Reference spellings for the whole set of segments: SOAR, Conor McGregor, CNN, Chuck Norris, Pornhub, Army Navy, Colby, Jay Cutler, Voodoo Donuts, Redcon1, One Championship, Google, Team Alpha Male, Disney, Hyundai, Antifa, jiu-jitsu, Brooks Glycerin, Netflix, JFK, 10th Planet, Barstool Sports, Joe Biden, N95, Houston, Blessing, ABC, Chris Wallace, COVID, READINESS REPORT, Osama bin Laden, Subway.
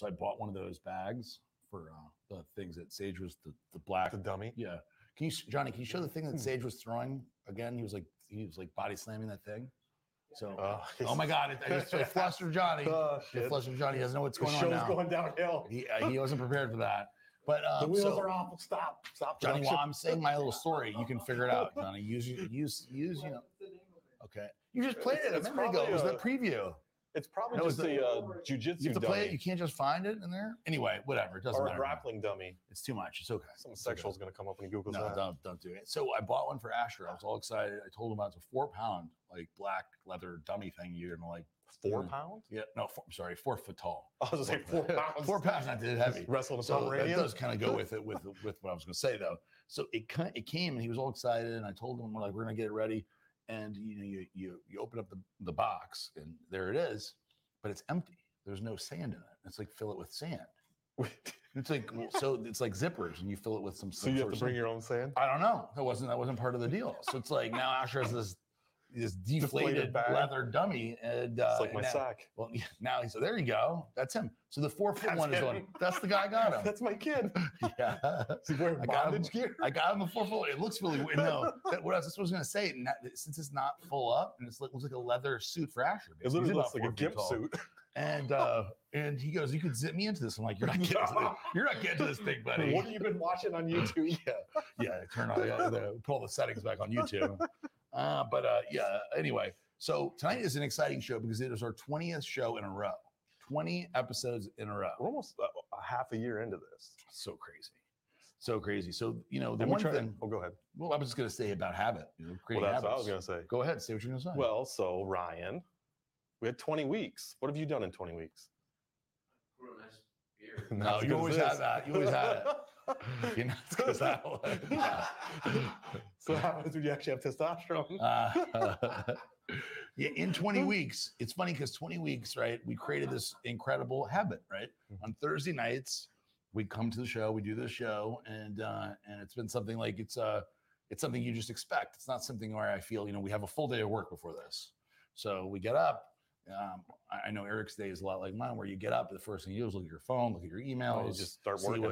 So I bought one of those bags for the things that Sage was the black. The dummy? Yeah. Can you, Johnny, can you show the thing that Sage was throwing again? He was like body slamming that thing. So, oh my God, I flustered Johnny. Flustered Johnny doesn't know what's going on now. The show's going downhill. He wasn't prepared for that. But the wheels are off. Stop, Johnny. While I'm saying my little story, you can figure it out, Johnny. Use. You know. Okay, you just played it. It's a minute ago. It was the preview. It's probably just the jiu-jitsu. You have to play it. You can't just find it in there. Anyway, whatever. It doesn't matter. Or a grappling dummy. It's too much. It's okay. Some sexual is going to come up when he Googles that. No, don't do it. So I bought one for Asher. I was all excited. I told him it's a 4-pound like black leather dummy thing. You're going to like. 4 pounds? Yeah, no, I'm sorry, 4 foot tall. I was going to say 4 pounds. 4 pounds, not that heavy. Wrestling so radio. That does kind of go with it, with what I was going to say, though. So it came, and he was all excited, and I told him, we're like, we're going to get it ready. And you know, you open up the box, and there it is, but it's empty. There's no sand in it. It's like fill it with sand. It's like so it's like zippers, and you fill it with some. So you have to bring your own sand? I don't know. That wasn't part of the deal. So it's like now Asher has this deflated leather dummy, and it's like my sack. Well, now he's so there you go. That's him. So the 4 foot one is on. That's the guy I got him. That's my kid. Yeah, he's wearing bondage gear. I got him the 4 foot. It looks really weird. No, what I was going to say, since it's not full up and it looks like a leather suit for Asher. It literally looks like a gimp suit. And he goes, you could zip me into this. I'm like, you're not getting to this thing, buddy. What have you been watching on YouTube? Yeah. Turn on pull the settings back on YouTube. Anyway, so tonight is an exciting show because it is our 20th show in a row, 20 episodes in a row. We're almost a half a year into this. So crazy. So, you know, go ahead. Well, I was just going to say about habit. You know, that's habits. What I was going to say. Go ahead. Say what you're going to say. Well, so Ryan, we had 20 weeks. What have you done in 20 weeks? No, you always have that. You always had it. You're not supposed to. So what happens when you actually have testosterone? In 20 weeks, it's funny because 20 weeks, right? We created this incredible habit, right? Mm-hmm. On Thursday nights, we come to the show, we do the show, and it's been something like it's something you just expect. It's not something where I feel we have a full day of work before this, so we get up. I know Eric's day is a lot like mine, where you get up, the first thing you do is look at your phone, look at your emails, you just start working.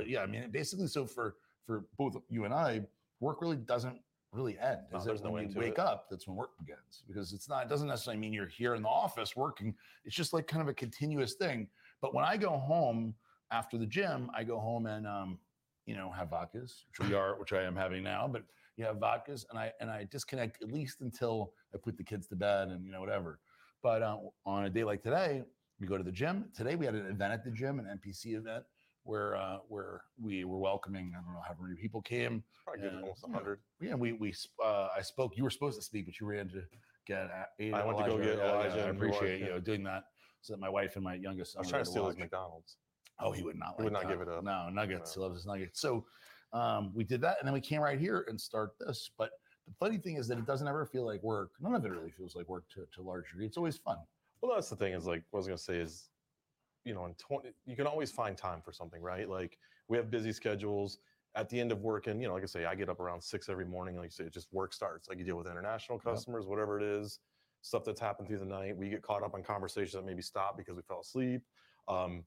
So for both you and I, work really doesn't really end. When you wake up, that's when work begins, because it doesn't necessarily mean you're here in the office working. It's just like kind of a continuous thing. But when I go home after the gym, I go home and have vodkas, which I am having now, but you have vodkas, and I disconnect at least until I put the kids to bed and whatever. But on a day like today, we go to the gym. Today we had an event at the gym, an NPC event, where we were welcoming, I don't know how many people came. Probably almost 100. Yeah, I spoke. You were supposed to speak, but you ran to get Aiden. I went to go get Elijah. I appreciate doing that. So that my wife and my youngest son. I was trying to steal his McDonald's. Oh, he would not. He would not give it up. No, nuggets. No. He loves his nuggets. So we did that, and then we came right here and start this, but. The funny thing is that it doesn't ever feel like work. None of it really feels like work to a large degree. It's always fun. Well, that's the thing is like, what I was going to say is, in 20, you can always find time for something, right? Like we have busy schedules at the end of work. And, like I say, I get up around 6 every morning. Like you say, just work starts. Like you deal with international customers, whatever it is, stuff that's happened through the night. We get caught up on conversations that maybe stop because we fell asleep. And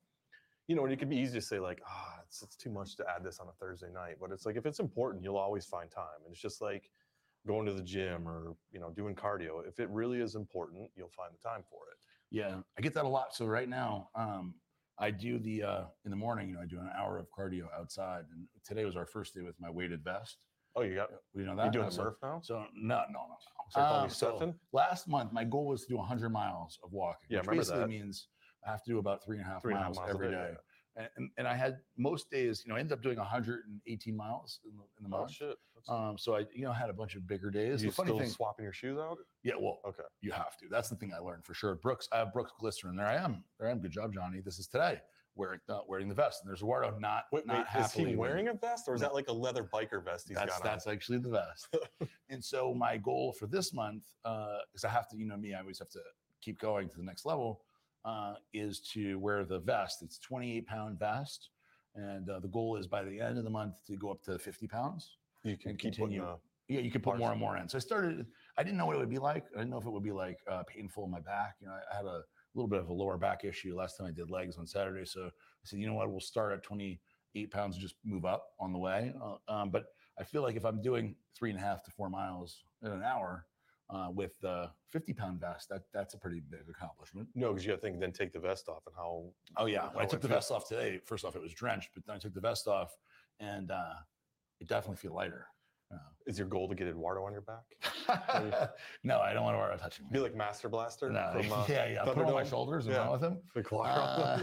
it could be easy to say like, it's too much to add this on a Thursday night. But it's like, if it's important, you'll always find time. And it's just like, going to the gym or, doing cardio. If it really is important, you'll find the time for it. Yeah, I get that a lot. So right now, I do in the morning, I do an hour of cardio outside. And today was our first day with my weighted vest. Oh, you got that? You're doing Murph now? So no. So last month, my goal was to do 100 miles of walking. Yeah, which basically means I have to do about 3.5 miles every day. Yeah. And I had most days, I ended up doing 118 miles in the month. Oh, shit. So I, had a bunch of bigger days. The funny thing, swapping your shoes out? Yeah, well, okay. You have to. That's the thing I learned for sure. I have Brooks Glycerin. There I am. Good job, Johnny. This is today. Wearing the vest. And there's Eduardo not happily. Is he wearing a vest or is that like a leather biker vest that's actually the vest. And so my goal for this month, because I have to, me, I always have to keep going to the next level. Is to wear the vest. It's 28-pound vest, and the goal is by the end of the month to go up to 50 pounds. You can continue. You can put more and more in. So I didn't know what it would be like. I didn't know if it would be like painful in my back. I had a little bit of a lower back issue. Last time I did legs on Saturday, so I said, you know what, we'll start at 28 pounds and just move up on the way. But I feel like if I'm doing 3.5 to 4 miles in an hour with the 50-pound vest, that's a pretty big accomplishment. No, because you got to think, then take the vest off and how. Oh yeah, when I took the vest off today, first off it was drenched, but then I took the vest off and it definitely feel lighter. Is your goal to get Eduardo on your back? No, I don't want Eduardo touching me. Be like Master Blaster? No, from, yeah. Put him on my shoulders and run with him. The clock.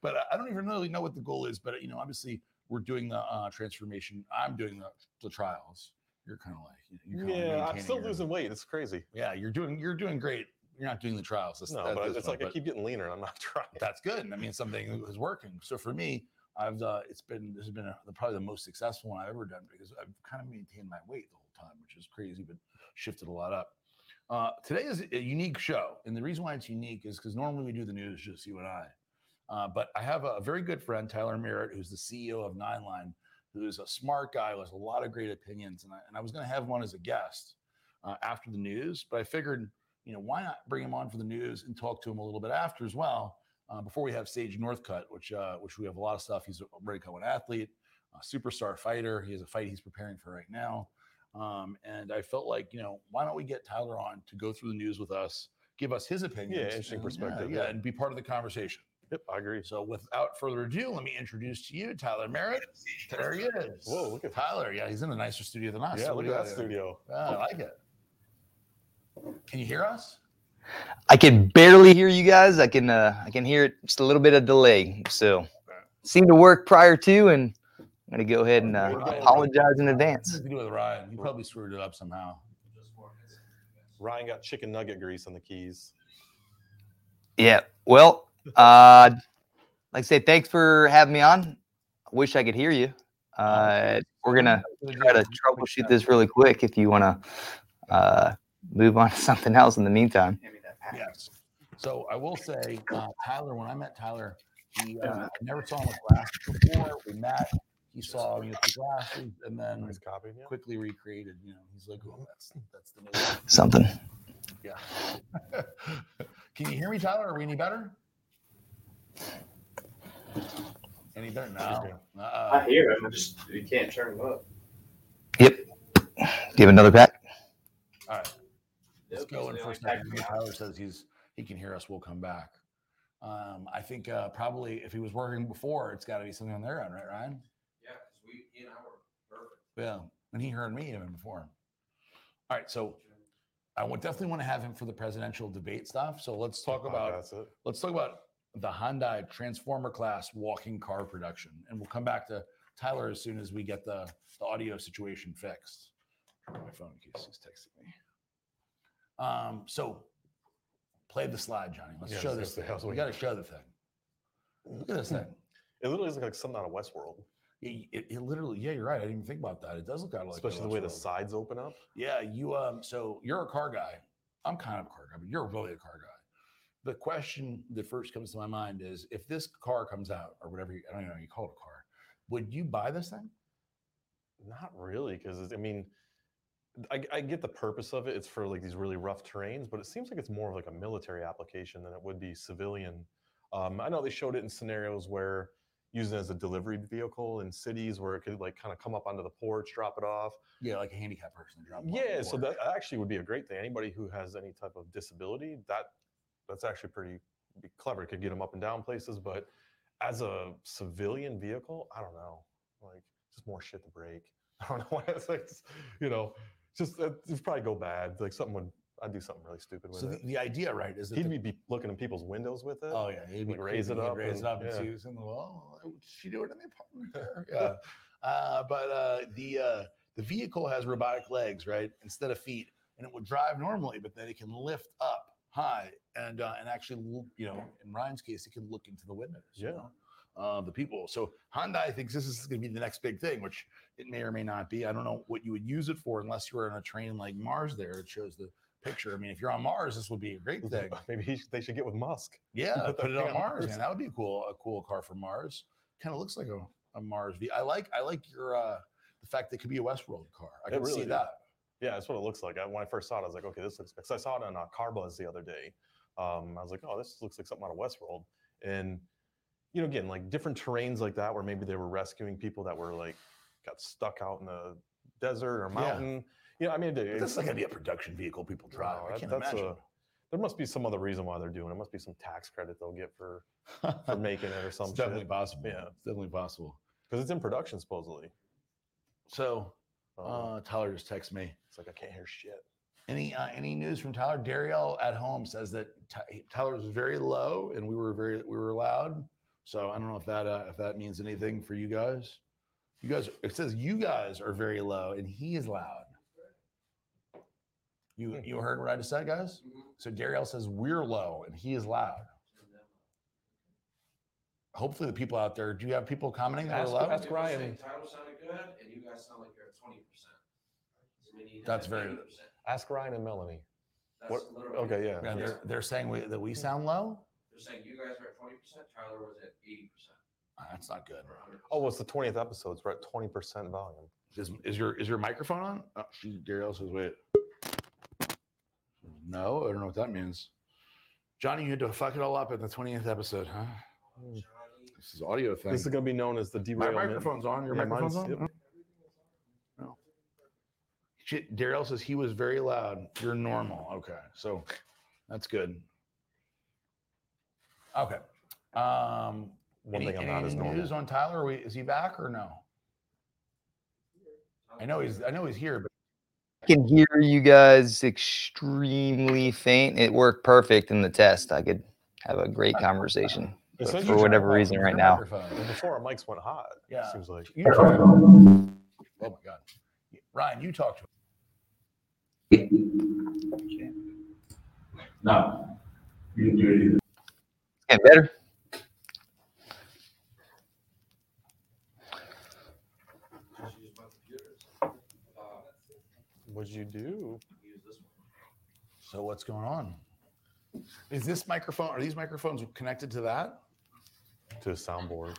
But I don't even really know what the goal is. But, you know, obviously we're doing the transformation. I'm doing the trials. You're kind of like, I'm still losing weight. It's crazy. Yeah, you're doing great. You're not doing the trials. I keep getting leaner and I'm not trying. That's good. I mean, something is working. So for me, this has been probably the most successful one I've ever done, because I've kind of maintained my weight the whole time, which is crazy, but shifted a lot up. Today is a unique show, and the reason why it's unique is because normally we do the news just you and I. But I have a very good friend, Tyler Merritt, who's the CEO of Nine Line, who's a smart guy who has a lot of great opinions, and I was going to have him on as a guest after the news, but I figured, you know, why not bring him on for the news and talk to him a little bit after as well. Before we have Sage Northcutt, which we have a lot of stuff. He's a Redcon1 athlete, a superstar fighter. He has a fight he's preparing for right now. And I felt like, you know, why don't we get Tyler on to go through the news with us, give us his opinion. Yeah, interesting perspective. Yeah, and be part of the conversation. Yep, I agree. So without further ado, let me introduce to you Tyler Merritt. There he is. Whoa, look at Tyler. Yeah, he's in a nicer studio than us. Yeah, so look at that studio. I like it. Can you hear us? I can barely hear you guys. I can hear it, just a little bit of delay. So seemed to work prior to, and I'm going to go ahead and apologize in advance. To do with Ryan. He probably screwed it up somehow. Ryan got chicken nugget grease on the keys. Yeah. Well, like I say, thanks for having me on. I wish I could hear you. We're going to try to troubleshoot this really quick if you want to move on to something else in the meantime. Yes. So I will say, Tyler, when I met Tyler, he never saw him with glasses before. We met. He saw me with the glasses, and then quickly recreated. You know, he's like, "Oh, that's the movie." Something. Yeah. Can you hear me, Tyler? Are we any better? Any better now? I hear him. You can't turn him up. Yep. Give another pack. All right. Let's go in first. Tyler says he can hear us. We'll come back. I think probably if he was working before, it's got to be something on their end, right, Ryan? Yeah, because he and I were perfect. Yeah, and he heard me even before. All right, so I would definitely want to have him for the presidential debate stuff. So let's talk about the Hyundai Transformer class walking car production, and we'll come back to Tyler as soon as we get the audio situation fixed. My phone in case he's texting me. So play the slide, Johnny. Let's show this thing. We got to show the thing. Look at this thing. It literally looks like something out of Westworld. It literally, yeah, you're right. I didn't even think about that. It does look out of, like, especially the way the sides open up. Yeah, you. So you're a car guy. I'm kind of a car guy, but you're really a car guy. The question that first comes to my mind is, if this car comes out or whatever, I don't know, you call it a car, would you buy this thing? Not really, because I mean. I get the purpose of it. It's for like these really rough terrains, but it seems like it's more of like a military application than it would be civilian. I know they showed it in scenarios where using it as a delivery vehicle in cities where it could like kind of come up onto the porch, drop it off. Yeah, like a handicapped person. Yeah, so that actually would be a great thing. Anybody who has any type of disability, that's actually pretty clever. It could get them up and down places, but as a civilian vehicle, I don't know. Like, just more shit to break. I don't know why it's like, you know. Just it'd probably go bad. Like I'd do something really stupid with it. So the idea, right, is that he'd be looking in people's windows with it. Oh yeah, he'd like raise it up, and see who's in the wall. What's she doing in the apartment? Yeah. But the vehicle has robotic legs, right, instead of feet, and it would drive normally, but then it can lift up high and actually, you know, in Ryan's case, it can look into the windows. Yeah. You know? The people. So Hyundai thinks this is going to be the next big thing, which it may or may not be. I don't know what you would use it for unless you were on a train like Mars there. It shows the picture. I mean, if you're on Mars, this would be a great thing. Maybe they should get with Musk. Yeah, put it on Mars. Man, that would be cool. A cool car for Mars. Kind of looks like a Mars V. I like your the fact that it could be a Westworld car. I can see that. Yeah, that's what it looks like. When I first saw it, I was like, okay, this looks, because I saw it on Car Buzz the other day. I was like, oh, this looks like something out of Westworld. And, you know, again, like different terrains like that where maybe they were rescuing people that were like got stuck out in the desert or mountain. Yeah, you know, I mean, that's not going to be a production vehicle people drive. No, I can't imagine. There must be some other reason why they're doing it. Must be some tax credit they'll get for making it or something. It's definitely possible. Yeah, it's definitely possible because it's in production supposedly. So Tyler just texted me. It's like I can't hear shit. Any news from Tyler? Dariel at home says that Tyler was very low and we were loud. So I don't know if that means anything for you guys. You guys, it says you guys are very low and he is loud. You heard what I just said, guys? Mm-hmm. So Dariel says we're low and he is loud. Hopefully the people out there, do you have people commenting that are low? Ask Ryan. Title sounded good and you guys sound like you're at 20%. That's very. Ask Ryan and Melanie. That's okay, yeah. Yeah, they're saying that we sound low? They're saying you guys are at 20%. Tyler was at 80%. That's not good. Oh, well, it's the 20th episode. So we're at 20% volume. Is your microphone on? Oh, Dariel says, wait. No, I don't know what that means. Johnny, you had to fuck it all up at the 20th episode, huh? Oh, this is audio thing. This is going to be known as the derailment. My microphone's on. Your microphone's on? Yep. No. Shit, Dariel says he was very loud. You're normal. Okay, so that's good. Okay. One thing I'm not as normal. Any news on Tyler? Is he back or no? I know he's here, but I can hear you guys extremely faint. It worked perfect in the test. I could have a great conversation. But for whatever reason right now. Before our mics went hot. Yeah. It seems like. Oh my God. Ryan, you talk to him. No. You didn't do it either. And better. What'd you do? Use this one. So what's going on? Is this microphone? Are these microphones connected to that? To a soundboard.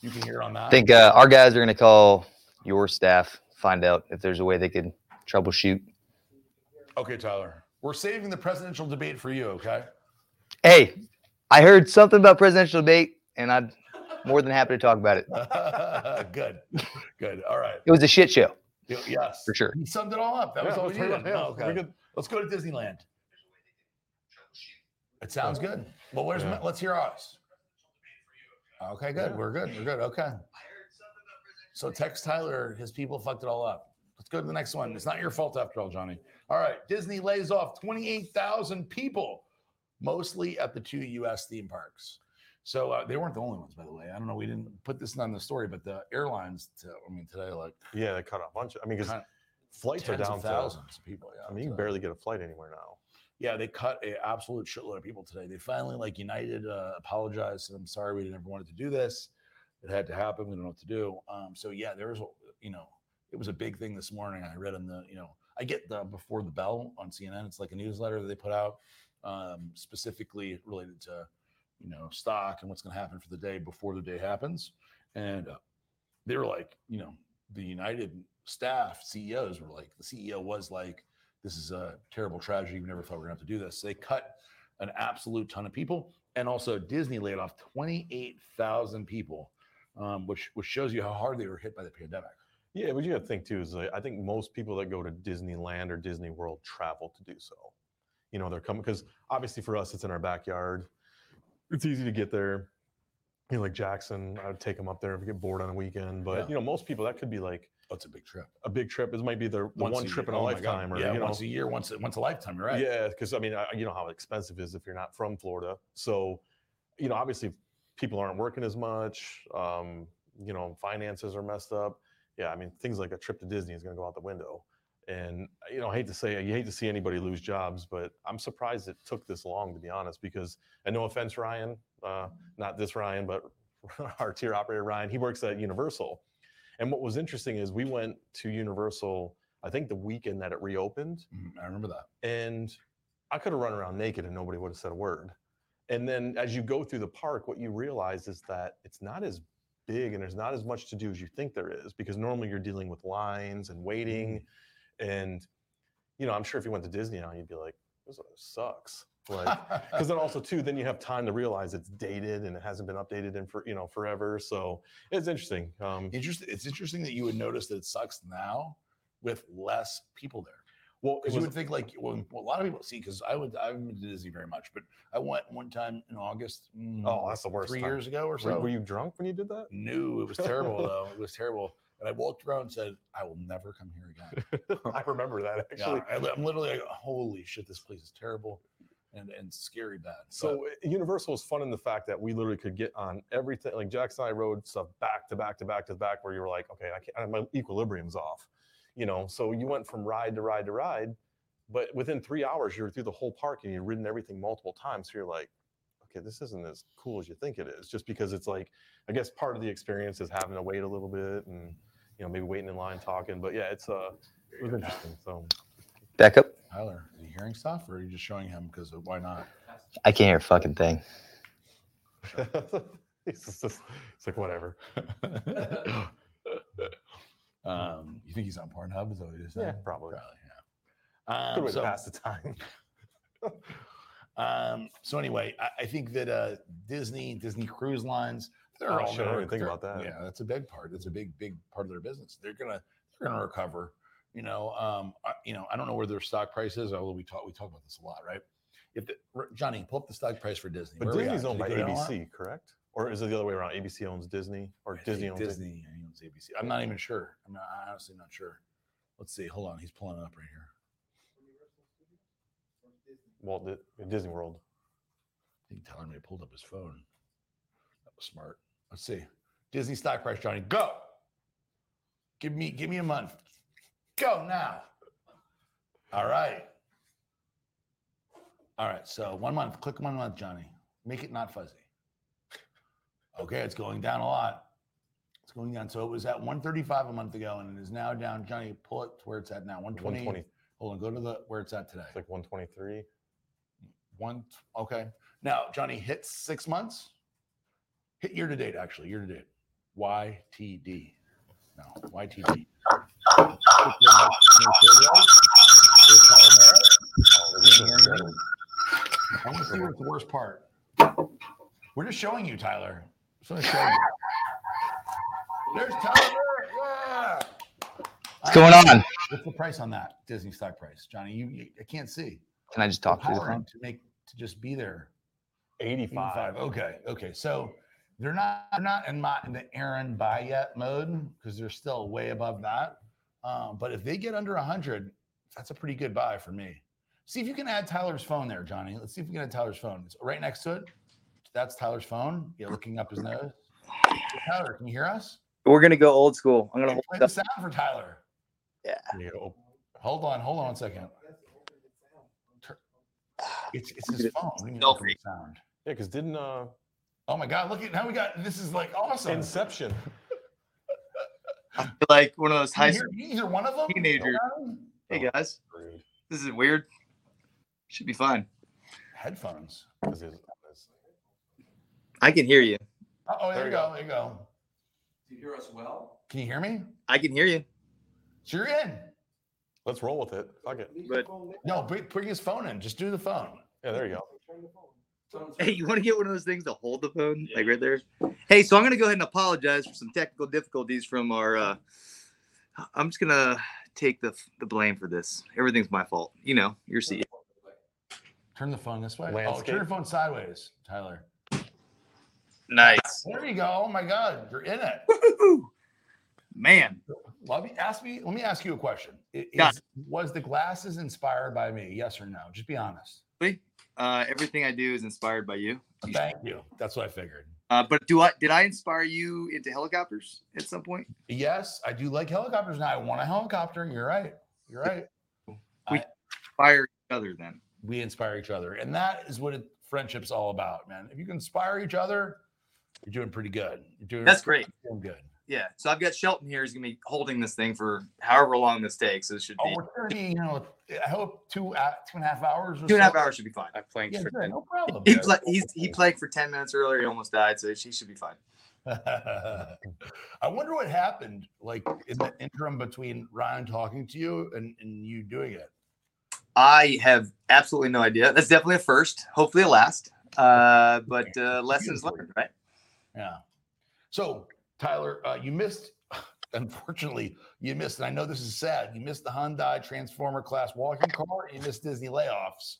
You can hear on that. I think our guys are going to call your staff, find out if there's a way they can troubleshoot. Okay, Tyler. We're saving the presidential debate for you, okay? Hey, I heard something about presidential debate, and I'd more than happy to talk about it. Good. All right. It was a shit show. Yes. For sure. He summed it all up. That was all we needed. Yeah. Oh, okay. Let's go to Disneyland. It sounds good. Well, let's hear ours. Okay, good. Yeah. We're good. Okay. So text Tyler, his people fucked it all up. Let's go to the next one. It's not your fault after all, Johnny. All right. Disney lays off 28,000 people, mostly at the two U.S. theme parks. So they weren't the only ones, by the way. I don't know. We didn't put this on the story, but the airlines, today, they cut a bunch. Because flights are down thousands of people. Yeah, you can barely get a flight anywhere now. Yeah, they cut an absolute shitload of people today. They finally, United apologized. Said, I'm sorry, we never wanted to do this. It had to happen. We don't know what to do. There was, it was a big thing this morning. I read on the, I get the Before the Bell on CNN. It's like a newsletter that they put out specifically related to, stock and what's going to happen for the day before the day happens. And they were like, the United staff CEOs were like, the CEO was like, this is a terrible tragedy. We never thought we were going to have to do this. So they cut an absolute ton of people. And also Disney laid off 28,000 people, which shows you how hard they were hit by the pandemic. Yeah, but you got to think too, is I think most people that go to Disneyland or Disney World travel to do so. They're coming because obviously for us, it's in our backyard. It's easy to get there. Jackson, I would take him up there if we get bored on a weekend. But, most people, that could be that's a big trip. A big trip. It might be the one trip in a lifetime. Or, once a year, once a lifetime. You're right. Yeah, because, you know how expensive it is if you're not from Florida. So, obviously people aren't working as much. Finances are messed up. Yeah, things like a trip to Disney is going to go out the window. And, I hate to say, you hate to see anybody lose jobs, but I'm surprised it took this long, to be honest, because, and no offense, Ryan, not this Ryan, but our tier operator, Ryan, he works at Universal. And what was interesting is we went to Universal, I think the weekend that it reopened. I remember that. And I could have run around naked and nobody would have said a word. And then as you go through the park, what you realize is that it's not as big and there's not as much to do as you think there is, because normally you're dealing with lines and waiting. And you know, I'm sure if you went to Disney now, you'd be like, this sucks. Like, because then also too, then you have time to realize it's dated and it hasn't been updated in for, you know, forever. So it's interesting. It's interesting that you would notice that it sucks now with less people there. Well, because you would think like, well, a lot of people see, because I haven't been to Disney very much, but I went one time in August. Oh, that's the worst. 3 years ago or so. Were you drunk when you did that? No, it was terrible though. It was terrible. And I walked around and said, I will never come here again. I remember that actually. Yeah, I'm literally like, holy shit, this place is terrible. And scary bad. So Universal was fun in the fact that we literally could get on everything. Like Jackson and I rode stuff back to back where you were like, okay, I can't, my equilibrium's off, you know? So you went from ride to ride, but within 3 hours you were through the whole park and you'd ridden everything multiple times. So you're like, okay, this isn't as cool as you think it is, just because it's like, I guess part of the experience is having to wait a little bit and, you know, maybe waiting in line talking, but yeah, it was interesting. So back up. Tyler, are you hearing stuff, or are you just showing him? Because why not? I can't hear a fucking thing. It's like, whatever. You think he's on Pornhub? Is that what you just said? Yeah, probably yeah. Good way to pass the time. So anyway, I think that Disney cruise lines, they're all sure. Think about that. Yeah, that's a big part. That's a big part of their business. They're gonna recover. You know, I don't know where their stock price is. Although we talk about this a lot, right? If Johnny, pull up the stock price for Disney. But Disney's owned by ABC, correct? Or is it the other way around? ABC owns Disney, or Disney owns ABC. I'm not even sure. I'm honestly not sure. Let's see. Hold on, he's pulling it up right here. Walt Disney World. I think Tyler may have pulled up his phone. That was smart. Let's see. Disney stock price, Johnny. Go. Give me a month. Go now. All right. So 1 month. Click 1 month, Johnny. Make it not fuzzy. Okay, it's going down a lot. It's going down. So it was at 135 a month ago, and it is now down. Johnny, pull it to where it's at now. 120. Hold on. Go to where it's at today. It's like 123. Okay. Now, Johnny, hit 6 months. Hit year to date. Actually, year to date. YTD. No, YTD. I want to see what's the worst part. We're just showing you, Tyler. There's Tyler. Yeah. What's going on? What's the price on that Disney stock price, Johnny? You I can't see. Can I just talk to you? To just be there. 85. Okay. So they're not in the Aaron buy yet mode, because they're still way above that. But if they get under 100, that's a pretty good buy for me. See if you can add Tyler's phone there, Johnny. Let's see if we can add Tyler's phone. It's right next to it. That's Tyler's phone. Yeah, looking up his nose. Tyler, can you hear us? We're gonna go old school. I'm gonna play the sound for Tyler. Yeah. Hold on a second. It's his phone. We need to open the sound. Yeah, because didn't oh my God! Look at now. We got this is like awesome. Inception. Like one of those high school teenagers. Hey guys, this is weird. Should be fine. Headphones. I can hear you. Oh, there you go. Do you hear us well? Can you hear me? I can hear you. So you're in. Let's roll with it. Fuck it. No, bring his phone in. Just do the phone. Yeah, there you go. Hey, you want to get one of those things to hold the phone, like right there? Hey, so I'm going to go ahead and apologize for some technical difficulties from our I'm just going to take the blame for this. Everything's my fault. You know, your CEO. Turn the phone this way. Landscape. Oh, turn your phone sideways, Tyler. Nice. There you go. Oh, my God. You're in it. Woo-hoo-hoo. Man. Let me ask you a question. Was the glasses inspired by me? Yes or no? Just be honest. Everything I do is inspired by you. Thank you. That's what I figured. But did I inspire you into helicopters at some point? Yes, I do like helicopters now. I want a helicopter. You're right. We inspire each other then. We inspire each other. And that is what friendship's all about, man. If you can inspire each other, you're doing pretty good. That's great. Doing good. Yeah. So I've got Shelton here. He's going to be holding this thing for however long this takes. So it should be. I hope 2.5 hours. Or 2.5 hours should be fine. I planked for 10. No problem. He planked for 10 minutes earlier. He almost died, so he should be fine. I wonder what happened, like in the interim between Ryan talking to you and you doing it. I have absolutely no idea. That's definitely a first, hopefully a last, but lessons learned, right? Yeah. So, Tyler, you missed, unfortunately, you missed, and I know this is sad, you missed the Hyundai Transformer class walking car, and you missed Disney layoffs,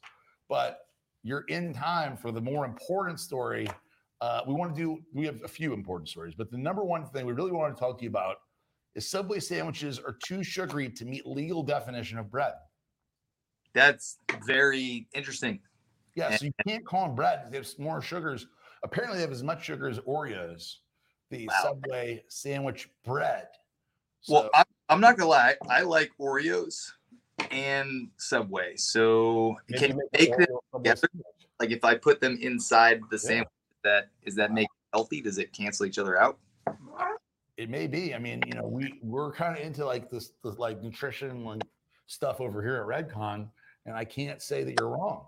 but you're in time for the more important story. We have a few important stories, but the number one thing we really want to talk to you about is Subway sandwiches are too sugary to meet legal definition of bread. That's very interesting. Yeah, so you can't call them bread. They have more sugars. Apparently, they have as much sugar as Oreos, the Subway sandwich bread. So, well, I'm not going to lie. I like Oreos and Subway. So can you make them together? Like if I put them inside the sandwich, that make it healthy? Does it cancel each other out? It may be. I mean, you know, we're kind of into like this like nutrition like stuff over here at Redcon, and I can't say that you're wrong.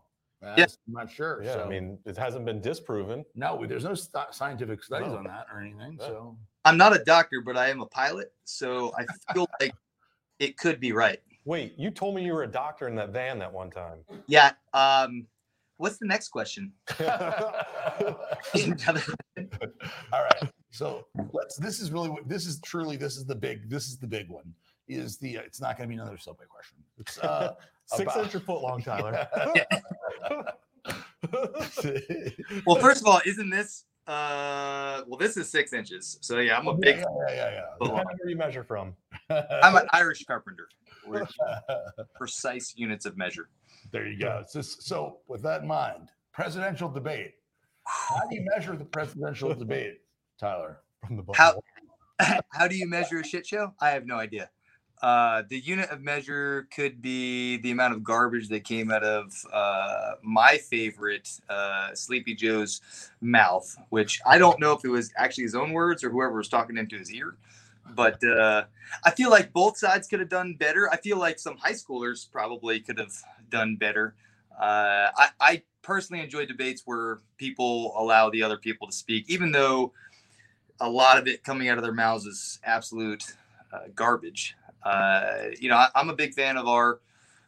Yes. I'm not sure. Yeah, so, I mean, it hasn't been disproven. No, there's no scientific studies on that or anything. Yeah. So I'm not a doctor, but I am a pilot, so I feel like it could be right. Wait, you told me you were a doctor in that van that one time. Yeah. What's the next question? All right. So this is the big one. It's not going to be another Subway question. It's 600-foot long, Tyler. Well, first of all, isn't this? This is 6 inches. So yeah, I'm a big. Yeah. Where do you measure from? I'm an Irish carpenter. With precise units of measure. There you go. So with that in mind, presidential debate. How do you measure the presidential debate, Tyler? From the how do you measure a shit show? I have no idea. The unit of measure could be the amount of garbage that came out of my favorite Sleepy Joe's mouth, which I don't know if it was actually his own words or whoever was talking into his ear. But I feel like both sides could have done better. I feel like some high schoolers probably could have done better. I personally enjoy debates where people allow the other people to speak, even though a lot of it coming out of their mouths is absolute garbage. I'm a big fan of our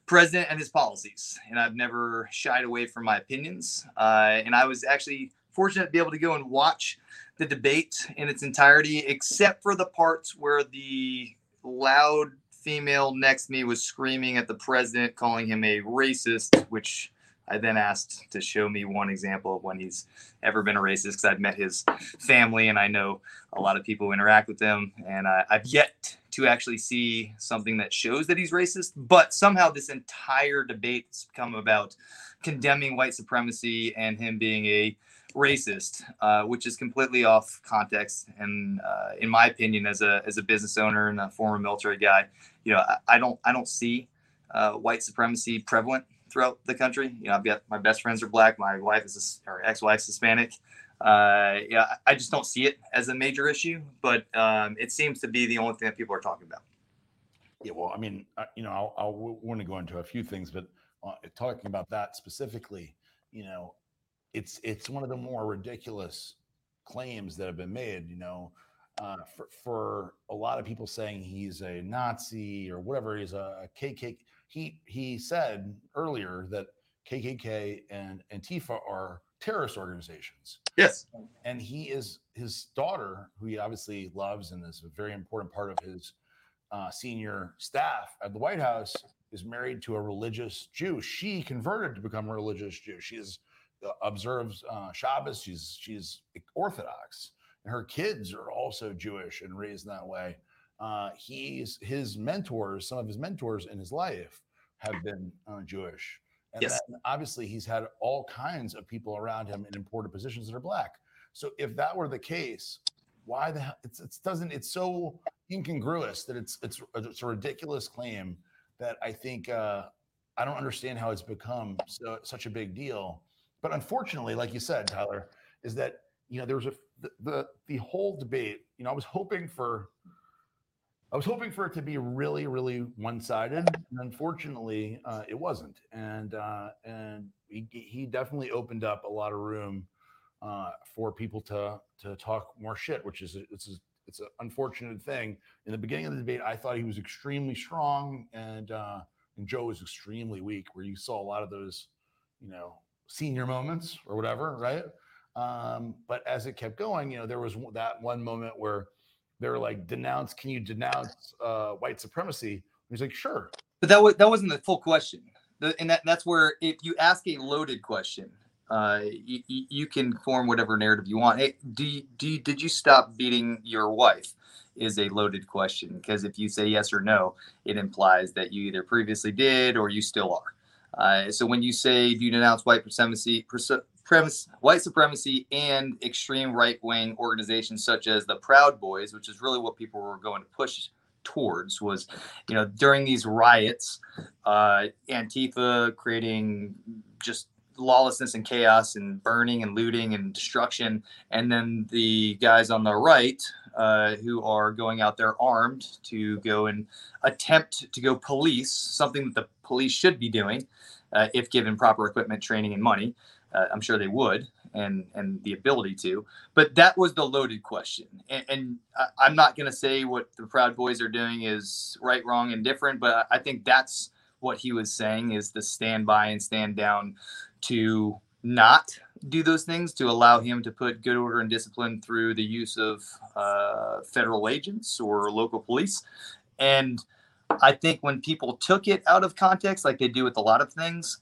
president and his policies, and I've never shied away from my opinions. And I was actually fortunate to be able to go and watch the debate in its entirety, except for the parts where the loud female next to me was screaming at the president, calling him a racist, which I then asked to show me one example of when he's ever been a racist, because I've met his family and I know a lot of people who interact with him, and I've yet to actually see something that shows that he's racist. But somehow this entire debate's come about condemning white supremacy and him being a racist, which is completely off context. And in my opinion, as a business owner and a former military guy, you know, I don't see white supremacy prevalent throughout the country. You know, I've got my best friends are black. My wife is ex-wife's Hispanic. I just don't see it as a major issue, but it seems to be the only thing that people are talking about. Yeah, well, I mean, I'll want to go into a few things, but talking about that specifically, you know, it's one of the more ridiculous claims that have been made, you know, for a lot of people saying he's a Nazi or whatever. He's a KKK. He said earlier that KKK and Antifa are terrorist organizations. Yes. And his daughter, who he obviously loves and is a very important part of his senior staff at the White House, is married to a religious Jew. She converted to become a religious Jew. She observes Shabbos. She's Orthodox, and her kids are also Jewish and raised that way. Some of his mentors in his life have been Jewish. And yes. Then obviously he's had all kinds of people around him in important positions that are black. So if that were the case, why the hell it's so incongruous that it's a ridiculous claim that I think, I don't understand how it's become such a big deal. But unfortunately, like you said, Tyler, is that, you know, there was the whole debate, you know, I was hoping for it to be really, really one-sided, and unfortunately, it wasn't. And he definitely opened up a lot of room for people to talk more shit, which is it's an unfortunate thing. In the beginning of the debate, I thought he was extremely strong and and Joe was extremely weak, where you saw a lot of those, you know, senior moments or whatever, right? But as it kept going, you know, there was that one moment where they were like, can you denounce white supremacy? And he's like, sure. But that wasn't the full question. That's where if you ask a loaded question, you can form whatever narrative you want. Hey, did you stop beating your wife? Is a loaded question, because if you say yes or no, it implies that you either previously did or you still are. So when you say, do you denounce white supremacy, white supremacy and extreme right-wing organizations such as the Proud Boys, which is really what people were going to push towards, was, you know, during these riots, Antifa creating just lawlessness and chaos and burning and looting and destruction. And then the guys on the right who are going out there armed to go and attempt to go police something that the police should be doing if given proper equipment, training, and money. I'm sure they would, and the ability to. But that was the loaded question. And I'm not going to say what the Proud Boys are doing is right, wrong, and different, but I think that's what he was saying, is the stand by and stand down to not do those things, to allow him to put good order and discipline through the use of federal agents or local police. And I think when people took it out of context, like they do with a lot of things,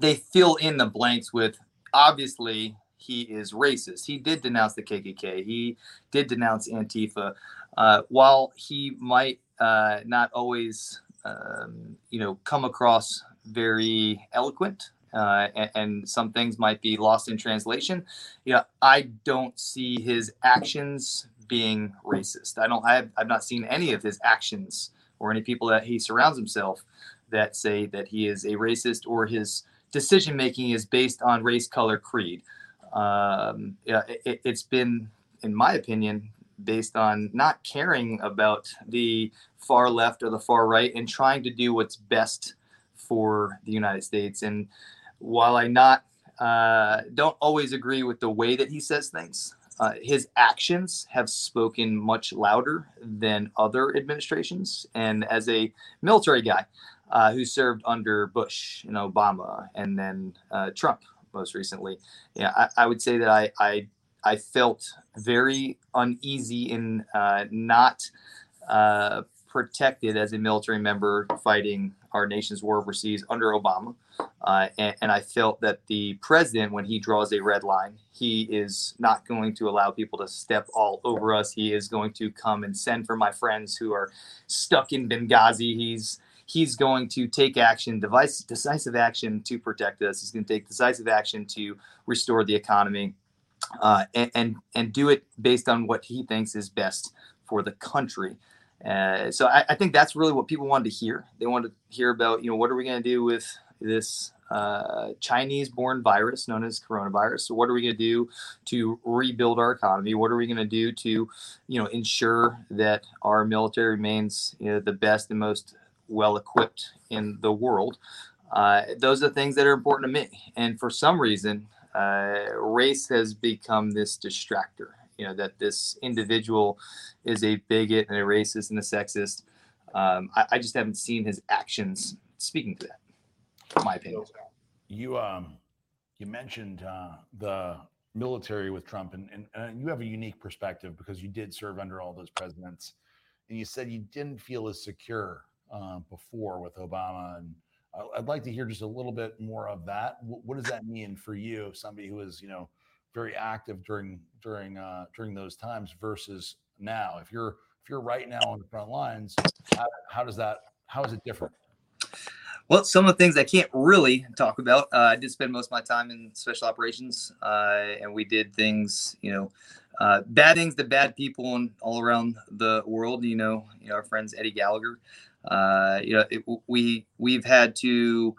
they fill in the blanks with, obviously, he is racist. He did denounce the KKK. He did denounce Antifa. While he might not always come across very eloquent, and some things might be lost in translation. You know, I don't see his actions being racist. I've not seen any of his actions or any people that he surrounds himself that say that he is a racist or his decision making is based on race, color, creed. It's been, in my opinion, based on not caring about the far left or the far right and trying to do what's best for the United States. And while I don't always agree with the way that he says things, his actions have spoken much louder than other administrations. And as a military guy who served under Bush and Obama and then Trump most recently, yeah, I would say that I felt very uneasy and not protected as a military member fighting our nation's war overseas under Obama. And I felt that the president, when he draws a red line, he is not going to allow people to step all over us. He is going to come and send for my friends who are stuck in Benghazi. He's going to take action, decisive action to protect us. He's going to take decisive action to restore the economy. And do it based on what he thinks is best for the country. So I think that's really what people wanted to hear. They wanted to hear about, you know, what are we going to do with this Chinese-born virus known as coronavirus? So what are we going to do to rebuild our economy? What are we going to do to, you know, ensure that our military remains, you know, the best and most well-equipped in the world? Those are the things that are important to me. And for some reason, race has become this distractor, you know, that this individual is a bigot and a racist and a sexist. I just haven't seen his actions speaking to that, in my opinion. So you mentioned the military with Trump, and you have a unique perspective because you did serve under all those presidents, and you said you didn't feel as secure before with Obama, and I'd like to hear just a little bit more of that. What does that mean for you, somebody who was, you know, very active during those times versus now? If you're right now on the front lines, how is it different? Well, some of the things I can't really talk about. I did spend most of my time in special operations, and we did things, you know, bad things to bad people and all around the world. You know our friends Eddie Gallagher. We've had to,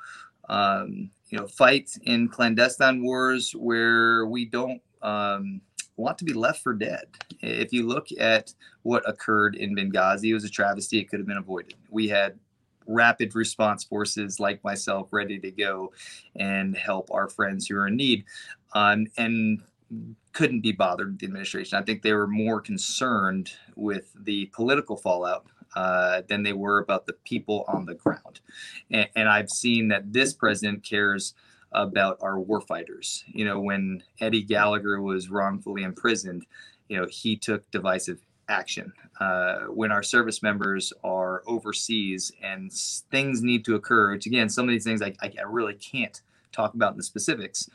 fight in clandestine wars where we don't want to be left for dead. If you look at what occurred in Benghazi, it was a travesty. It could have been avoided. We had rapid response forces like myself ready to go and help our friends who are in need, and couldn't be bothered with the administration. I think they were more concerned with the political fallout than they were about the people on the ground. And I've seen that this president cares about our warfighters. You know, when Eddie Gallagher was wrongfully imprisoned, you know, he took divisive action. When our service members are overseas and things need to occur, which again, some of these things I really can't talk about in the specifics,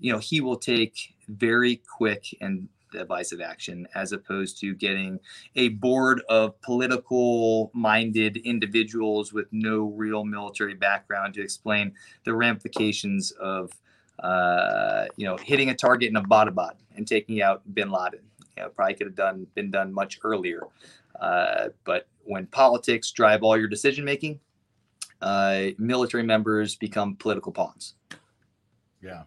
you know, he will take very quick and divisive action as opposed to getting a board of political minded individuals with no real military background to explain the ramifications of, you know, hitting a target in Abbottabad and taking out bin Laden. You know, probably could have been done much earlier. But when politics drive all your decision making, military members become political pawns. Yeah.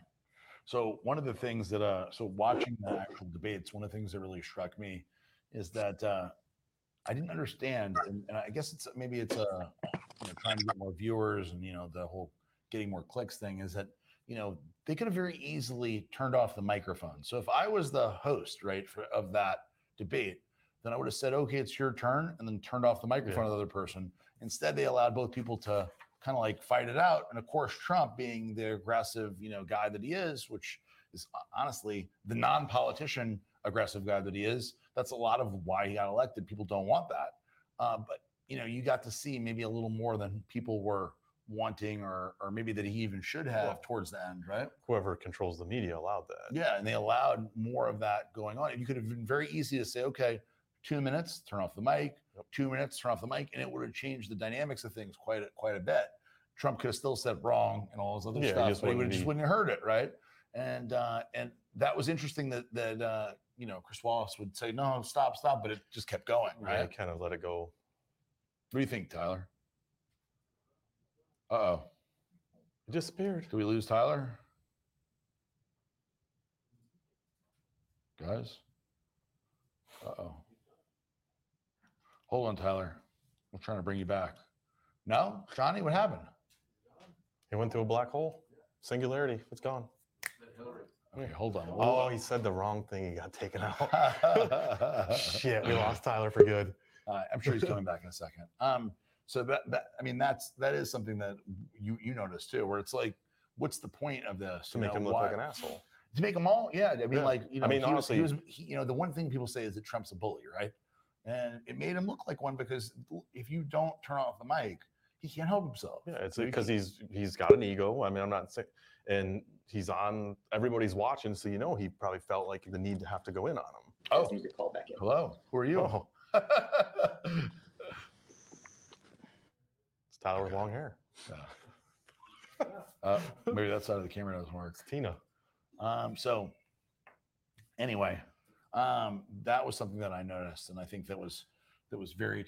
So one of the things that, so watching the actual debates, one of the things that really struck me is that I didn't understand, and I guess it's maybe it's you know, trying to get more viewers and, you know, the whole getting more clicks thing is that, you know, they could have very easily turned off the microphone. So if I was the host, right, of that debate, then I would have said, okay, it's your turn, and then turned off the microphone of the other person. Instead, they allowed both people to kind of like fight it out. And of course, Trump being the aggressive, you know, guy that he is, which is honestly the non-politician aggressive guy that he is. That's a lot of why he got elected. People don't want that. But, you know, you got to see maybe a little more than people were wanting, or maybe that he even should have towards the end, right? Whoever controls the media allowed that. Yeah, and they allowed more of that going on. You could have been very easy to say, okay, 2 minutes, turn off the mic, 2 minutes, turn off the mic, and it would have changed the dynamics of things quite a bit. Trump could have still said wrong and all this other stuff, but he just wouldn't have heard it, right? And that was interesting that you know, Chris Wallace would say, no, stop, but it just kept going, right? Yeah, kind of let it go. What do you think, Tyler? Uh-oh. It disappeared. Did we lose Tyler? Guys? Uh-oh. Hold on, Tyler. We're trying to bring you back. No? Johnny, what happened? He went through a black hole. Singularity. It's gone. Okay, hold on. Oh, he said the wrong thing. He got taken out. Shit, we lost Tyler for good. I'm sure he's coming back in a second. So that I mean, that is something that you notice too, where it's like, what's the point of this? To make him look like an asshole. To make them all, yeah. I mean, like, you know, I mean, honestly, he was, you know, the one thing people say is that Trump's a bully, right? And it made him look like one because if you don't turn off the mic, he can't help himself. Yeah, it's because he's got an ego. I mean, I'm not saying, and he's on. Everybody's watching, so you know he probably felt like the need to have to go in on him. Oh, you could call back in. Hello, who are you? Oh. Tyler with long hair. Maybe that side of the camera doesn't work. It's Tina. So anyway, that was something that I noticed, and I think that was very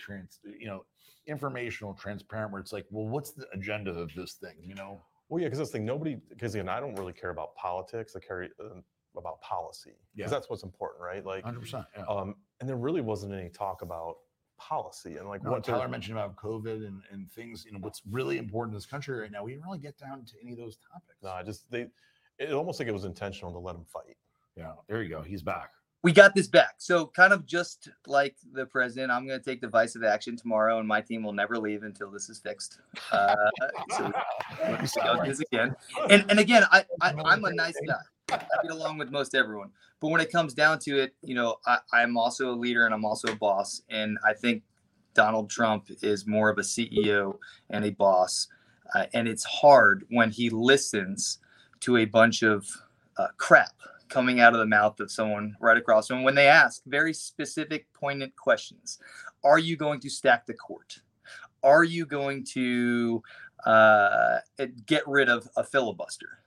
informational, transparent. Where it's like, well, what's the agenda of this thing? You know. Well, yeah, because this thing, because I don't really care about politics. I care about policy, because that's what's important, right? Like 100%. Yeah. And there really wasn't any talk about policy and what Tyler mentioned about COVID and things, you know, what's really important in this country right now. We didn't really get down to any of those topics. No, it almost like it was intentional to let him fight. Yeah, there you go. He's back. We got this back. So kind of just like the president, I'm going to take divisive action tomorrow, and my team will never leave until this is fixed. So we got this again. And again, I'm a nice guy. I get along with most everyone, but when it comes down to it, you know, I'm also a leader and I'm also a boss. And I think Donald Trump is more of a CEO and a boss. And it's hard when he listens to a bunch of crap coming out of the mouth of someone right across from him when they ask very specific, poignant questions. Are you going to stack the court? Are you going to get rid of a filibuster?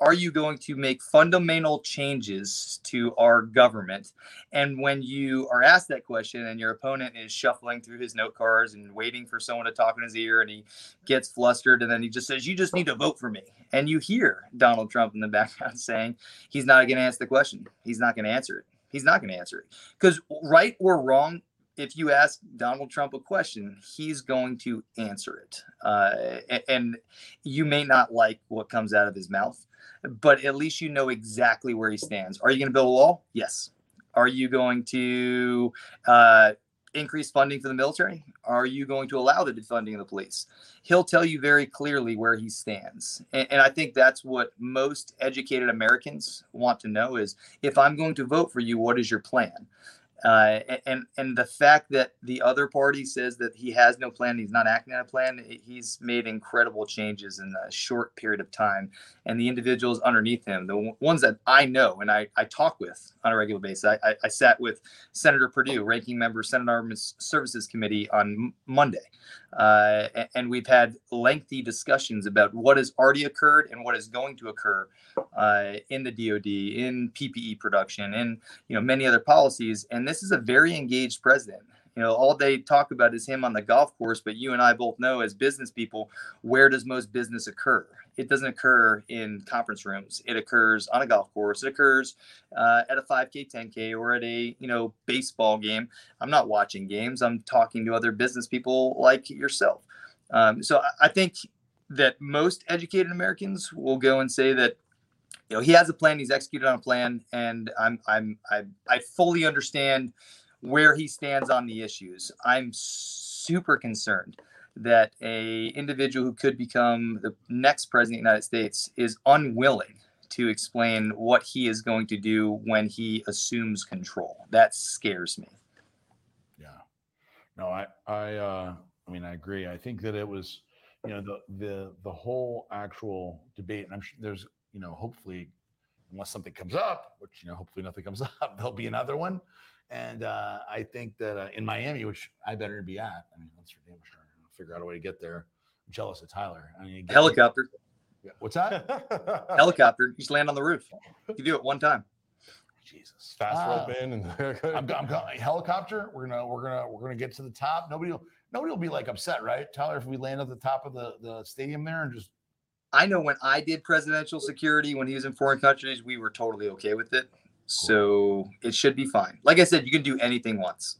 Are you going to make fundamental changes to our government? And when you are asked that question and your opponent is shuffling through his note cards and waiting for someone to talk in his ear, and he gets flustered, and then he just says, you just need to vote for me. And you hear Donald Trump in the background saying, he's not going to answer the question. He's not going to answer it. He's not going to answer it. Because right or wrong, if you ask Donald Trump a question, he's going to answer it. And you may not like what comes out of his mouth, but at least you know exactly where he stands. Are you going to build a wall? Yes. Are you going to increase funding for the military? Are you going to allow the defunding of the police? He'll tell you very clearly where he stands. And I think that's what most educated Americans want to know is, if I'm going to vote for you, what is your plan? And the fact that the other party says that he has no plan, he's not acting on a plan, he's made incredible changes in a short period of time. And the individuals underneath him, the ones that I know and I talk with on a regular basis, I sat with Senator Perdue, ranking member, Senate Arms Services Committee on Monday. And we've had lengthy discussions about what has already occurred and what is going to occur in the DOD, in PPE production, and many other policies. And this is a very engaged president. All they talk about is him on the golf course, but you and I both know as business people, where does most business occur? It doesn't occur in conference rooms. It occurs on a golf course. It occurs at a 5K, 10K, or at a baseball game. I'm not watching games. I'm talking to other business people like yourself. So I think that most educated Americans will go and say that he has a plan. He's executed on a plan, and I fully understand where he stands on the issues. I'm super concerned that a individual who could become the next president of the United States is unwilling to explain what he is going to do when he assumes control. That scares me. Yeah. No, I mean, I agree. I think that it was, the whole actual debate, and I'm sure there's, hopefully, unless something comes up, which, hopefully nothing comes up, there'll be another one. And I think that in Miami, which I better be at, that's for damn sure. I'll figure out a way to get there. I'm jealous of Tyler. Helicopter. Yeah. What's that? Helicopter. You just land on the roof. You can do it one time. Jesus. Fast rope in and I'm going helicopter. We're gonna get to the top. Nobody will be like upset, right, Tyler, if we land at the top of the stadium there and just. I know when I did presidential security when he was in foreign countries, we were totally okay with it. So it should be fine. Like I said, you can do anything once.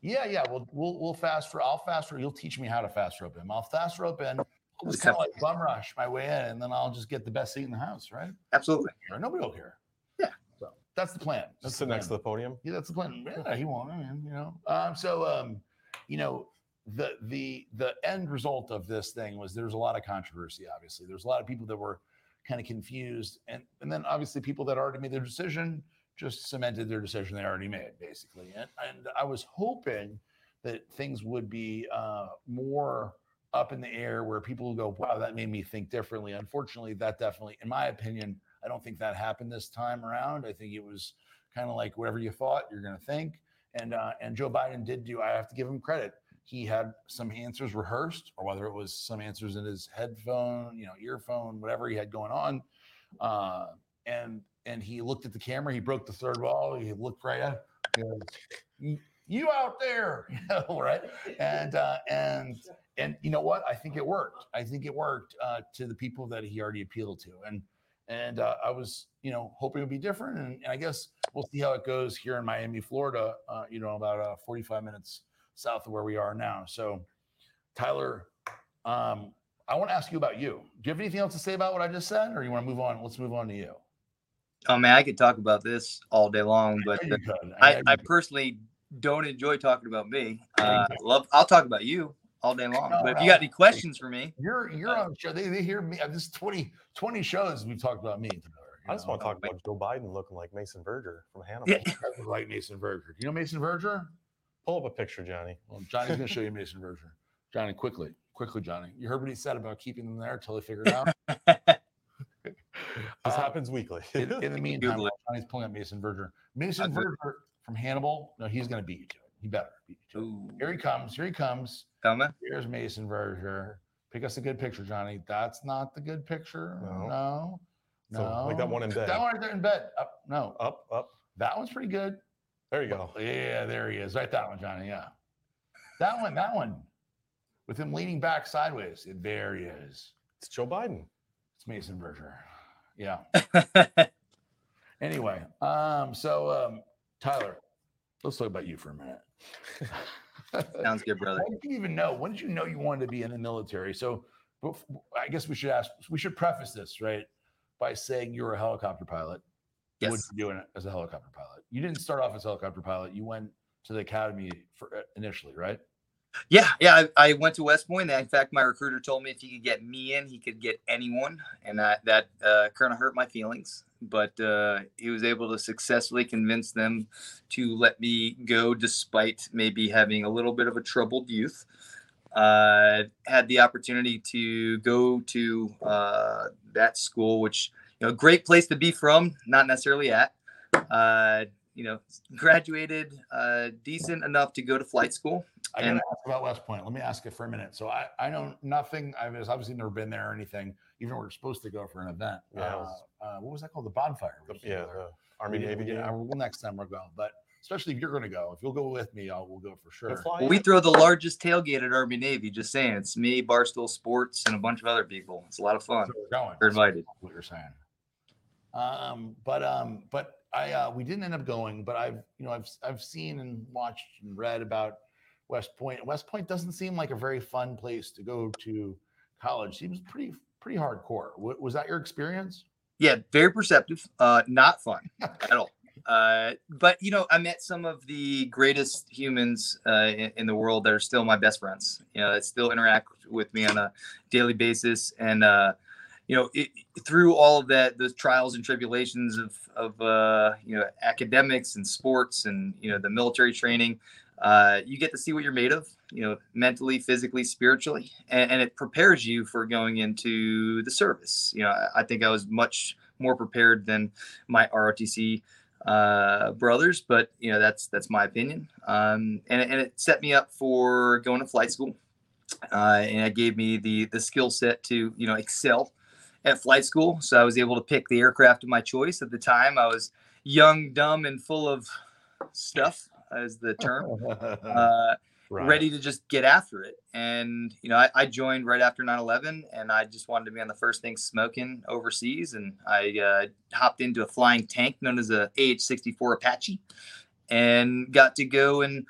Yeah. We'll fast rope. I'll fast rope. You'll teach me how to fast rope him. I'll fast rope in. I'll just kind of like bum rush my way in, and then I'll just get the best seat in the house, right? Absolutely. Nobody will care. Yeah. So that's the plan. That's the next to the podium. Yeah, that's the plan. Yeah, he won't. The end result of this thing was there's a lot of controversy. Obviously, there's a lot of people that were kind of confused, and then obviously people that already made their decision. Just cemented their decision they already made, basically. And I was hoping that things would be more up in the air where people would go, wow, that made me think differently. Unfortunately, that definitely, in my opinion, I don't think that happened this time around. I think it was kind of like whatever you thought, you're going to think. And Joe Biden did do, I have to give him credit. He had some answers rehearsed, or whether it was some answers in his headphone, earphone, whatever he had going on. And he looked at the camera. He broke the third wall. He looked right at you out there, right? And you know what? I think it worked. To the people that he already appealed to. And I was, hoping it would be different. And I guess we'll see how it goes here in Miami, Florida. About 45 minutes south of where we are now. So, Tyler, I want to ask you about you. Do you have anything else to say about what I just said, or you want to move on? Let's move on to you. Oh man, I could talk about this all day long, but I personally don't enjoy talking about me. I'll talk about you all day long. But if you got any questions for me, you're on the show. They hear me. This 20 shows we've talked about me. I just want to talk about Joe Biden looking like Mason Verger from Hannibal. Yeah. Like Mason Verger. Do you know Mason Verger? Pull up a picture, Johnny. Well, Johnny's gonna show you Mason Verger. Johnny, quickly, Johnny. You heard what he said about keeping them there until they figure it out. This happens weekly. In the meantime, Johnny's pulling up Mason Verger. Mason Verger from Hannibal. No, he's going to beat you to it. He better beat you to it. Here he comes. Here's Mason Verger. Pick us a good picture, Johnny. That's not the good picture. No. Like that one in bed. That one right there in bed. Up. No. Up. That one's pretty good. There you go. Yeah, there he is. Right, that one, Johnny. Yeah. That one. With him leaning back sideways. There he is. It's Joe Biden. It's Mason Verger. Yeah. Anyway, Tyler, let's talk about you for a minute. Sounds good, brother. When did you know you wanted to be in the military? So I guess we should preface this, right, by saying you were a helicopter pilot. Yes. What did you do as a helicopter pilot? You didn't start off as a helicopter pilot. You went to the academy for initially, right? Yeah. Yeah. I went to West Point. In fact, my recruiter told me if he could get me in, he could get anyone. And that kind of hurt my feelings, but he was able to successfully convince them to let me go despite maybe having a little bit of a troubled youth. Had the opportunity to go to that school, which, you know, great place to be from, not necessarily at, you know, graduated decent enough to go to flight school. I gotta ask about West Point. Let me ask it for a minute. So I know nothing. I've obviously never been there or anything, even though we're supposed to go for an event. Yeah, what was that called? The bonfire. The Army Navy. Yeah, well, next time we'll go. But especially if you're going to go, if you'll go with me, we'll go for sure. Well, we throw the largest tailgate at Army Navy. Just saying, it's me, Barstool Sports, and a bunch of other people. It's a lot of fun. So we're going. We're invited. That's what you're saying. But we didn't end up going. But I've seen and watched and read about West Point. West Point doesn't seem like a very fun place to go to college. Seems pretty hardcore. Was that your experience? Yeah, very perceptive. Not fun at all. But, you know, I met some of the greatest humans in the world that are still my best friends. You know, that still interact with me on a daily basis. And, you know, through all of that, the trials and tribulations of you know, academics and sports and, you know, the military training, you get to see what you're made of, you know, mentally, physically, spiritually, and it prepares you for going into the service. You know, I think I was much more prepared than my ROTC brothers, but, you know, that's my opinion. And it set me up for going to flight school. And it gave me the skill set to, you know, excel at flight school. So I was able to pick the aircraft of my choice. At the time, I was young, dumb, and full of stuff, as the term, right. Ready to just get after it. And, you know, I joined right after 9/11, and I just wanted to be on the first thing smoking overseas. And I hopped into a flying tank known as a AH-64 Apache, and got to go and,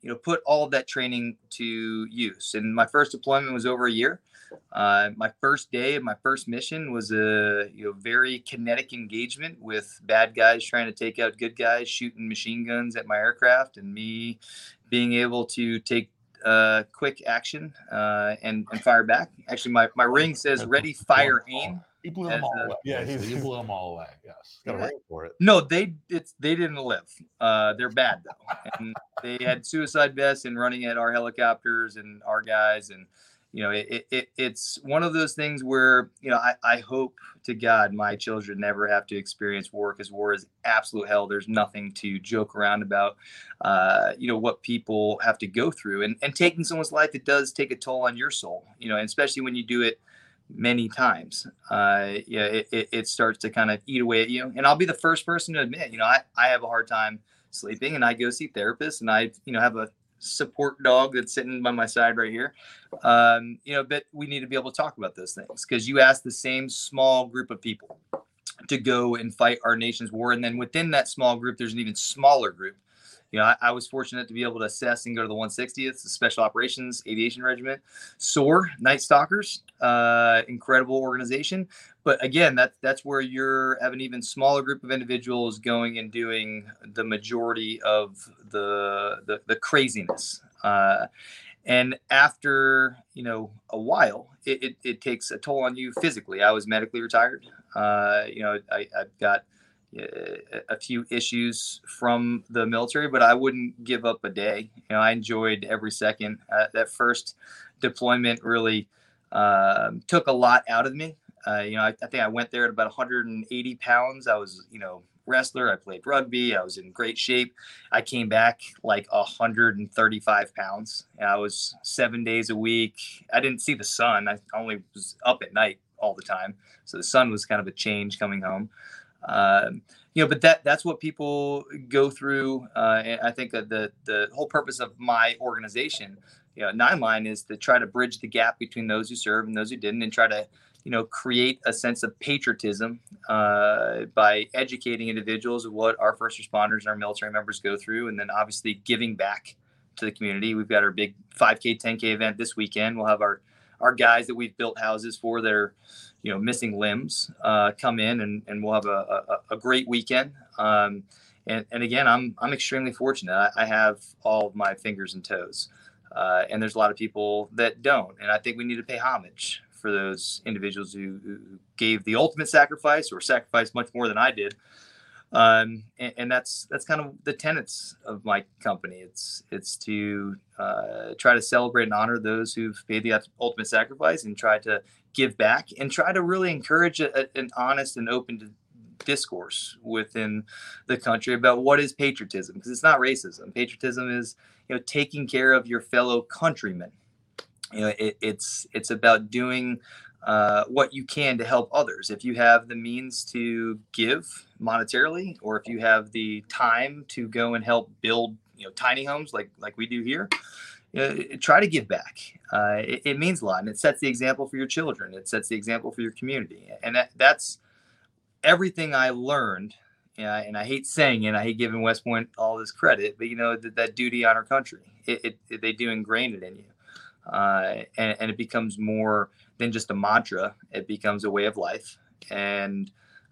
you know, put all of that training to use. And my first deployment was over a year. My first day of my first mission was a, you know, very kinetic engagement with bad guys trying to take out good guys, shooting machine guns at my aircraft, and me being able to take quick action and fire back. Actually, my ring says ready, fire, aim. He blew them all away. Yeah, he blew them all away. Yes, got to wait for it. No, they didn't live. They're bad though, and they had suicide vests and running at our helicopters and our guys. And, you know, it's one of those things where, you know, I hope to God my children never have to experience war, because war is absolute hell. There's nothing to joke around about, you know, what people have to go through. And taking someone's life, it does take a toll on your soul, you know, and especially when you do it many times. Yeah, it starts to kind of eat away at you. And I'll be the first person to admit, you know, I have a hard time sleeping, and I go see therapists, and I, you know, have a support dog that's sitting by my side right here. You know, but we need to be able to talk about those things, because you ask the same small group of people to go and fight our nation's war. And then within that small group, there's an even smaller group. You know, I was fortunate to be able to assess and go to the 160th, the Special Operations Aviation Regiment, SOAR, Night Stalkers, incredible organization. But again, that's where you have an even smaller group of individuals going and doing the majority of the craziness. And after, you know, a while, it takes a toll on you physically. I was medically retired. You know, I've got a few issues from the military, but I wouldn't give up a day. You know, I enjoyed every second. That first deployment really took a lot out of me. You know, I think I went there at about 180 pounds. I was, you know, wrestler. I played rugby. I was in great shape. I came back like 135 pounds. I was 7 days a week. I didn't see the sun. I only was up at night all the time. So the sun was kind of a change coming home. You know, but that's what people go through. And I think that the whole purpose of my organization, you know, Nine Line, is to try to bridge the gap between those who served and those who didn't, and try to, you know, create a sense of patriotism by educating individuals of what our first responders and our military members go through, and then obviously giving back to the community. We've got our big 5K, 10K event this weekend. We'll have our guys that we've built houses for that are, you know, missing limbs, come in, and we'll have a great weekend. And again, I'm extremely fortunate. I have all of my fingers and toes. And there's a lot of people that don't. And I think we need to pay homage for those individuals who gave the ultimate sacrifice or sacrificed much more than I did. And that's kind of the tenets of my company. It's to try to celebrate and honor those who've made the ultimate sacrifice and try to give back and try to really encourage an honest and open discourse within the country about what is patriotism, because it's not racism. Patriotism is, taking care of your fellow countrymen. It's about doing what you can to help others. If you have the means to give monetarily, or if you have the time to go and help build, tiny homes like we do here, try to give back. It means a lot, and it sets the example for your children. It sets the example for your community, and that's everything I learned. And I hate saying it. I hate giving West Point all this credit, but that duty on our country, they do ingrain it in you. And it becomes more than just a mantra. It becomes a way of life. And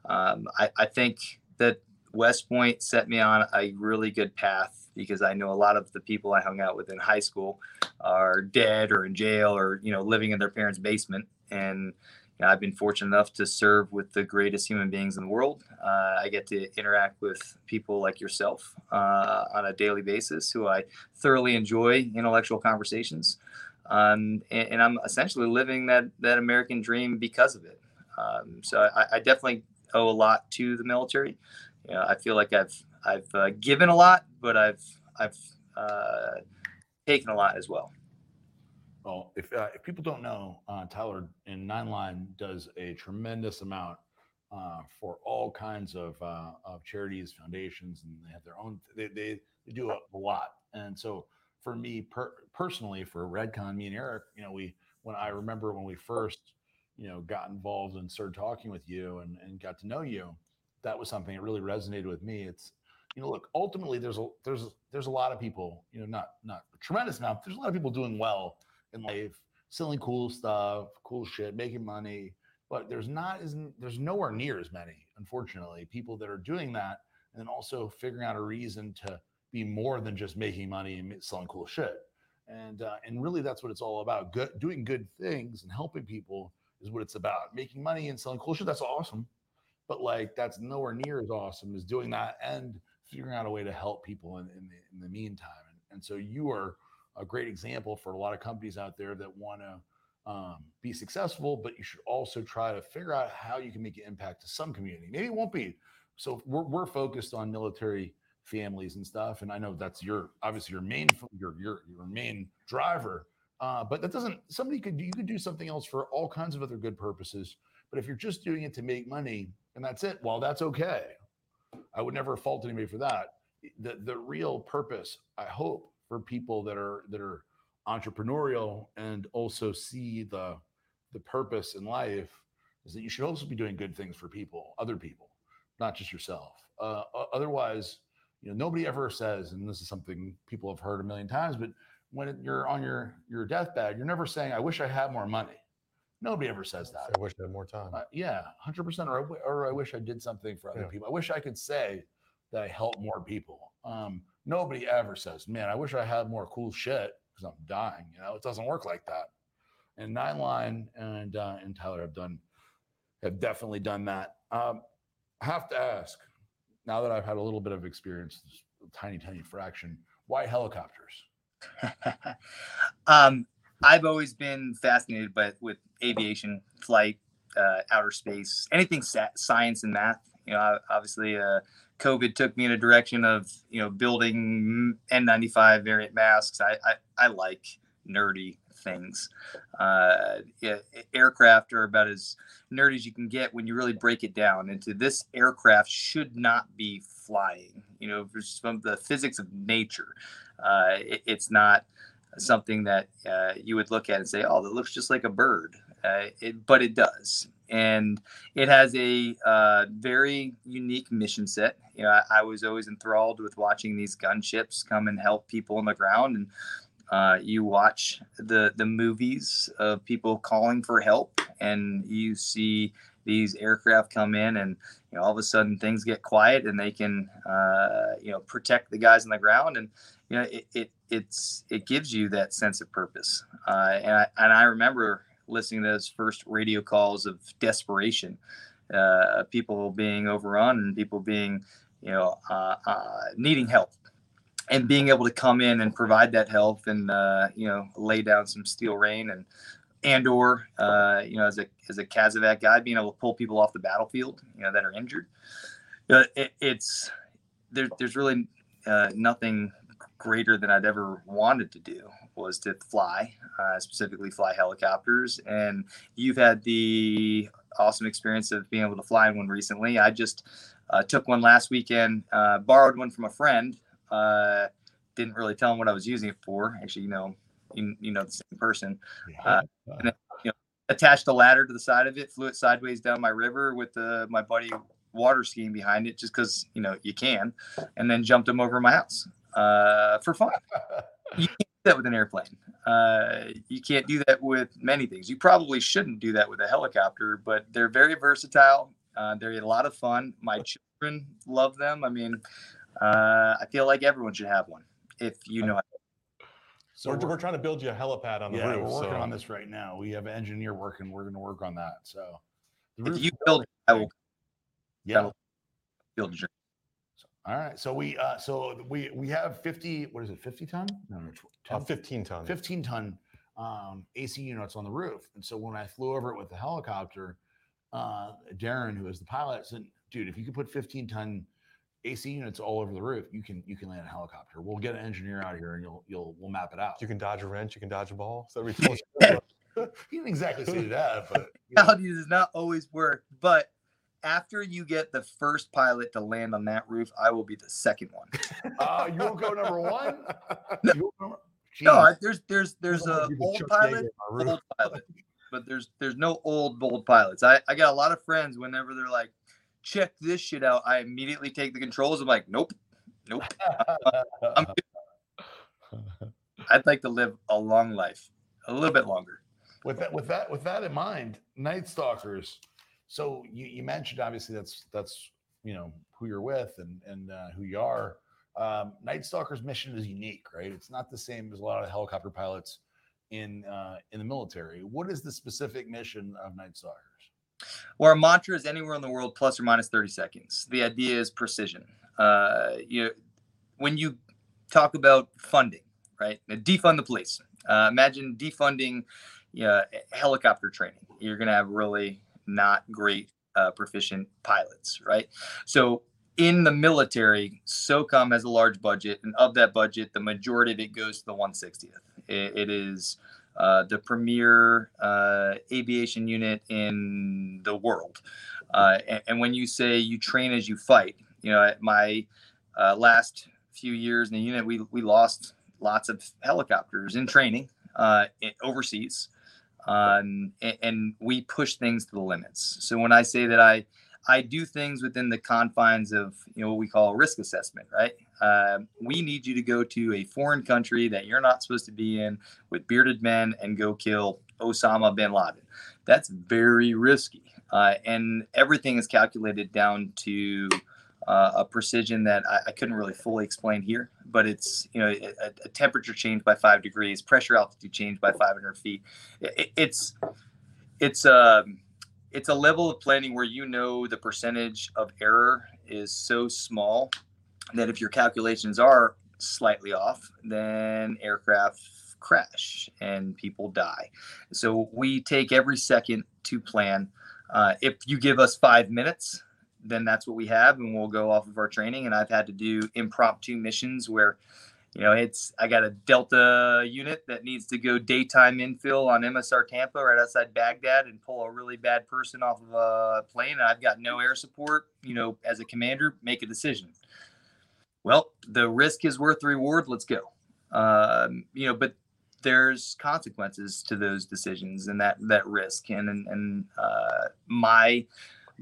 I think that West Point set me on a really good path, because I know a lot of the people I hung out with in high school are dead or in jail or, living in their parents' basement. And I've been fortunate enough to serve with the greatest human beings in the world. I get to interact with people like yourself on a daily basis, who I thoroughly enjoy intellectual conversations. And I'm essentially living that American dream because of it. So I definitely owe a lot to the military. I feel like I've given a lot, but I've taken a lot as well. Well, if people don't know, Tyler in Nine Line does a tremendous amount for all kinds of charities, foundations, and they have their own. They do a lot, and so. For me personally, for Redcon, me and Eric, when we first, got involved and started talking with you and got to know you, that was something that really resonated with me. It's, look, ultimately there's a lot of people, not a tremendous amount, but there's a lot of people doing well in life, selling cool stuff, cool shit, making money, but there's nowhere near as many, unfortunately, people that are doing that, and then also figuring out a reason to be more than just making money and selling cool shit. And really that's what it's all about. Doing good things and helping people is what it's about. Making money and selling cool shit, that's awesome. But that's nowhere near as awesome as doing that and figuring out a way to help people in the meantime. And so you are a great example for a lot of companies out there that want to be successful, but you should also try to figure out how you can make an impact to some community. Maybe it won't be. So we're focused on military families and stuff, and I know that's your main driver, but that doesn't. You could do something else for all kinds of other good purposes, but if you're just doing it to make money and that's it, well, that's okay. I would never fault anybody for that. The real purpose, I hope, for people that are entrepreneurial and also see the purpose in life, is that you should also be doing good things for people, other people, not just yourself. Otherwise. Nobody ever says, and this is something people have heard a million times, but when you're on your deathbed, you're never saying, I wish I had more money. Nobody ever says that. I wish I had more time. 100%. Or I wish I did something for other people. I wish I could say that I help more people. Nobody ever says, man, I wish I had more cool shit because I'm dying. It doesn't work like that. And Nine Line and Tyler have definitely done that. I have to ask, now that I've had a little bit of experience, a tiny fraction, why helicopters? I've always been fascinated with aviation, flight, outer space, anything science and math. Obviously COVID took me in a direction of, building N95 variant masks. I like nerdy things. Aircraft are about as nerdy as you can get when you really break it down into this aircraft should not be flying, from the physics of nature. It's not something that you would look at and say, oh, that looks just like a bird, but it does. And it has a very unique mission set. I was always enthralled with watching these gunships come and help people on the ground. And you watch the movies of people calling for help, and you see these aircraft come in and, you know, all of a sudden things get quiet and they can, you know, protect the guys on the ground. And, you know, it gives you that sense of purpose. And I remember listening to those first radio calls of desperation, people being overrun and people being, you know, needing help, and being able to come in and provide that help and, you know, lay down some steel rein and or, you know, as a Kazovac guy, being able to pull people off the battlefield, you know, that are injured. There's really nothing greater than I'd ever wanted to do, was to fly, specifically fly helicopters. And you've had the awesome experience of being able to fly in one recently. I just took one last weekend, borrowed one from a friend. Didn't really tell him what I was using it for. Actually, you know the same person. And then, you know, attached a ladder to the side of it, flew it sideways down my river with my buddy water skiing behind it, just because, you know, you can, and then jumped him over my house for fun. You can't do that with an airplane. You can't do that with many things. You probably shouldn't do that with a helicopter, but they're very versatile. They're a lot of fun. My children love them. I mean, I feel like everyone should have one, if you know. So we're trying to build you a helipad on the roof. We're working on this right now. We have an engineer working. We're going to work on that. So the if you build it, I will. Yeah, I'll build it. All right. So we have 50. What is it? 50 ton? No, 15 ton. 15 ton AC units on the roof. And so when I flew over it with the helicopter, Darren, who is the pilot, said, "Dude, if you could put 15 ton." AC units all over the roof, you can land a helicopter. We'll get an engineer out here and we'll map it out. You can dodge a wrench, you can dodge a ball. So you didn't exactly say that, but technology does not always work. But after you get the first pilot to land on that roof, I will be the second one. You won't go number one? No, there's a old pilot, but there's no old bold pilots. I got a lot of friends whenever they're like, check this shit out, I immediately take the controls. I'm like, nope. I'd like to live a long life, a little bit longer. With that in mind, Night Stalkers. So you mentioned, obviously, that's you know who you're with and who you are. Night Stalkers' mission is unique, right? It's not the same as a lot of helicopter pilots in the military. What is the specific mission of Night Stalkers? Well, our mantra is anywhere in the world, plus or minus 30 seconds. The idea is precision. You know, when you talk about funding, right? Defund the police. Imagine defunding helicopter training. You're going to have really not great proficient pilots, right? So in the military, SOCOM has a large budget. And of that budget, the majority of it goes to the 160th. It is... the premier aviation unit in the world. And when you say you train as you fight, you know, at my last few years in the unit, we lost lots of helicopters in training overseas. And we push things to the limits. So when I say that I do things within the confines of, you know, what we call risk assessment, right? We need you to go to a foreign country that you're not supposed to be in with bearded men and go kill Osama bin Laden. That's very risky. And everything is calculated down to a precision that I couldn't really fully explain here, but it's, you know, a temperature change by 5 degrees, pressure altitude change by 500 feet. It's a level of planning where, you know, the percentage of error is so small that if your calculations are slightly off, then aircraft crash and people die. So we take every second to plan. If you give us 5 minutes, then that's what we have, and we'll go off of our training. And I've had to do impromptu missions where, you know, I got a Delta unit that needs to go daytime infill on MSR Tampa right outside Baghdad and pull a really bad person off of a plane. And I've got no air support. You know, as a commander, make a decision. Well, the risk is worth the reward. Let's go. You know, but there's consequences to those decisions and that risk. And my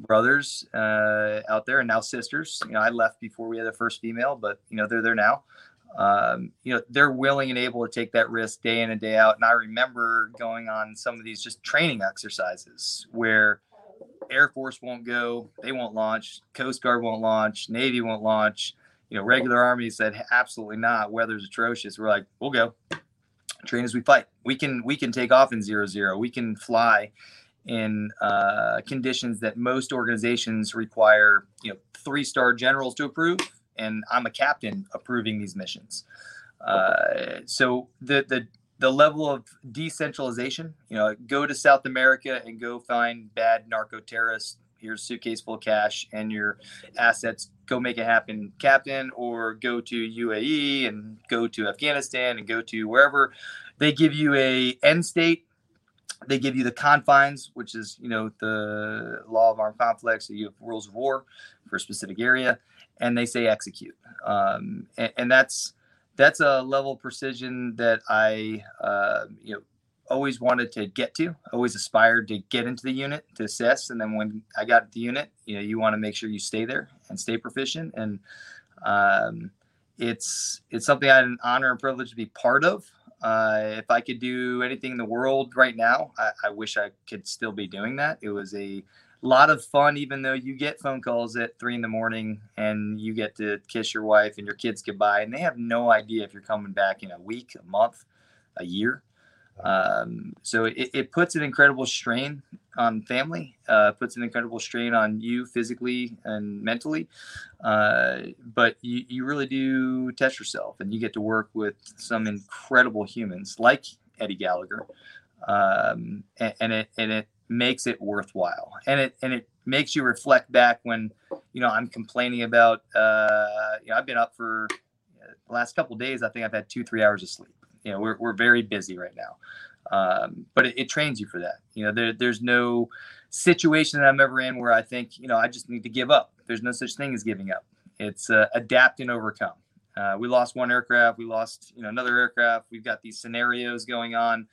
brothers out there, and now sisters, you know, I left before we had the first female, but, you know, they're there now. You know, they're willing and able to take that risk day in and day out. And I remember going on some of these just training exercises where Air Force won't go. They won't launch. Coast Guard won't launch. Navy won't launch. You know, regular Army said, absolutely not. Weather's atrocious. We're like, we'll go. Train as we fight. We can take off in 0-0. We can fly in conditions that most organizations require, you know, 3-star generals to approve. And I'm a captain approving these missions. So the level of decentralization, you know, go to South America and go find bad narco terrorists. Here's a suitcase full of cash and your assets. Go make it happen, captain, or go to UAE and go to Afghanistan and go to wherever. They give you an end state. They give you the confines, which is, you know, the law of armed conflicts. So you have rules of war for a specific area, and they say execute. And that's a level of precision that I, you know, always wanted to get to, always aspired to get into the unit to assess. And then when I got the unit, you know, you want to make sure you stay there and stay proficient. And it's something I had an honor and privilege to be part of. If I could do anything in the world right now, I wish I could still be doing that. It was a lot of fun, even though you get phone calls at 3 a.m. and you get to kiss your wife and your kids goodbye. And they have no idea if you're coming back in a week, a month, a year. So it puts an incredible strain on family, puts an incredible strain on you physically and mentally. But you really do test yourself, and you get to work with some incredible humans like Eddie Gallagher. And it makes it worthwhile, and it makes you reflect back when, you know, I'm complaining about, you know, I've been up for the last couple of days. I think I've had 2-3 hours of sleep. You know, we're very busy right now, but it trains you for that. You know, there's no situation that I'm ever in where I think, you know, I just need to give up. There's no such thing as giving up. It's adapt and overcome. We lost one aircraft. We lost, you know, another aircraft. We've got these scenarios going on.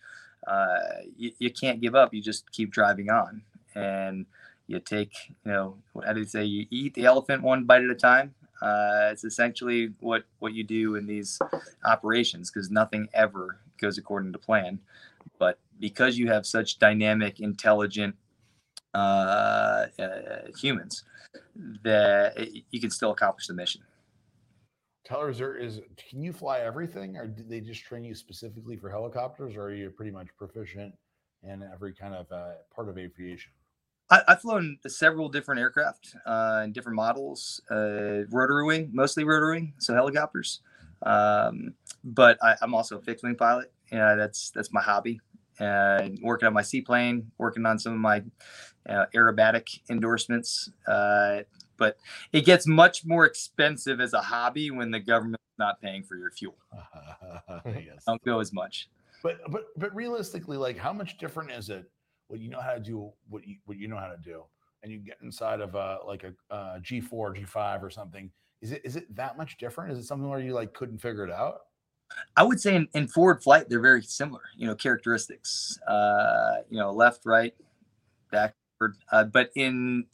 You can't give up. You just keep driving on, and you take, you know, how do you say, you eat the elephant one bite at a time. It's essentially what you do in these operations, because nothing ever goes according to plan. But because you have such dynamic, intelligent humans, that you can still accomplish the mission. Tyler, can you fly everything, or did they just train you specifically for helicopters, or are you pretty much proficient in every kind of part of aviation? I've flown several different aircraft and different models, rotor wing, mostly rotor wing, so helicopters. But I'm also a fixed wing pilot. Yeah, that's my hobby. Working on my seaplane, working on some of my aerobatic endorsements. But it gets much more expensive as a hobby when the government's not paying for your fuel. Yes. Don't go as much. But realistically, like, how much different is it? Well, you know how to do what you know how to do, and you get inside of a G4, G5 or something. Is it that much different? Is it something where you like couldn't figure it out? I would say in forward flight they're very similar, you know, characteristics, you know, left, right, backward. But in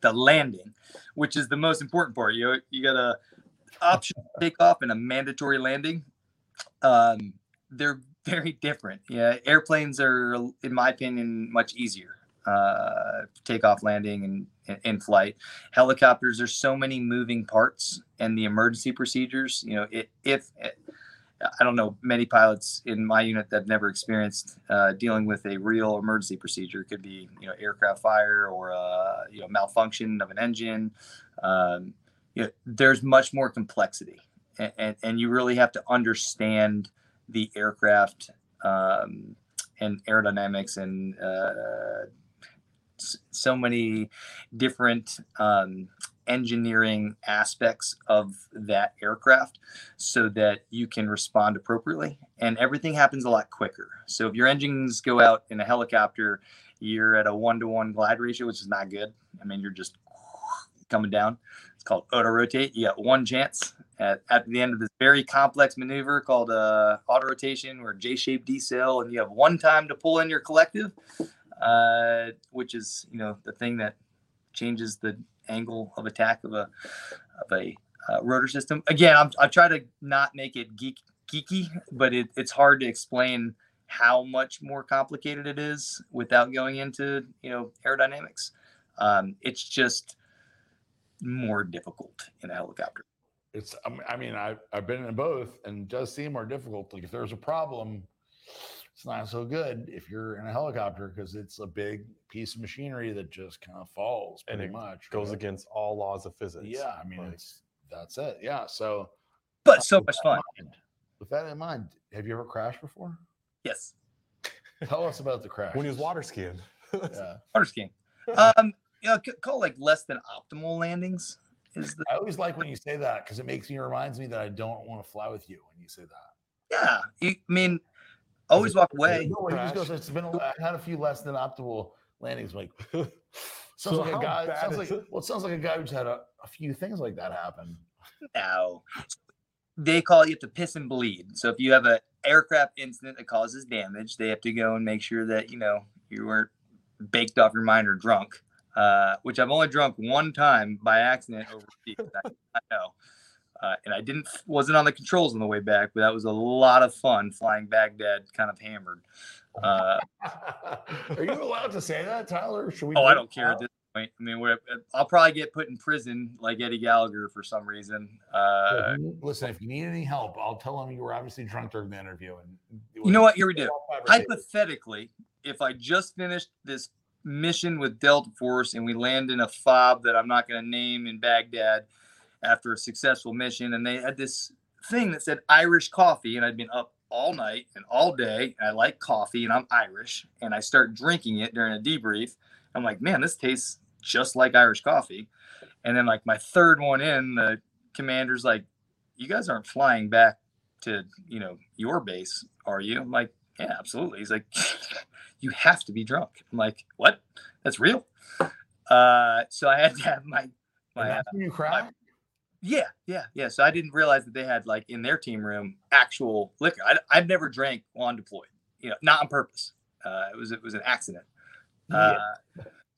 the landing, which is the most important part, you got a optional takeoff and a mandatory landing. They're very different. Yeah, airplanes are, in my opinion, much easier takeoff, landing, and in flight. Helicopters, there's so many moving parts, and the emergency procedures. You know, I don't know many pilots in my unit that have never experienced dealing with a real emergency procedure. It could be, you know, aircraft fire or you know, malfunction of an engine. You know, there's much more complexity, and you really have to understand the aircraft and aerodynamics, and so many different engineering aspects of that aircraft, so that you can respond appropriately. And everything happens a lot quicker. So if your engines go out in a helicopter, you're at a 1-to-1 glide ratio, which is not good. I mean, you're just coming down. It's called auto-rotate. You got one chance at the end of this very complex maneuver called auto-rotation or J-shaped decel, and you have one time to pull in your collective, which is, you know, the thing that changes the angle of attack of a rotor system. Again, I try to not make it geeky, but it's hard to explain how much more complicated it is without going into, you know, aerodynamics. It's just more difficult in a helicopter. It's, I mean, I've been in both, and it does seem more difficult. Like if there's a problem, it's not so good if you're in a helicopter, because it's a big piece of machinery that just kind of falls pretty and it much. Goes against all laws of physics. Yeah, I mean, like, that's it. Yeah, so. But so much fun. With that in mind, have you ever crashed before? Yes. Tell us about the crash. When he was water skiing. Yeah. Water skiing. You know, call like less than optimal landings. I always like when you say that, because it makes me, reminds me that I don't want to fly with you when you say that. Yeah. I mean, always walk away. No, it's been I had a few less than optimal landings. I'm like, it sounds like a guy who's had a few things like that happen. No. They call it, you have to piss and bleed. So if you have an aircraft incident that causes damage, they have to go and make sure that, you know, you weren't baked off your mind or drunk, which I've only drunk one time by accident overseas. I know. And I wasn't on the controls on the way back, but that was a lot of fun flying Baghdad kind of hammered. Are you allowed to say that, Tyler? Should we? Oh, I don't care at this point. I mean, I'll probably get put in prison like Eddie Gallagher for some reason. Listen, if you need any help, I'll tell them you were obviously drunk during the interview. And you know what? Here we do. Hypothetically, if I just finished this mission with Delta Force and we land in a FOB that I'm not going to name in Baghdad after a successful mission, and they had this thing that said Irish coffee, and I'd been up all night and all day, and I like coffee, and I'm Irish, and I start drinking it during a debrief. I'm like, man, this tastes just like Irish coffee. And then like my third one in, the commander's like, you guys aren't flying back to, you know, your base, are you? I'm like, yeah, absolutely. He's like, you have to be drunk. I'm like, what? That's real. So I had to have my Yeah. So I didn't realize that they had like in their team room actual liquor. I've never drank on deployed, you know, not on purpose. It was an accident.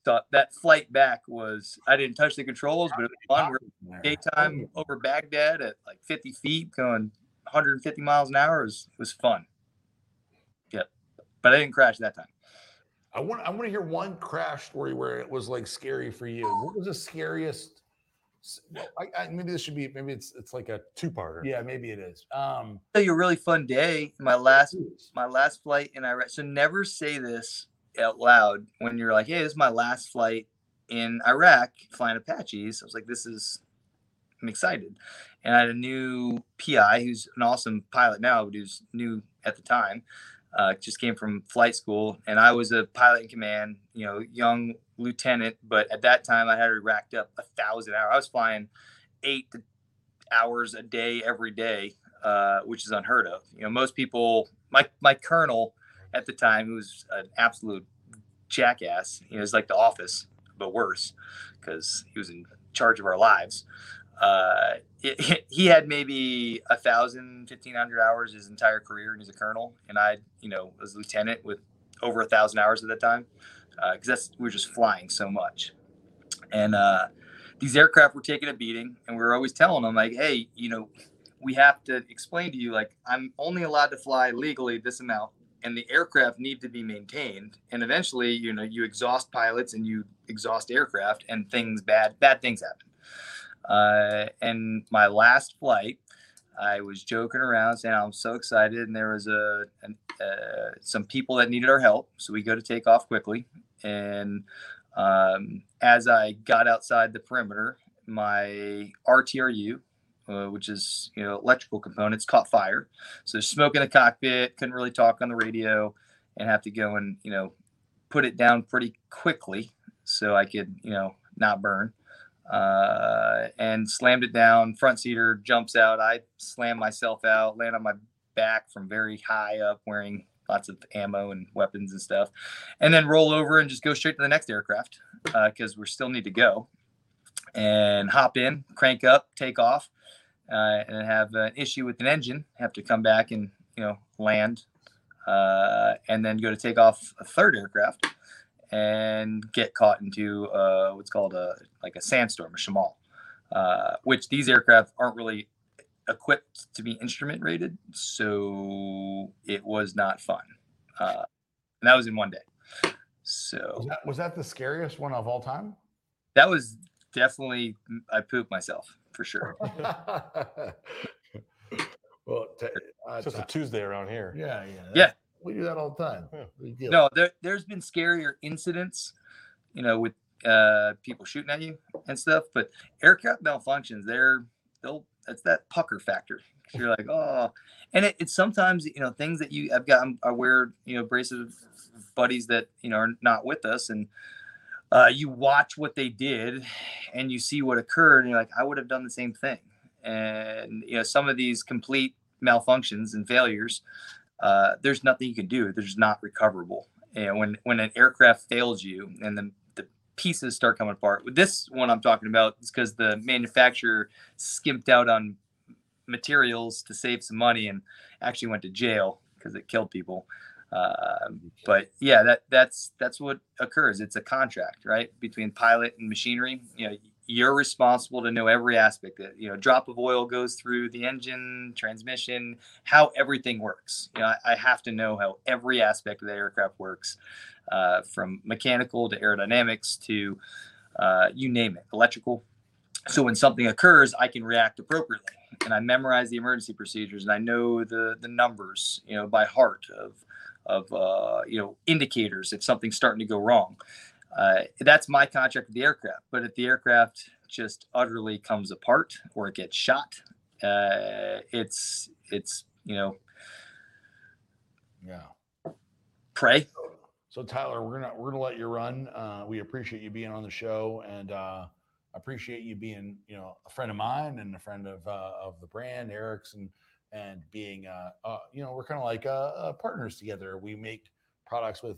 So that flight back was, I didn't touch the controls, but it was fun. We're daytime over Baghdad at like 50 feet going 150 miles an hour. It was fun. Yeah. But I didn't crash that time. I want to hear one crash story where it was like scary for you. What was the scariest? Maybe it's like a two-parter. Yeah, maybe it is. A really fun day. My last flight in Iraq. So never say this out loud when you're like, hey, this is my last flight in Iraq flying Apaches. I was like, I'm excited. And I had a new PI who's an awesome pilot now, but who's new at the time. Just came from flight school, and I was a pilot in command, you know, young lieutenant. But at that time, I had already racked up 1,000 hours. I was flying 8 hours a day every day, which is unheard of. You know, most people, my colonel at the time, who was an absolute jackass, you know, it's like The Office, but worse, because he was in charge of our lives. He had maybe 1,500 hours his entire career, and he's a colonel. And I, you know, was a lieutenant with over 1,000 hours at that time, because we were just flying so much. And these aircraft were taking a beating, and we were always telling them, like, hey, you know, we have to explain to you, like, I'm only allowed to fly legally this amount, and the aircraft need to be maintained. And eventually, you know, you exhaust pilots and you exhaust aircraft, and bad things happen. And my last flight, I was joking around saying, I'm so excited. And there was some people that needed our help. So we go to take off quickly. And, as I got outside the perimeter, my RTRU, which is, you know, electrical components, caught fire. So there's smoke in the cockpit, couldn't really talk on the radio, and have to go and, you know, put it down pretty quickly so I could, you know, not burn. And slammed it down. Front seater jumps out. I slam myself out, land on my back from very high up, wearing lots of ammo and weapons and stuff, and then roll over and just go straight to the next aircraft, because we still need to go, and hop in, crank up, take off, and have an issue with an engine, have to come back and, you know, land, and then go to take off a third aircraft, and get caught into what's called a sandstorm, a shamal, which these aircraft aren't really equipped to be instrument rated. So it was not fun. And that was in one day. So was that the scariest one of all time? that was definitely, I pooped myself for sure. Well, it's just a Tuesday around here. Yeah. We do that all the time. Yeah. No, there's been scarier incidents, you know, with people shooting at you and stuff. But aircraft malfunctions, that's that pucker factor. You're like, oh, and it's sometimes, you know, things that I've got, I wear, you know, braces of buddies that, you know, are not with us, and you watch what they did and you see what occurred, and you're like, I would have done the same thing. And, you know, some of these complete malfunctions and failures, there's nothing you can do. They're just not recoverable. And when an aircraft fails you and then the pieces start coming apart, with this one I'm talking about is because the manufacturer skimped out on materials to save some money and actually went to jail because it killed people. But yeah, that's what occurs. It's a contract, right, between pilot and machinery. You know, you're responsible to know every aspect that, you know, drop of oil goes through the engine, transmission, how everything works. You know, I have to know how every aspect of the aircraft works, from mechanical to aerodynamics to, you name it, electrical. So when something occurs, I can react appropriately, and I memorize the emergency procedures, and I know the numbers, you know, by heart of you know, indicators if something's starting to go wrong. That's my contract with the aircraft. But if the aircraft just utterly comes apart or it gets shot, it's you know, yeah, pray. So Tyler, we're gonna let you run. We appreciate you being on the show, and appreciate you being, you know, a friend of mine and a friend of the brand, Eric's, and being you know, we're kind of like partners together. We make products with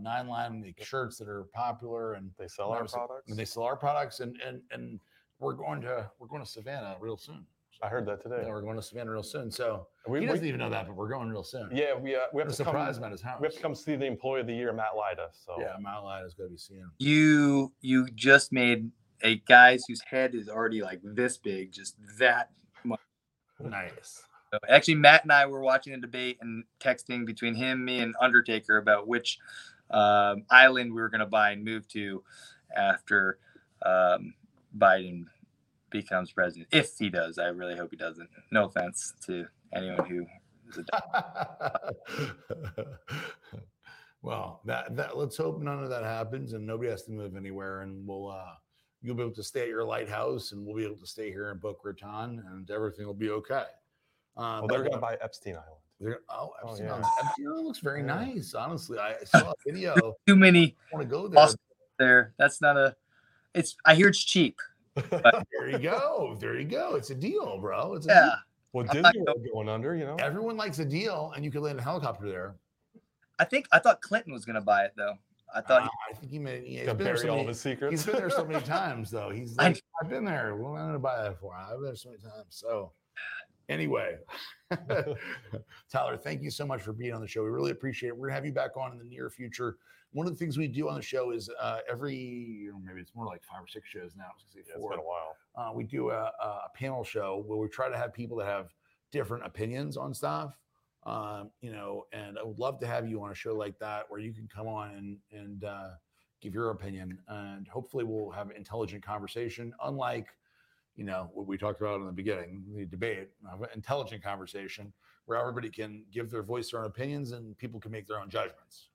Nine Line, we make shirts that are popular, and they sell our products. And they sell our products, and we're going to Savannah real soon. I heard that today. Yeah, we're going to Savannah real soon. So he doesn't even know that, but we're going real soon. Yeah, we have to surprise him at his house. We have to come see the Employee of the Year, Matt Lida. So yeah, Matt Lida's going to be seeing him. You just made a guys whose head is already like this big, just that much. Nice. So actually, Matt and I were watching a debate and texting between him, me, and Undertaker about which island we were going to buy and move to after Biden becomes president. If he does, I really hope he doesn't. No offense to anyone who is a Well, that let's hope none of that happens and nobody has to move anywhere, and we'll you'll be able to stay at your lighthouse, and we'll be able to stay here in Boca Raton, and everything will be okay. Well, they're going to buy Epstein Island. Epstein Island. Epstein Island looks very nice, honestly. I saw a video. Too many. I want to go there. That's not a. It's. I hear it's cheap. But... There you go. It's a deal, bro. It's a deal. Well, Disney going under, you know. Everyone likes a deal, and you could land a helicopter there. I thought Clinton was going to buy it though. I think he made. Yeah, to bury all of his secrets. He's been there so many times, though. He's like, I've been there. Well, I'm gonna buy that for him. I've been there so many times. So, anyway, Tyler, thank you so much for being on the show. We really appreciate it. We're gonna have you back on in the near future. One of the things we do on the show is every, or maybe it's more like 5 or 6 shows now. It's been a while. We do a panel show where we try to have people that have different opinions on stuff. You know, and I would love to have you on a show like that where you can come on and give your opinion, and hopefully we'll have an intelligent conversation, unlike, you know, what we talked about in the beginning, the debate, intelligent conversation where everybody can give their voice, their own opinions, and people can make their own judgments.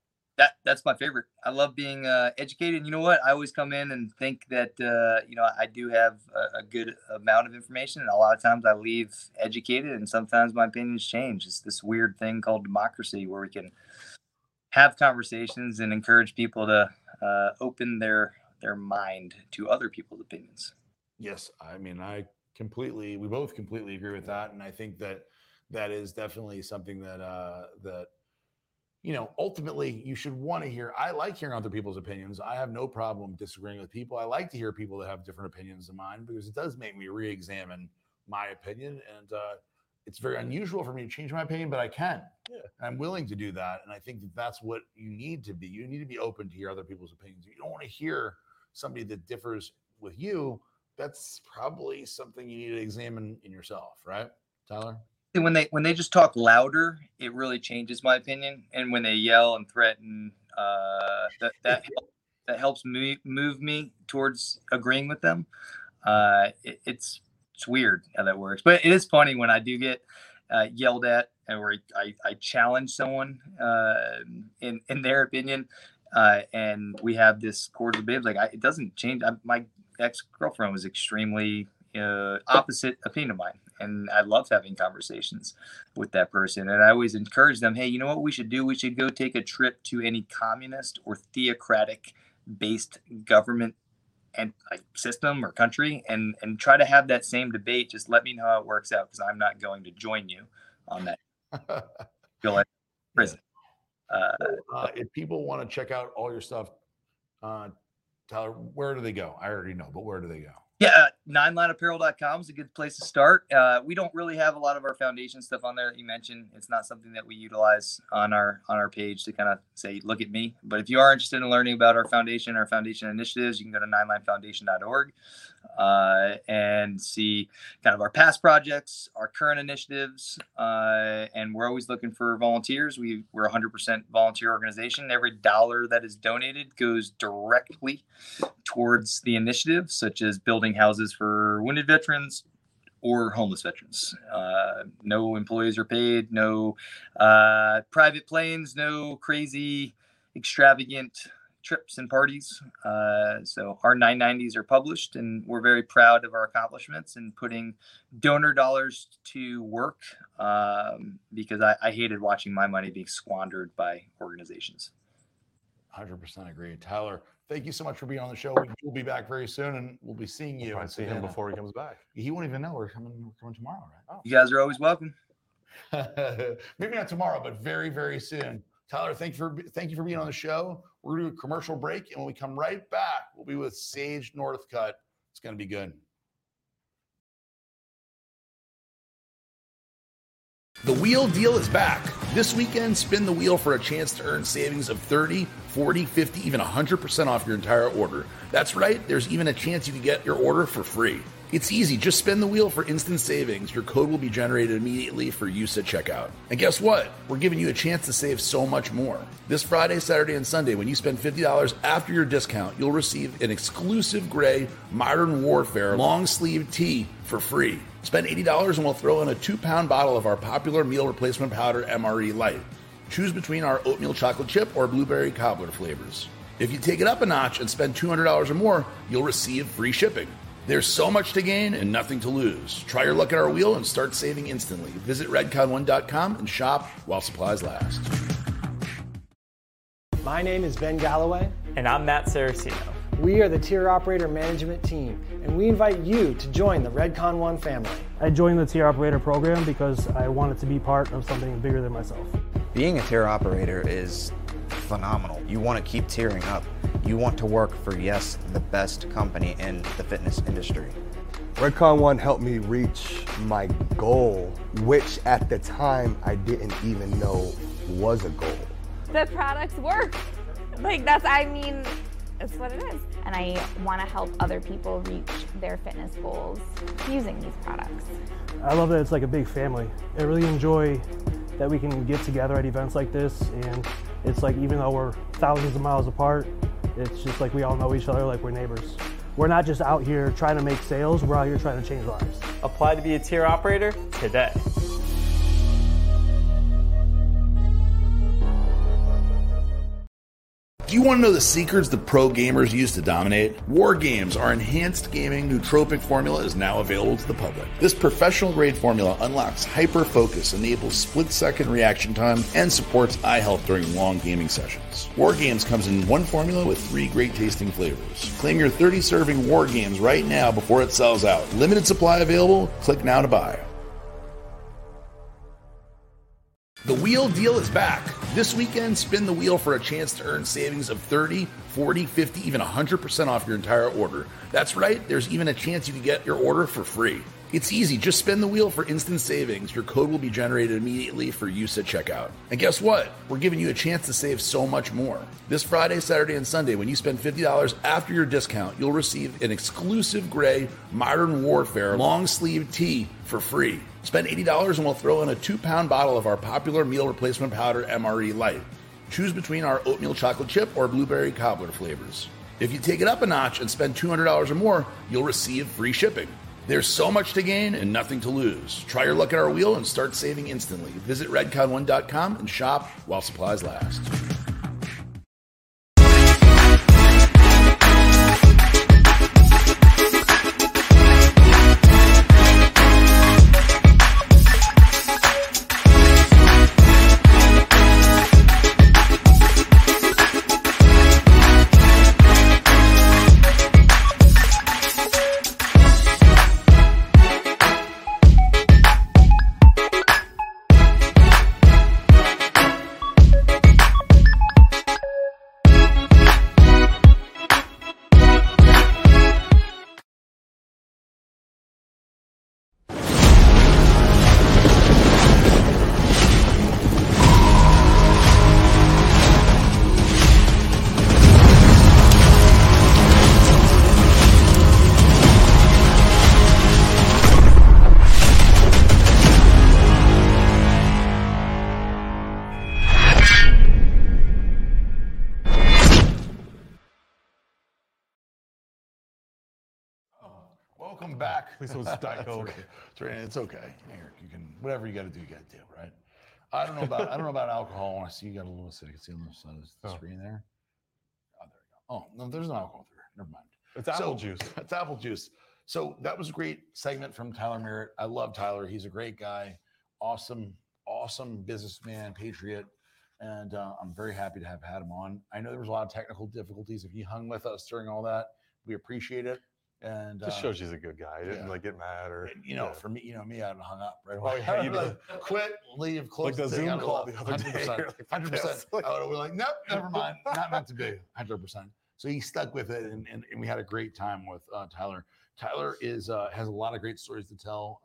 That's my favorite. I love being educated. And you know what? I always come in and think that, you know, I do have a good amount of information. And a lot of times I leave educated, and sometimes my opinions change. It's this weird thing called democracy where we can have conversations and encourage people to open their mind to other people's opinions. Yes. I mean, we both completely agree with that. And I think that is definitely something that, you know, ultimately you should want to hear. I like hearing other people's opinions. I have no problem disagreeing with people. I like to hear people that have different opinions than mine, because it does make me re-examine my opinion. And it's very unusual for me to change my opinion, but I can. Yeah. I'm willing to do that. And I think that's what you need to be. You need to be open to hear other people's opinions. You don't want to hear somebody that differs with you. That's probably something you need to examine in yourself, right, Tyler? When they just talk louder, it really changes my opinion. And when they yell and threaten, that helps that helps move me towards agreeing with them. It's weird how that works, but it is funny when I do get yelled at or I challenge someone in their opinion. And we have this core debate. Like it doesn't change. My ex-girlfriend was extremely opposite opinion of mine. And I love having conversations with that person. And I always encourage them, hey, you know what we should do? We should go take a trip to any communist or theocratic-based government and like system or country and try to have that same debate. Just let me know how it works out because I'm not going to join you on that. Feel like prison. If people want to check out all your stuff, Tyler, where do they go? I already know, but where do they go? Yeah, 9lineapparel.com is a good place to start. We don't really have a lot of our foundation stuff on there that you mentioned. It's not something that we utilize on our page to kind of say, look at me. But if you are interested in learning about our foundation initiatives, you can go to 9linefoundation.org and see kind of our past projects, our current initiatives, and we're always looking for volunteers. We're 100% volunteer organization. Every dollar that is donated goes directly towards the initiatives, such as building houses for wounded veterans or homeless veterans. No employees are paid, no private planes, no crazy extravagant trips and parties. So our 990s are published and we're very proud of our accomplishments and putting donor dollars to work because I hated watching my money being squandered by organizations. 100% agree. Tyler, thank you so much for being on the show. We'll be back very soon, and we'll be seeing you. I'll see him before he comes back. He won't even know we're coming tomorrow, right? Oh. You guys are always welcome. Maybe not tomorrow, but very, very soon. Tyler, thank you for being on the show. We're going to do a commercial break, and when we come right back, we'll be with Sage Northcutt. It's going to be good. The Wheel Deal is back. This weekend, spin the wheel for a chance to earn savings of 30, 40, 50, even 100% off your entire order. That's right, there's even a chance you can get your order for free. It's easy, just spin the wheel for instant savings. Your code will be generated immediately for use at checkout. And guess what? We're giving you a chance to save so much more. This Friday, Saturday, and Sunday, when you spend $50 after your discount, you'll receive an exclusive gray Modern Warfare long sleeve tee for free. Spend $80 and we'll throw in a 2-pound bottle of our popular meal replacement powder, MRE Light. Choose between our oatmeal chocolate chip or blueberry cobbler flavors. If you take it up a notch and spend $200 or more, you'll receive free shipping. There's so much to gain and nothing to lose. Try your luck at our wheel and start saving instantly. Visit Redcon1.com and shop while supplies last. My name is Ben Galloway. And I'm Matt Saracino. We are the Tier Operator Management Team, and we invite you to join the Redcon1 family. I joined the Tier Operator program because I wanted to be part of something bigger than myself. Being a Tier Operator is phenomenal. You want to keep tiering up. You want to work for, yes, the best company in the fitness industry. Redcon1 helped me reach my goal, which at the time I didn't even know was a goal. The products work. Like, it's what it is. And I want to help other people reach their fitness goals using these products. I love that it's like a big family. I really enjoy that we can get together at events like this. And it's like, even though we're thousands of miles apart, it's just like we all know each other like we're neighbors. We're not just out here trying to make sales. We're out here trying to change lives. Apply to be a Tier Operator today. Do you want to know the secrets the pro gamers use to dominate? War Games, our enhanced gaming nootropic formula, is now available to the public. This professional grade formula unlocks hyper focus, enables split second reaction time, and supports eye health during long gaming sessions. War Games comes in one formula with 3 great tasting flavors. Claim your 30 serving War Games right now before it sells out. Limited supply available. Click now to buy. The Wheel Deal is back. This weekend, spin the wheel for a chance to earn savings of 30, 40, 50, even 100% off your entire order. That's right, there's even a chance you can get your order for free. It's easy, just spin the wheel for instant savings. Your code will be generated immediately for use at checkout. And guess what? We're giving you a chance to save so much more. This Friday, Saturday, and Sunday, when you spend $50 after your discount, you'll receive an exclusive gray Modern Warfare long sleeve tee for free. Spend $80 and we'll throw in a 2-pound bottle of our popular meal replacement powder, MRE Light. Choose between our oatmeal chocolate chip or blueberry cobbler flavors. If you take it up a notch and spend $200 or more, you'll receive free shipping. There's so much to gain and nothing to lose. Try your luck at our wheel and start saving instantly. Visit Redcon1.com and shop while supplies last. Welcome back. Please don't start Coke. It's okay. Here, you can whatever you got to do, you got to do, right? I don't know about alcohol. I see you got a little acidic. See on the side of the screen there. Oh, there we go. Oh no, there's no alcohol there. Never mind. It's apple juice. It's apple juice. So that was a great segment from Tyler Merritt. I love Tyler. He's a great guy. Awesome businessman, patriot, and I'm very happy to have had him on. I know there was a lot of technical difficulties. If he hung with us during all that, we appreciate it. And just shows she's a good guy. Didn't like get mad or for me, me, I'd hung up right away. Oh, yeah, you like, quit, leave, close. Like the Zoom call the other day. 100%. I would be like, nope, never mind. Not meant to be. 100%. So he stuck with it, and we had a great time with Tyler. Tyler has a lot of great stories to tell.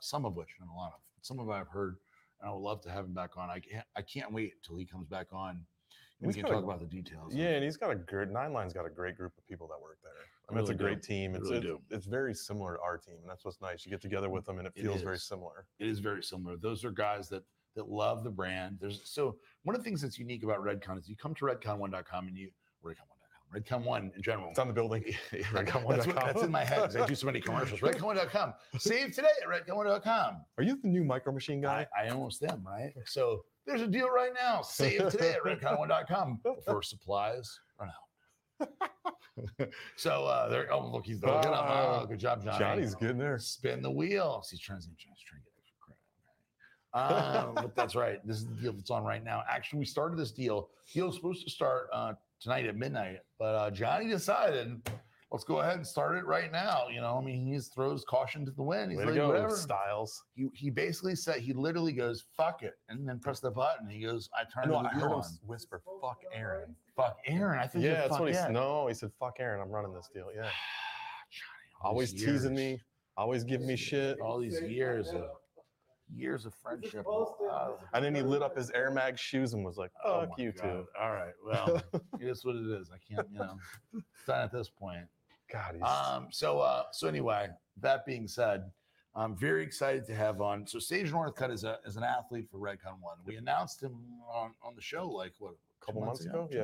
Some of I've heard, and I would love to have him back on. I can't wait till he comes back on. We can talk about the details. Yeah, and he's got a good Nine Line's got a great group of people that work there. I mean, really it's a great team. It's very similar to our team, and that's what's nice. You get together with them, and it feels very similar. It is very similar. Those are guys that love the brand. So one of the things that's unique about Redcon is you come to Redcon1.com and you Redcon1 in general. It's on the building. Redcon1.com. That's in my head because I do so many commercials. Redcon1.com. Save today at Redcon1.com. Are you the new Micro Machine guy? I almost am, right? So there's a deal right now. Save today at Redcon1.com before supplies run out. So there. Oh, look, he's looking up. Oh, good job, Johnny. Johnny's getting there. Spin the wheel. He's trying to get extra credit. But that's right. This is the deal that's on right now. Actually, we started this deal. Deal was supposed to start tonight at midnight, but Johnny decided, let's go ahead and start it right now. He just throws caution to the wind. He's like, whatever. Styles. He basically said, he literally goes, fuck it, and then press the button. He goes, I heard him whisper, fuck Aaron. Fuck Aaron. I think that's what he said. No, he said, fuck Aaron. I'm running this deal. Yeah. Johnny, always teasing me. Always giving me shit. All these years of friendship. And then he lit up his Air Mag shoes and was like, fuck you too. All right. Well, it is what it is. I can't, it's not at this point. God, so anyway, that being said, I'm very excited to have on. So Sage Northcutt is an athlete for Redcon1. We announced him on the show a couple months ago. He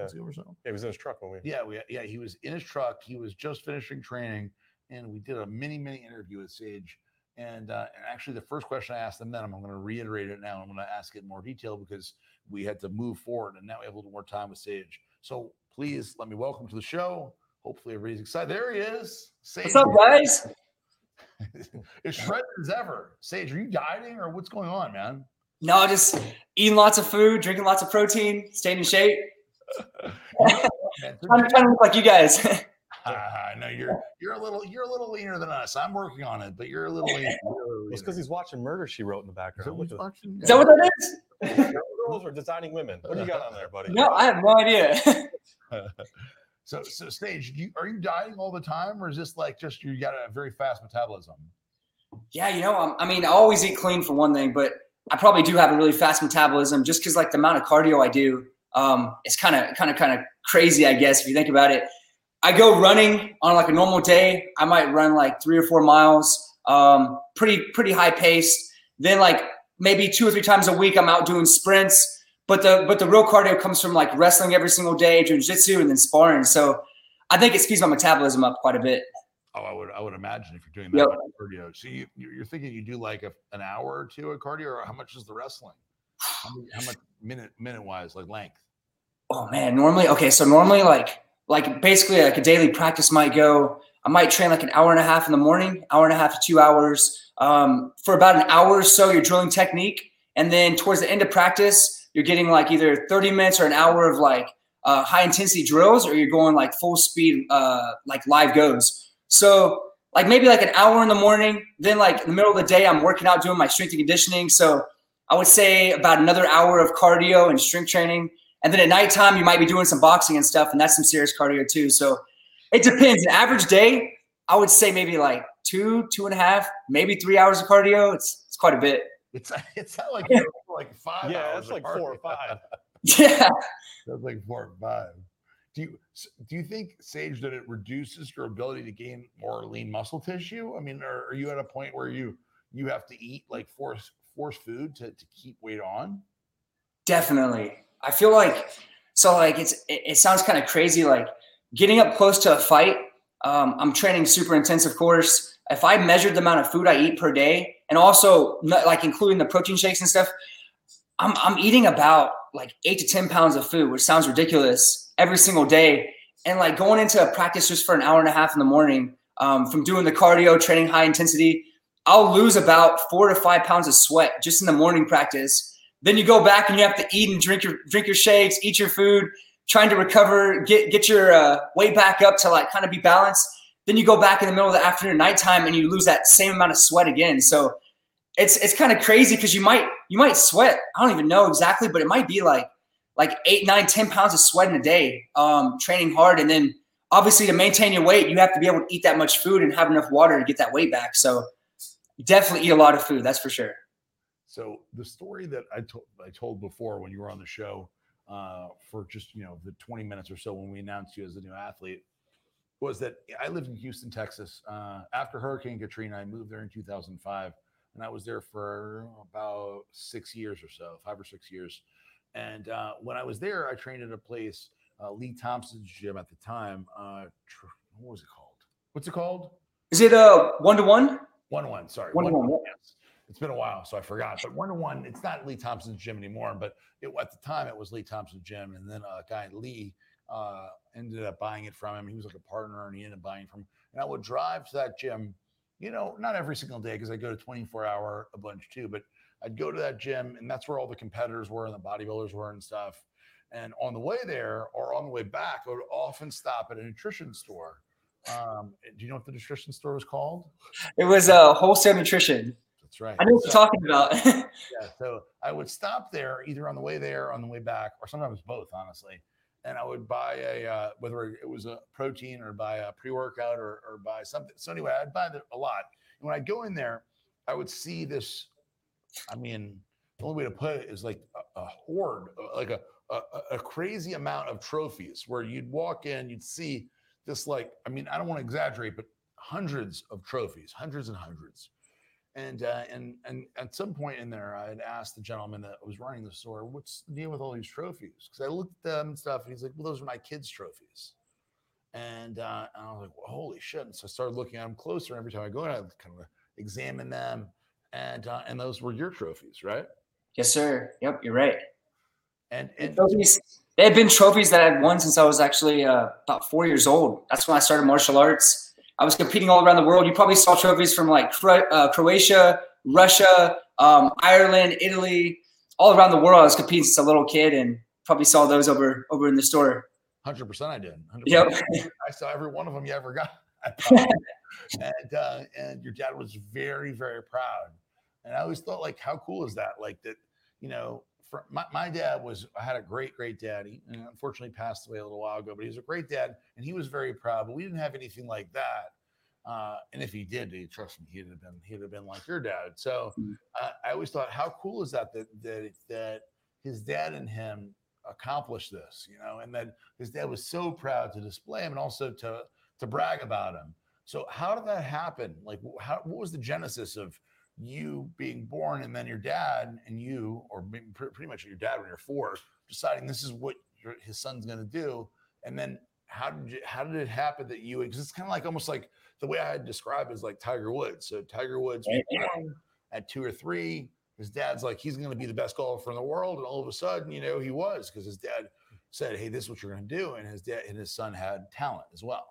was in his truck he was in his truck. He was just finishing training, and we did a mini interview with Sage. And actually, the first question I asked them then, I'm going to reiterate it now. I'm going to ask it in more detail because we had to move forward, and now we have a little more time with Sage. So please let me welcome to the show. Hopefully everybody's excited. There he is. Sage. What's up, guys? It's shredded as ever. Sage, are you dieting or what's going on, man? No, just eating lots of food, drinking lots of protein, staying in shape. I'm trying to look like you guys. I know you're a little leaner than us. I'm working on it, but you're a little leaner. It's because he's watching Murder, She Wrote in the background. Is that what that is? Girls are designing women. What do you got on there, buddy? No, I have no idea. So Sage, are you dieting all the time, or is this like just you got a very fast metabolism? Yeah, I always eat clean for one thing, but I probably do have a really fast metabolism just because like the amount of cardio I do, it's kind of crazy, I guess, if you think about it. I go running on like a normal day. I might run like 3 or 4 miles, pretty high paced. Then like maybe 2 or 3 times a week, I'm out doing sprints. But the real cardio comes from like wrestling every single day, doing jiu-jitsu, and then sparring. So I think it speeds my metabolism up quite a bit. Oh, I would imagine if you're doing that much cardio. So you're thinking you do like an hour or two of cardio, or how much is the wrestling? How much minute wise, like length? Oh man, normally like basically like a daily practice might go. I might train like an hour and a half in the morning, hour and a half to 2 hours. For about an hour or so, you're drilling technique, and then towards the end of practice, you're getting like either 30 minutes or an hour of like high intensity drills, or you're going like full speed like live goes. So like maybe like an hour in the morning, then like in the middle of the day, I'm working out doing my strength and conditioning. So I would say about another hour of cardio and strength training. And then at nighttime, you might be doing some boxing and stuff, and that's some serious cardio too. So it depends. An average day, I would say maybe like 2.5, maybe 3 hours of cardio. It's quite a bit. It's not like like 5 yeah, hours. It's like 4 or 5. Yeah. That's like 4 or 5. Do you think, Sage, that it reduces your ability to gain more lean muscle tissue? I mean, are you at a point where you have to eat like force food to keep weight on? Definitely. I feel like, so like it sounds kind of crazy. Like getting up close to a fight, I'm training super intense, of course. If I measured the amount of food I eat per day, and also like including the protein shakes and stuff, I'm eating about like 8 to 10 pounds of food, which sounds ridiculous, every single day. And like going into a practice just for an hour and a half in the morning, from doing the cardio, training high intensity, I'll lose about 4 to 5 pounds of sweat just in the morning practice. Then you go back and you have to eat and drink your shakes, eat your food, trying to recover, get your weight back up to like kind of be balanced. Then you go back in the middle of the afternoon, nighttime, and you lose that same amount of sweat again. So it's kind of crazy because you might sweat. I don't even know exactly, but it might be like 8, 9, 10 pounds of sweat in a day, training hard. And then obviously to maintain your weight, you have to be able to eat that much food and have enough water to get that weight back. So you definitely eat a lot of food. That's for sure. So the story that I told before when you were on the show for just, the 20 minutes or so when we announced you as a new athlete was that I lived in Houston, Texas. After Hurricane Katrina, I moved there in 2005, and I was there for about 6 years or so, 5 or 6 years. And when I was there, I trained at a place, Lee Thompson's gym at the time. What was it called? What's it called? Is it One-to-One? One-to-One, sorry. One-to-One, yes. It's been a while, so I forgot. But One-to-One, it's not Lee Thompson's gym anymore, but at the time it was Lee Thompson's gym. And then a guy, Lee, ended up buying it from him. He was like a partner, and he ended up buying it from him. And I would drive to that gym, not every single day because I go to 24-hour a bunch too, but I'd go to that gym, and that's where all the competitors were and the bodybuilders were and stuff. And on the way there or on the way back, I would often stop at a nutrition store. Do you know what the nutrition store was called? It was Wholesale Nutrition. That's right. I know what you're talking about. Yeah. So I would stop there either on the way there, on the way back, or sometimes both, honestly. And I would buy whether it was a protein or buy a pre-workout or buy something. So anyway, I'd buy a lot. And when I'd go in there, I would see this. I mean, the only way to put it is like a hoard, like a crazy amount of trophies where you'd walk in, you'd see this, like, I mean, I don't want to exaggerate, but hundreds of trophies, hundreds and hundreds. And at some point in there, I had asked the gentleman that was running the store, "What's the deal with all these trophies?" Because I looked at them and stuff, and he's like, "Well, those are my kids' trophies." And I was like, "Well, holy shit!" And so I started looking at them closer. Every time I go in, I kind of examine them, and those were your trophies, right? Yes, sir. Yep, you're right. And trophies, they had been trophies that I had won since I was actually about 4 years old. That's when I started martial arts. I was competing all around the world. You probably saw trophies from like Croatia, Russia, Ireland, Italy, all around the world. I was competing since a little kid and probably saw those over in the store. 100% I did. 100%. Yep. I saw every one of them you ever got. And your dad was very, very proud. And I always thought, like, how cool is that? Like that, for my dad I had a great, great daddy, and unfortunately passed away a little while ago, but he was a great dad and he was very proud, but we didn't have anything like that. And if he did, trust me, he'd have been like your dad. So I always thought, how cool is that his dad and him accomplished this, and that his dad was so proud to display him and also to brag about him. So how did that happen? Like, what was the genesis of you being born and then your dad and you, or pretty much your dad when you're 4, deciding this is what his son's going to do? And then how did it happen that you exist? It's kind of like almost like the way I had described is like Tiger Woods. So Tiger Woods at 2 or 3, his dad's like, he's going to be the best golfer in the world. And all of a sudden, you know, he was, because his dad said, hey, this is what you're going to do. And his dad and his son had talent as well.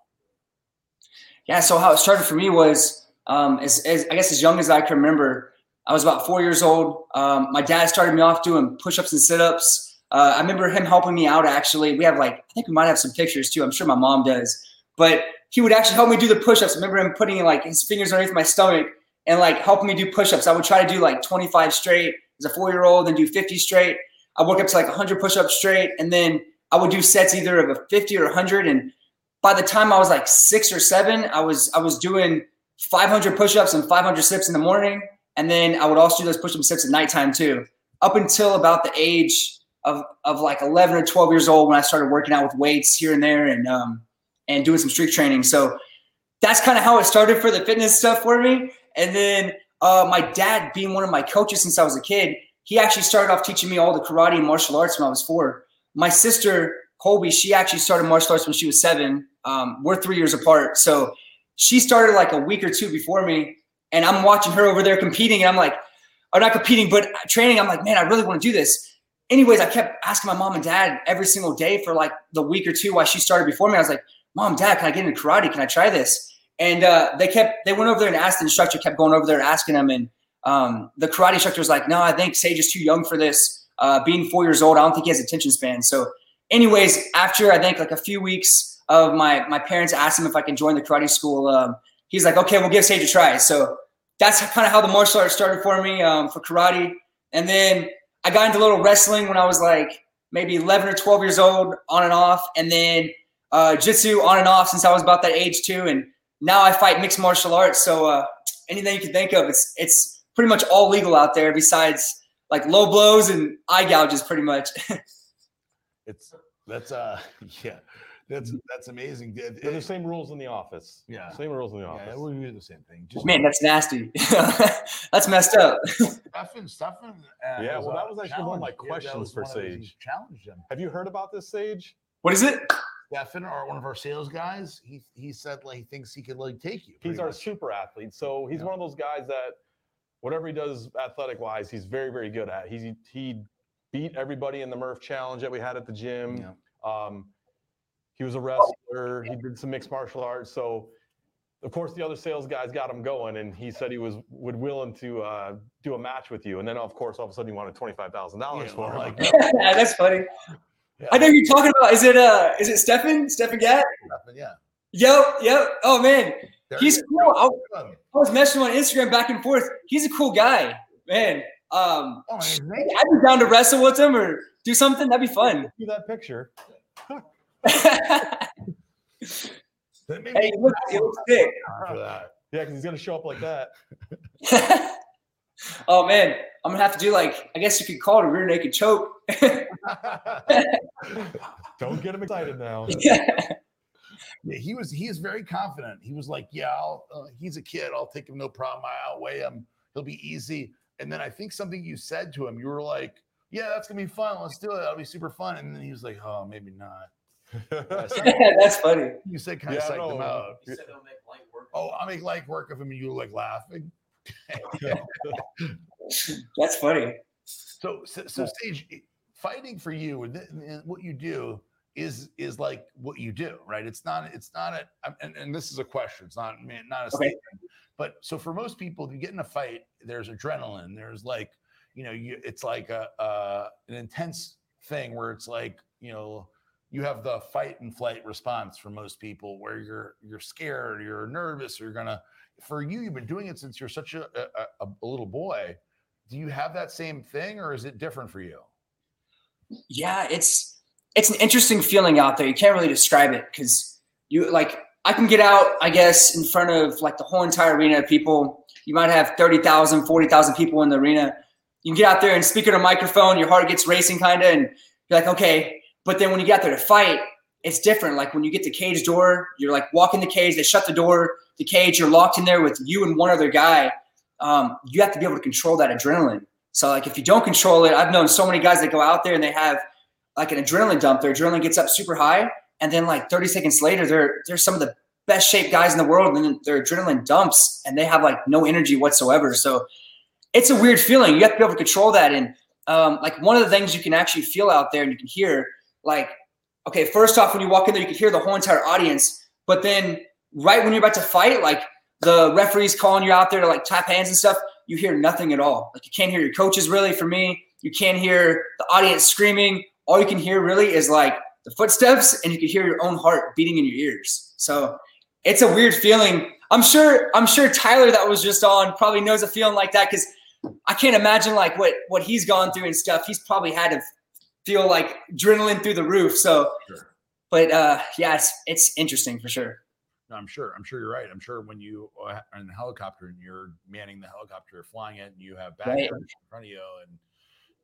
Yeah. So how it started for me was, as young as I can remember, I was about 4 years old. My dad started me off doing push-ups and sit-ups. I remember him helping me out, actually. I think we might have some pictures too. I'm sure my mom does. But he would actually help me do the push-ups. I remember him putting his fingers underneath my stomach and helping me do push-ups. I would try to do 25 straight as a 4-year-old, then do 50 straight. I work up to 100 push-ups straight. And then I would do sets either of a 50 or 100. And by the time I was 6 or 7, I was doing 500 push-ups and 500 sit-ups in the morning. And then I would also do those push-up sets at nighttime too, up until about the age of 11 or 12 years old when I started working out with weights here and there and doing some strength training. So that's kind of how it started for the fitness stuff for me. And then my dad, being one of my coaches since I was a kid, he actually started off teaching me all the karate and martial arts when I was 4. My sister, Colby, she actually started martial arts when she was 7. We're 3 years apart. So she started a week or two before me. And I'm watching her over there competing, and I'm or not competing, but training. I'm man, I really want to do this. Anyways, I kept asking my mom and dad every single day for the week or two while she started before me. I was like, Mom, Dad, can I get into karate? Can I try this? And they went over there and asked the instructor, kept going over there and asking them. And the karate instructor was like, no, I think Sage is too young for this. Being 4 years old, I don't think he has attention span. So anyways, after I think a few weeks of my parents asked him if I can join the karate school, he's like, okay, we'll give Sage a try. So that's kind of how the martial arts started for me, for karate. And then I got into a little wrestling when I was maybe 11 or 12 years old, on and off. And then jiu-jitsu on and off since I was about that age too. And now I fight mixed martial arts. So anything you can think of, it's pretty much all legal out there besides low blows and eye gouges pretty much. Yeah. That's amazing. They're the same rules in the office. Yeah. Same rules in the office. Yeah, we do the same thing. Man, that's nasty. That's messed up. Stefan. Yeah, that was actually one of my questions for Sage. Challenged him. Have you heard about this, Sage? What is it? Stefan, one of our sales guys, he said he thinks he could take you. He's our super athlete. So he's one of those guys that whatever he does athletic-wise, he's very, very good at. He beat everybody in the Murph Challenge that we had at the gym. Yeah. He was a wrestler. He did some mixed martial arts. So, of course, the other sales guys got him going, and he said he would willing to do a match with you. And then, of course, all of a sudden, you wanted $25,000 for him. Yeah, that's funny. Yeah. I know you're talking about. Is it Stefan? Stefan Gatt? Stefan, yeah. Yep. Oh man, he's cool. I was messaging on Instagram back and forth. He's a cool guy, man. I'd be down to wrestle with him or do something. That'd be fun. Do that picture. Hey, looks sick. Yeah, because he's gonna show up like that. Oh man, I'm gonna have to do I guess you could call it a rear naked choke. Don't get him excited now. Yeah, he is very confident. He was like, yeah, he's a kid. I'll take him, no problem. I outweigh him. He'll be easy. And then I think something you said to him, you were like, yeah, that's gonna be fun. Let's do it. That'll be super fun. And then he was like, oh, maybe not. That's funny. You said kind of psyched them out. You said they'll make light work. Oh, I'll make light work of him, and you were laughing. That's funny. So Sage, fighting for you and what you do is what you do, right? It's not, and this is a question. It's not a statement. But so for most people, if you get in a fight, there's adrenaline. There's it's an intense thing where it's you have the fight and flight response for most people where you're scared, you're nervous, or you've been doing it since you're such a little boy. Do you have that same thing, or is it different for you? Yeah, it's an interesting feeling out there. You can't really describe it because I can get out, I guess, in front of the whole entire arena of people. You might have 30,000, 40,000 people in the arena. You can get out there and speak at a microphone. Your heart gets racing and you're like, okay. But then when you get there to fight, it's different. When you get the cage door, you're walking the cage, they shut the door, the cage, you're locked in there with you and one other guy. You have to be able to control that adrenaline. So if you don't control it, I've known so many guys that go out there and they have an adrenaline dump. Their adrenaline gets up super high And then like 30 seconds later, they're some of the best shaped guys in the world, and their adrenaline dumps and they have like no energy whatsoever. So it's a weird feeling. You have to be able to control that. And like one of the things you can actually feel out there and you can hear, like, okay, first off, when you walk in there, you can hear the whole entire audience. But then right when you're about to fight, like the referee's calling you out there to like tap hands and stuff, you hear nothing at all. Like you can't hear your coaches really, for me. You can't hear the audience screaming. All you can hear really is like the footsteps, and you can hear your own heart beating in your ears. So it's a weird feeling. I'm sure Tyler that was just on probably knows a feeling like that, because I can't imagine like what he's gone through and stuff. He's probably had to feel like adrenaline through the roof. So, sure. But yeah, it's interesting for sure. I'm sure you're right. I'm sure when you are in the helicopter and you're manning the helicopter, flying it, and you have bad guys in front of you, and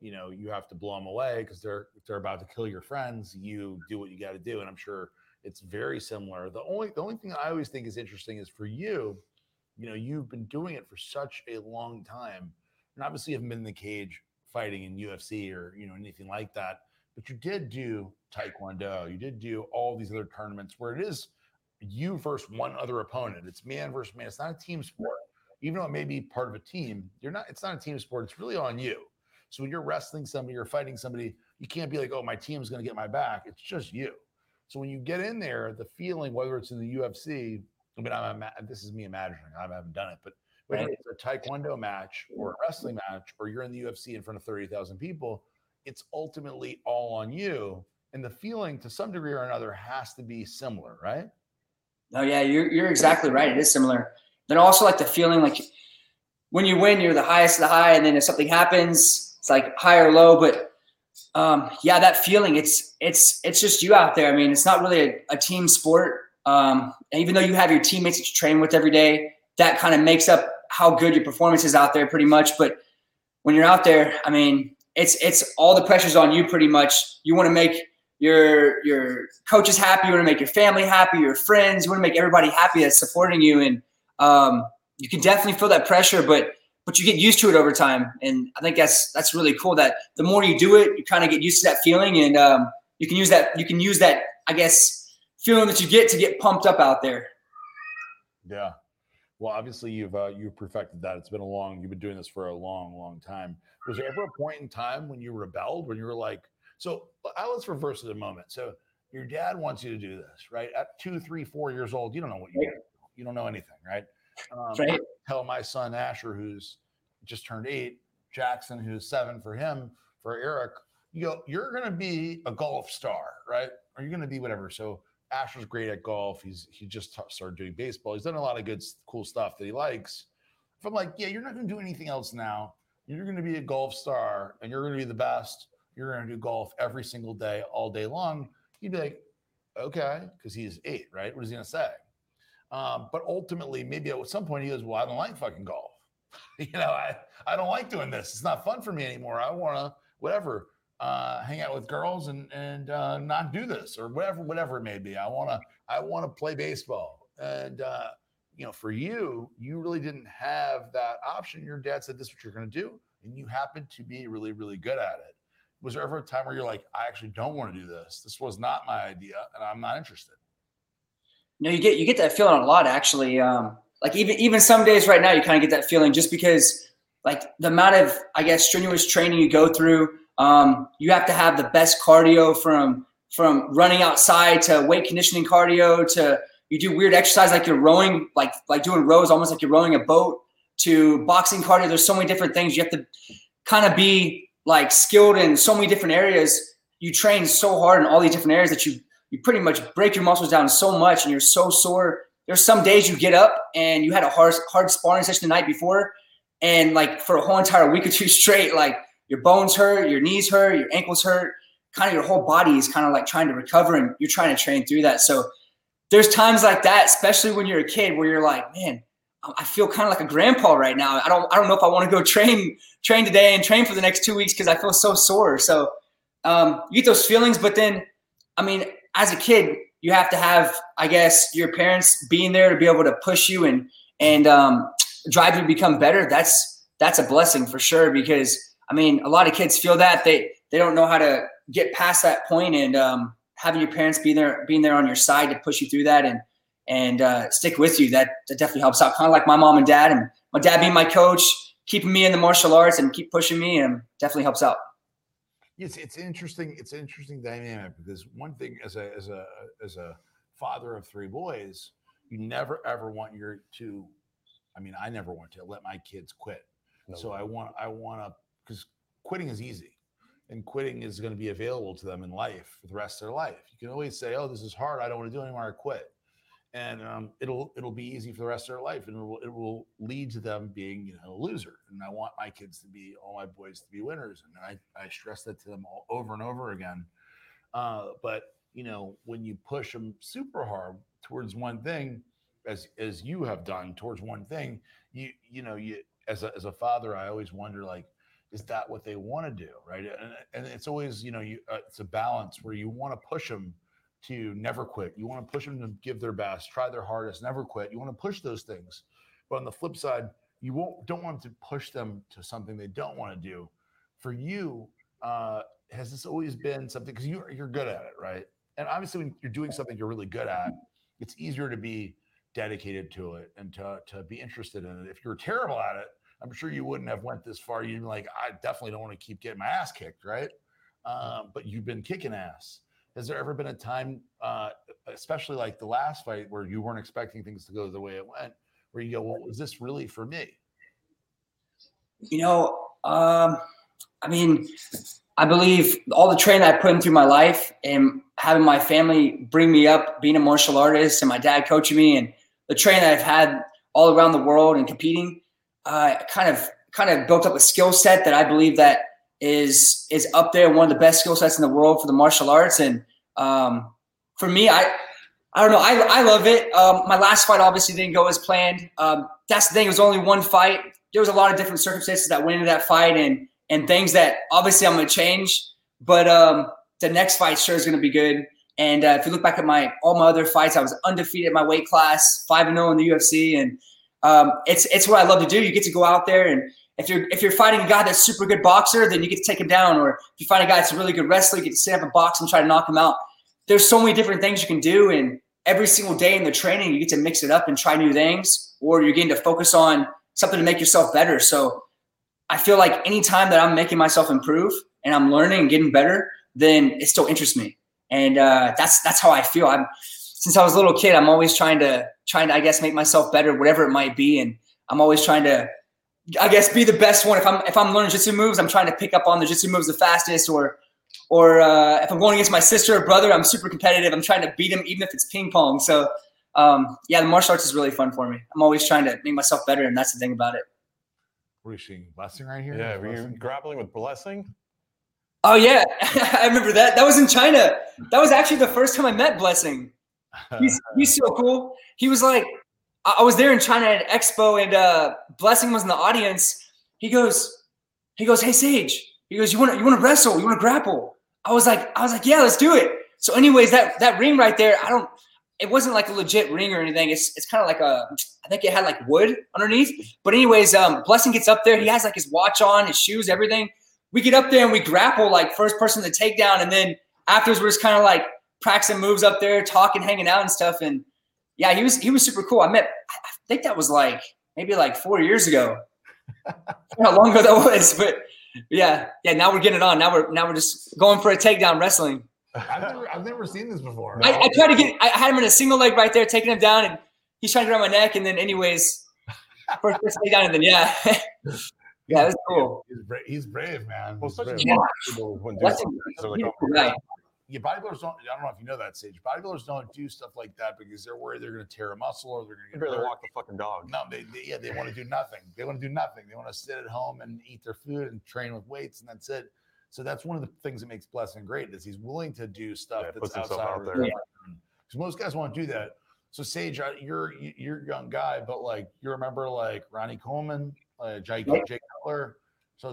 you know you have to blow them away because they're about to kill your friends. You do what you got to do, and I'm sure it's very similar. The only thing I always think is interesting is for you, you know, you've been doing it for such a long time, and obviously haven't been in the cage fighting in UFC or you know anything like that. But you did do Taekwondo. You did do all these other tournaments where it is you versus one other opponent. It's man versus man. It's not a team sport. Even though it may be part of a team, it's not a team sport. It's really on you. So when you're wrestling somebody or fighting somebody, you can't be like, oh, my team's going to get my back. It's just you. So when you get in there, the feeling, whether it's in the UFC, I mean, this is me imagining. I haven't done it, but whether it's a Taekwondo match or a wrestling match, or you're in the UFC in front of 30,000 people, it's ultimately all on you. And the feeling to some degree or another has to be similar, right? Oh yeah, you're exactly right. It is similar. Then also like the feeling like when you win, you're the highest of the high, and then if something happens, it's like high or low. But yeah, that feeling, it's just you out there. I mean, it's not really a team sport. And even though you have your teammates that you train with every day, that kind of makes up how good your performance is out there pretty much. But when you're out there, I mean, it's all the pressure's on you pretty much. You want to make your coach is happy. You want to make your family happy, your friends. You want to make everybody happy that's supporting you. And you can definitely feel that pressure, but you get used to it over time. And I think that's really cool that the more you do it, you kind of get used to that feeling. And you can use that, I guess, feeling that you get to get pumped up out there. Yeah. Well, obviously you've perfected that. You've been doing this for a long, long time. Was there ever a point in time when you rebelled, when you were like, so let's reverse it a moment. So your dad wants you to do this, right? At 2, 3, 4 years old, you don't know what you do. You don't know anything, right? Right. Tell my son Asher, who's just turned 8, Jackson, who's 7 for him, for Eric, you go, you're going to be a golf star, right? Or you're going to be whatever. So Asher's great at golf. He just started doing baseball. He's done a lot of good, cool stuff that he likes. If I'm like, yeah, you're not going to do anything else now. You're going to be a golf star, and you're going to be the best. You're going to do golf every single day, all day long. He'd be like, okay, because he's 8, right? What is he going to say? But ultimately, maybe at some point he goes, well, I don't like fucking golf. You know, I don't like doing this. It's not fun for me anymore. I want to, whatever, hang out with girls and not do this or whatever it may be. I want to play baseball. And, you know, for you, you really didn't have that option. Your dad said, this is what you're going to do. And you happened to be really, really good at it. Was there ever a time where you're like, I actually don't want to do this. This was not my idea, and I'm not interested. No, you get that feeling a lot, actually. Like even some days right now, you kind of get that feeling just because, like, the amount of, I guess, strenuous training you go through. You have to have the best cardio from running outside to weight conditioning cardio to you do weird exercise like you're rowing, like doing rows almost like you're rowing a boat, to boxing cardio. There's so many different things you have to kind of be like skilled in so many different areas. You train so hard in all these different areas that you pretty much break your muscles down so much, and you're so sore. There's some days you get up and you had a hard sparring session the night before, and like for a whole entire week or two straight, like your bones hurt, your knees hurt, your ankles hurt, kind of your whole body is kind of like trying to recover, and you're trying to train through that. So there's times like that, especially when you're a kid, where you're like, man, I feel kind of like a grandpa right now. I don't know if I want to go train today and train for the next 2 weeks because I feel so sore. So you get those feelings, but then, I mean, as a kid, you have to have, I guess, your parents being there to be able to push you and drive you to become better. That's a blessing for sure, because I mean, a lot of kids feel that they don't know how to get past that point and having your parents being there on your side to push you through that and stick with you, that definitely helps out. Kind of like my mom and dad, and my dad being my coach, keeping me in the martial arts and keep pushing me, and definitely helps out. Yes, it's interesting. It's an interesting dynamic, because one thing as a father of three boys, you never ever want I never want to let my kids quit. No. So I want to, because quitting is easy, and quitting is going to be available to them in life for the rest of their life. You can always say, "Oh, this is hard. I don't want to do it anymore. I quit." And it'll be easy for the rest of their life, and it will lead to them being, a loser. And I want my kids to be, all my boys to be winners. And I stress that to them all over and over again. But when you push them super hard towards one thing, as you have done towards one thing, you as a father, I always wonder, like, is that what they want to do, right? And it's always it's a balance where you want to push them to never quit. You want to push them to give their best, try their hardest, never quit. You want to push those things. But on the flip side, you don't want to push them to something they don't want to do. For you, has this always been something, because you're good at it, right? And obviously when you're doing something you're really good at, it's easier to be dedicated to it and to be interested in it. If you're terrible at it, I'm sure you wouldn't have went this far. You'd be like, I definitely don't want to keep getting my ass kicked, right? But you've been kicking ass. Has there ever been a time, especially like the last fight, where you weren't expecting things to go the way it went, where you go, well, was this really for me? I believe all the training I put in through my life and having my family bring me up, being a martial artist and my dad coaching me, and the training that I've had all around the world and competing, kind of built up a skill set that I believe that is up there, one of the best skill sets in the world for the martial arts. And for me, I don't know, I love it. My last fight obviously didn't go as planned. That's the thing, it was only one fight. There was a lot of different circumstances that went into that fight and things that obviously I'm going to change, but the next fight sure is going to be good. And if you look back at all my other fights, I was undefeated in my weight class, 5-0 in the UFC. And it's what I love to do. You get to go out there, and if you're fighting a guy that's super good boxer, then you get to take him down. Or if you find a guy that's a really good wrestler, you get to sit up and box and try to knock him out. There's so many different things you can do. And every single day in the training, you get to mix it up and try new things, or you're getting to focus on something to make yourself better. So I feel like any time that I'm making myself improve and I'm learning and getting better, then it still interests me. And that's how I feel. Since I was a little kid, I'm always trying to, I guess, make myself better, whatever it might be. And I'm always trying to, I guess, be the best one. If I'm learning jiu-jitsu moves, I'm trying to pick up on the jiu-jitsu moves the fastest, or if I'm going against my sister or brother, I'm super competitive. I'm trying to beat him, even if it's ping pong. So the martial arts is really fun for me. I'm always trying to make myself better, and that's the thing about it. We're seeing Blessing right here. Yeah, were you grappling with Blessing? Oh yeah, I remember that. That was in China. That was actually the first time I met Blessing. He's so cool. He was like, I was there in China at an expo, and Blessing was in the audience. He goes, "Hey Sage," he goes, "You want to wrestle? You want to grapple?" I was like, "Yeah, let's do it." So, anyways, that ring right there, it wasn't like a legit ring or anything. It's kind of like I think it had like wood underneath. But anyways, Blessing gets up there. He has like his watch on, his shoes, everything. We get up there and we grapple, like first person to takedown, and then afterwards we're just kind of like practicing moves up there, talking, hanging out and stuff. And yeah, he was super cool. I think that was like maybe like 4 years ago. I don't know how long ago that was, but yeah. Now we're getting it on. Now we're just going for a takedown wrestling. I've never seen this before. I tried to get. I had him in a single leg right there, taking him down, and he's trying to grab my neck. And then, anyways, first takedown, and then yeah, yeah, that's cool. He's brave, man. Well, such brave. Yeah, bodybuilders don't. I don't know if you know that, Sage. Bodybuilders don't do stuff like that because they're worried they're going to tear a muscle or they're going to barely walk the fucking dog. No, they want to do nothing. They want to sit at home and eat their food and train with weights, and that's it. So that's one of the things that makes Blessing great is he's willing to do stuff that's outside out there. Because most guys won't do that. So Sage, you're a young guy, but like you remember like Ronnie Coleman, Jay Cutler. So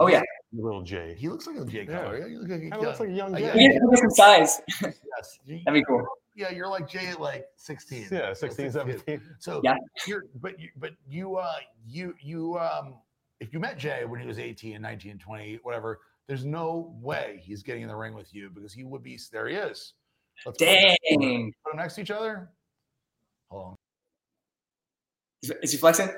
little Jay. He looks like a Jay Cutler. Yeah, he looks like a young Jay. He has some size. Yes. That'd be cool. Yeah, you're like Jay at like 16. Yeah, 16, 17. So yeah. If you met Jay when he was 18, 19, 20, whatever, there's no way he's getting in the ring with you because he would be – there he is. Let's Dang. Put them next to each other. Hold on. Is he flexing?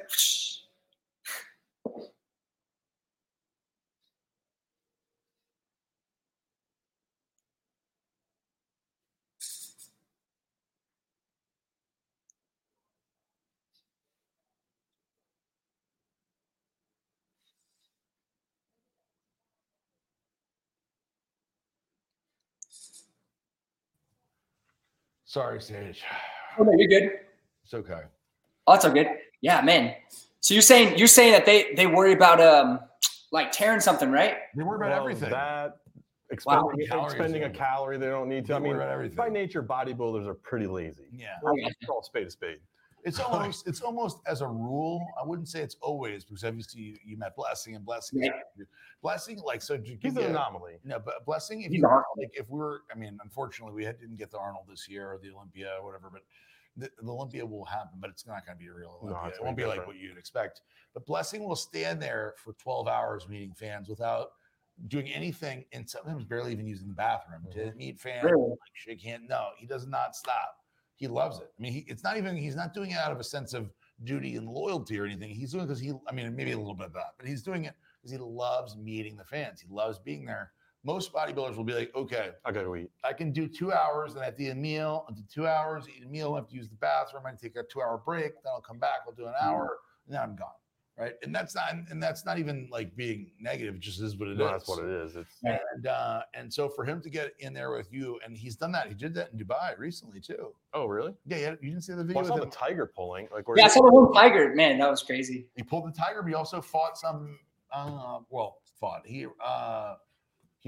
Sorry, Sage. Oh, no, you're good. It's okay. Oh, it's all good. Yeah, man. So you're saying that they worry about like tearing something, right? They worry about everything. That expending a calorie they don't need to. I mean, about everything. By nature, bodybuilders are pretty lazy. Yeah, call spade a spade. It's almost as a rule. I wouldn't say it's always, because obviously you met Blessing, and Blessing, yeah. Blessing, like, so he's an anomaly. No, but Blessing, unfortunately, we didn't get the Arnold this year or the Olympia or whatever, but the Olympia will happen, but it's not going to be a real Olympia. It won't be different, like what you'd expect. But Blessing will stand there for 12 hours meeting fans without doing anything, and sometimes barely even using the bathroom to meet fans, like shake hands. No, he does not stop. He loves it. I mean, he's not doing it out of a sense of duty and loyalty or anything. He's doing it because maybe a little bit of that, but he's doing it because he loves meeting the fans. He loves being there. Most bodybuilders will be like, okay, I got to eat. I can do 2 hours, and I have to eat a meal. I'll do 2 hours, eat a meal, I have to use the bathroom. I take a 2-hour break. Then I'll come back. I'll do an hour, and then I'm gone. Right. And that's not even like being negative. It just is what it is. That's what it is. And so for him to get in there with you, and he's done that. He did that in Dubai recently too. Oh, really? Yeah. You didn't see the video? Well, I saw the tiger pulling. I saw the whole tiger. Man, that was crazy. He pulled the tiger, but he also fought some. He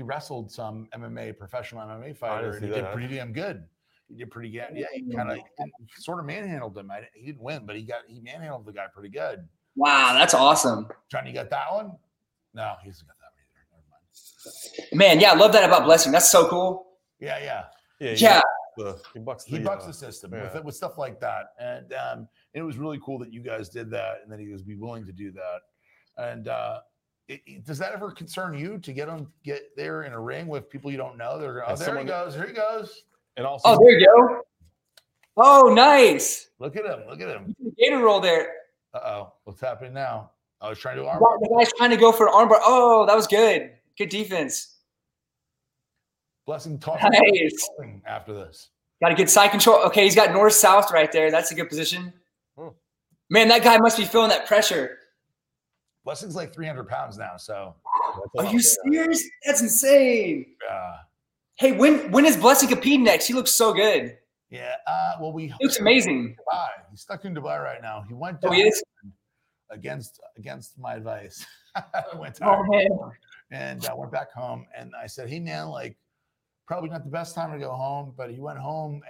wrestled some MMA professional MMA fighter, and he did pretty damn good. He did pretty good. Yeah, he kind of sort of manhandled him. He didn't win, but he manhandled the guy pretty good. Wow, that's awesome. Johnny, you got that one? No, he hasn't got that one either. Never mind. Man, yeah, I love that about Blessing. That's so cool. Yeah. He bucks the system with stuff like that. And it was really cool that you guys did that and that he was willing to do that. And does that ever concern you to get there in a ring with people you don't know? They're there he goes. And also, oh, there you go. Oh, nice. Look at him. Gator roll there. Uh-oh, what's happening now? I was trying to armbar. Wow, the guy's trying to go for an armbar. Oh, that was good. Good defense. Blessing talking nice. After this. Got a good side control. Okay, he's got north-south right there. That's a good position. Oh. Man, that guy must be feeling that pressure. Blessing's like 300 pounds now, so. Are you serious? That's insane. Hey, when is Blessing competing next? He looks so good. Yeah, he looks amazing. He's stuck in Dubai right now. He went down against my advice. I went down and I went back home, and I said, "Hey man, like probably not the best time to go home," but he went home,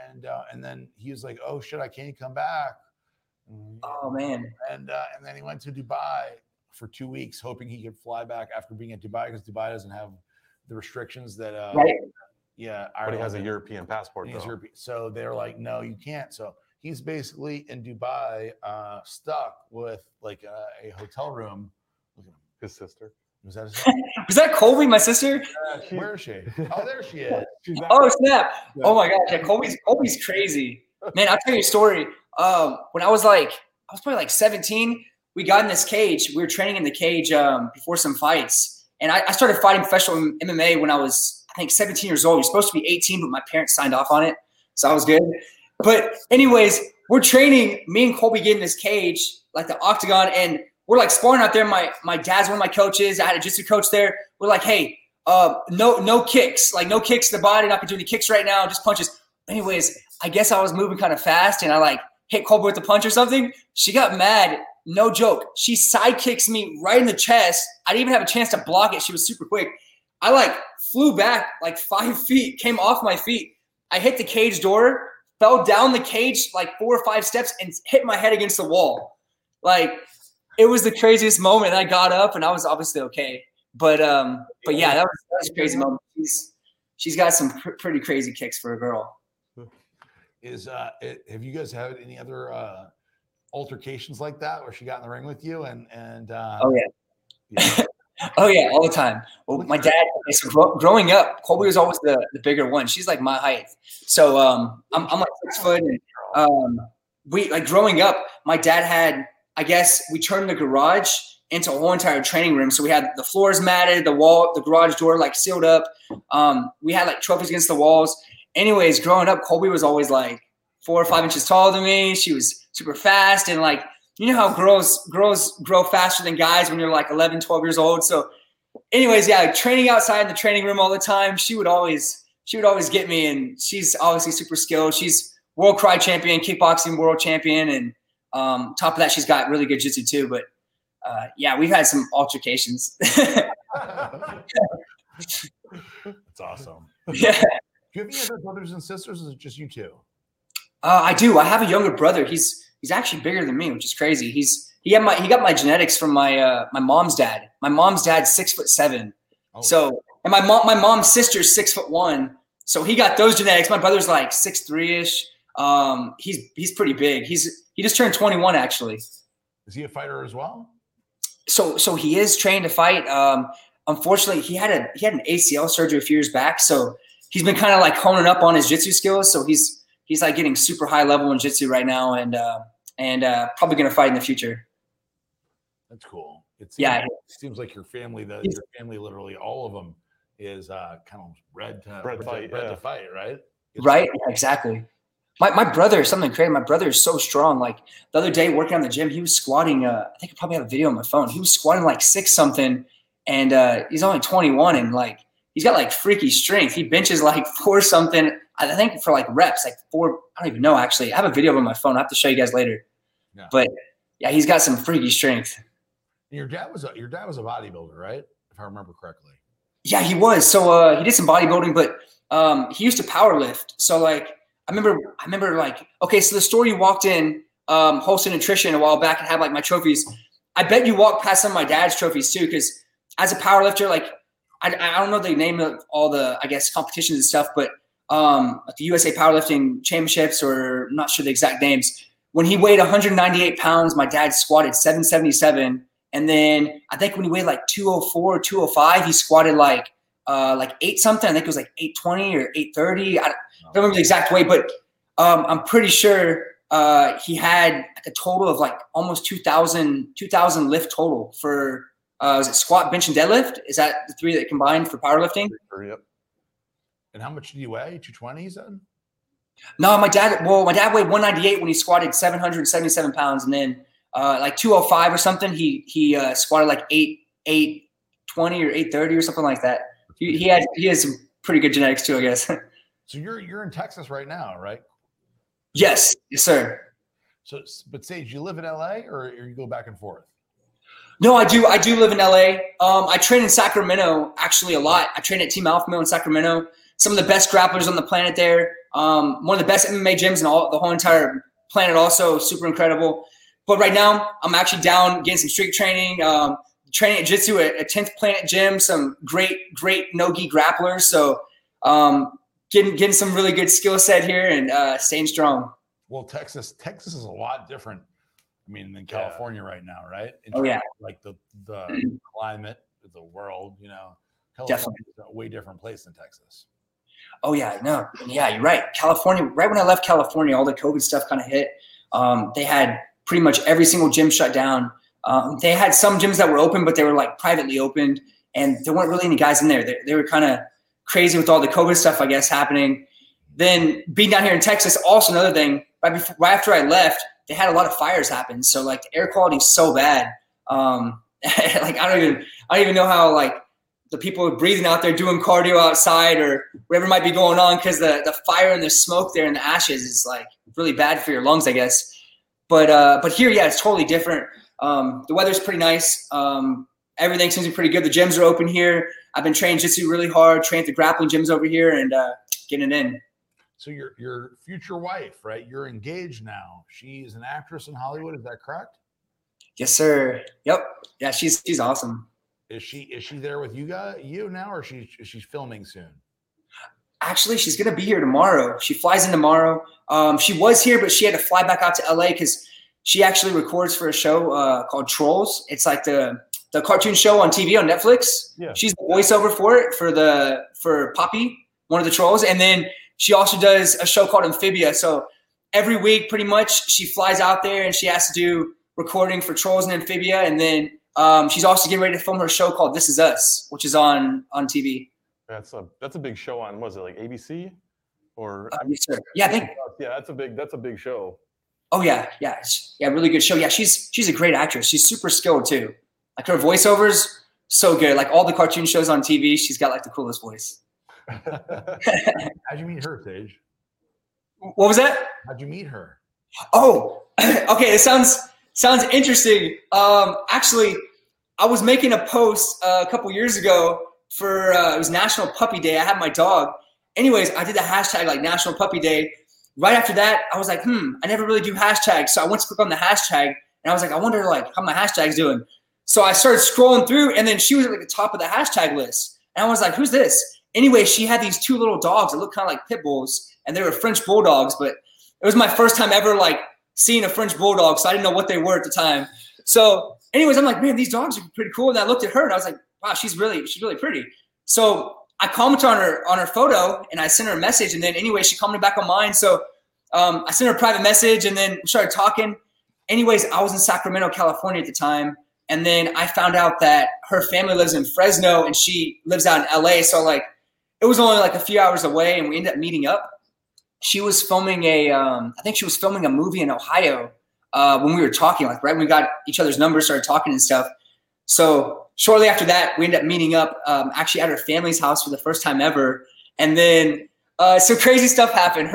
and then he was like, "Oh shit, I can't come back." Oh man. And then he went to Dubai for 2 weeks, hoping he could fly back after being at Dubai, because Dubai doesn't have the restrictions that right. Yeah, but he has a European passport. So they're like, no, you can't. So he's basically in Dubai, stuck with like a hotel room. Look at him. His sister. Was that his sister? Was that Colby, my sister? Where is she? Oh, there she is. Oh snap! Yeah. Oh my god, yeah, Colby's crazy. Man, I'll tell you a story. When I was probably like 17. We got in this cage. We were training in the cage before some fights, and I started fighting professional MMA when I was, I think, 17 years old. You're supposed to be 18, but my parents signed off on it, so I was good. But anyways, we're training. Me and Colby get in this cage, like the octagon, and we're like sparring out there. My dad's one of my coaches. I had a jiu-jitsu coach there. We're like, hey, no kicks. Like, no kicks to the body. Not going to do any kicks right now, just punches. Anyways, I guess I was moving kind of fast, and I like hit Colby with a punch or something. She got mad. No joke. She sidekicks me right in the chest. I didn't even have a chance to block it. She was super quick. I like flew back like 5 feet, came off my feet. I hit the cage door, fell down the cage like 4 or 5 steps, and hit my head against the wall. Like, it was the craziest moment. I got up and I was obviously okay. But yeah, that was a crazy moment. She's got some pretty crazy kicks for a girl. Have you guys had any other altercations like that where she got in the ring with you? And oh yeah. Oh yeah, all the time. Well, my dad. So growing up, Colby was always the bigger one. She's like my height, so I'm like 6 foot. And, we like growing up, my dad had. I guess we turned the garage into a whole entire training room. So we had the floors matted, the wall, the garage door like sealed up. We had like trophies against the walls. Anyways, growing up, Colby was always like 4 or 5 inches taller than me. She was super fast and like. You know how girls grow faster than guys when you're like 11, 12 years old. So anyways, yeah, training outside the training room all the time. She would always get me, and she's obviously super skilled. She's world cry champion, kickboxing world champion. And top of that, she's got really good jiu-jitsu too. But yeah, we've had some altercations. That's awesome. Yeah. Do you have any other brothers and sisters, or is it just you two? I do. I have a younger brother. He's actually bigger than me, which is crazy. He got my genetics from my mom's dad. My mom's dad's 6'7". Oh. So and my mom's sister's 6'1". So he got those genetics. My brother's like 6'3" ish. He's pretty big. He just turned 21 actually. Is he a fighter as well? So he is trained to fight. Unfortunately, he had an ACL surgery a few years back. So he's been kind of like honing up on his jiu-jitsu skills. So he's like getting super high level in jiu-jitsu right now, and probably going to fight in the future. That's cool. It seems like your family, literally all of them is kind of bred to fight, right? Right. Yeah, exactly. My brother, something crazy. My brother is so strong. Like the other day working on the gym, he was squatting. I think I probably have a video on my phone. He was squatting like 6 something, and he's only 21, and like he's got like freaky strength. He benches like 4 something. I think for like reps, like 4, I don't even know, actually. I have a video on my phone. I have to show you guys later. Yeah. But yeah, he's got some freaky strength. And your dad was a bodybuilder, right? If I remember correctly. Yeah, he was. So he did some bodybuilding, but he used to power lift. So like, I remember like, okay, so the store you walked in, Wholesome Nutrition a while back, and had like my trophies. I bet you walked past some of my dad's trophies too. 'Cause as a power lifter, like, I don't know the name of all the, I guess, competitions and stuff, but at the USA Powerlifting Championships, or I'm not sure the exact names. When he weighed 198 pounds, my dad squatted 777, and then I think when he weighed like 204, 205, he squatted like 8 something. I think it was like 820 or 830. I don't remember the exact weight, but I'm pretty sure he had a total of like almost 2,000 lift total for was it squat, bench, and deadlift? Is that the three that combined for powerlifting? Yep. And how much do you weigh? 220s then? No, my dad weighed 198 when he squatted 777 pounds, and then like 205 or something. He squatted like 820 or 830 or something like that. He has some pretty good genetics too, I guess. So you're in Texas right now, right? Yes, yes, sir. So, but Sage, you live in LA, or you go back and forth? No, I do live in LA. I train in Sacramento actually a lot. I train at Team Alpha Male in Sacramento. Some of the best grapplers on the planet there. One of the best MMA gyms in the whole entire planet. Also super incredible. But right now I'm actually down getting some street training, training at jiu-jitsu at 10th Planet Gym. Some great no-gi grapplers. So getting some really good skill set here and staying strong. Well, Texas is a lot different. I mean, than California right now, right? Like the climate of the world, you know, California is a way different place than Texas. Oh yeah, no, yeah, you're right. California, right when I left California, all the COVID stuff kind of hit. They had pretty much every single gym shut down. They had some gyms that were open, but they were like privately opened, and there weren't really any guys in there. They were kind of crazy with all the COVID stuff, I guess, happening. Then being down here in Texas, also another thing. Right after I left, they had a lot of fires happen. So like the air quality is so bad. Like I don't even know how like. The people are breathing out there doing cardio outside or whatever might be going on, because the fire and the smoke there and the ashes is like really bad for your lungs, I guess. But here, yeah, it's totally different. The weather's pretty nice. Everything seems to be pretty good. The gyms are open here. I've been training jiu-jitsu really hard, trained at the grappling gyms over here, and getting it in. So your future wife, right? You're engaged now. She's an actress in Hollywood. Is that correct? Yes, sir. Yep. Yeah, she's awesome. Is she there with you now, or is she filming soon? Actually, she's going to be here tomorrow. She flies in tomorrow. She was here, but she had to fly back out to LA because she actually records for a show called Trolls. It's like the the cartoon show on TV on Netflix. Yeah. She's the voiceover for it, for Poppy, one of the trolls. And then she also does a show called Amphibia. So every week, pretty much, she flies out there and she has to do recording for Trolls and Amphibia. And then she's also getting ready to film her show called This Is Us, which is on TV. That's a big show on, what is it, like ABC? Or that's a big show. Oh yeah, really good show. Yeah, she's a great actress. She's super skilled too. Like her voiceovers, so good. Like all the cartoon shows on TV, she's got like the coolest voice. How'd you meet her, Sage? What was that? How'd you meet her? Oh, okay. It sounds interesting. Actually, I was making a post a couple years ago for it was National Puppy Day. I had my dog. Anyways, I did the hashtag like National Puppy Day. Right after that, I was like, I never really do hashtags. So I went to click on the hashtag and I was like, I wonder like how my hashtag's doing. So I started scrolling through and then she was at like the top of the hashtag list. And I was like, who's this? Anyway, she had these two little dogs that looked kind of like pit bulls and they were French bulldogs, but it was my first time ever like seeing a French bulldog. So I didn't know what they were at the time. So anyways, I'm like, man, these dogs are pretty cool. And I looked at her and I was like, wow, she's really pretty. So I commented on her photo and I sent her a message, and then anyway, she commented back on mine. So I sent her a private message and then we started talking. Anyways, I was in Sacramento, California at the time. And then I found out that her family lives in Fresno and she lives out in LA. So like, it was only like a few hours away and we ended up meeting up. She was filming a movie in Ohio when we were talking, like right when we got each other's numbers, started talking and stuff. So shortly after that, we ended up meeting up actually at her family's house for the first time ever. And then some crazy stuff happened.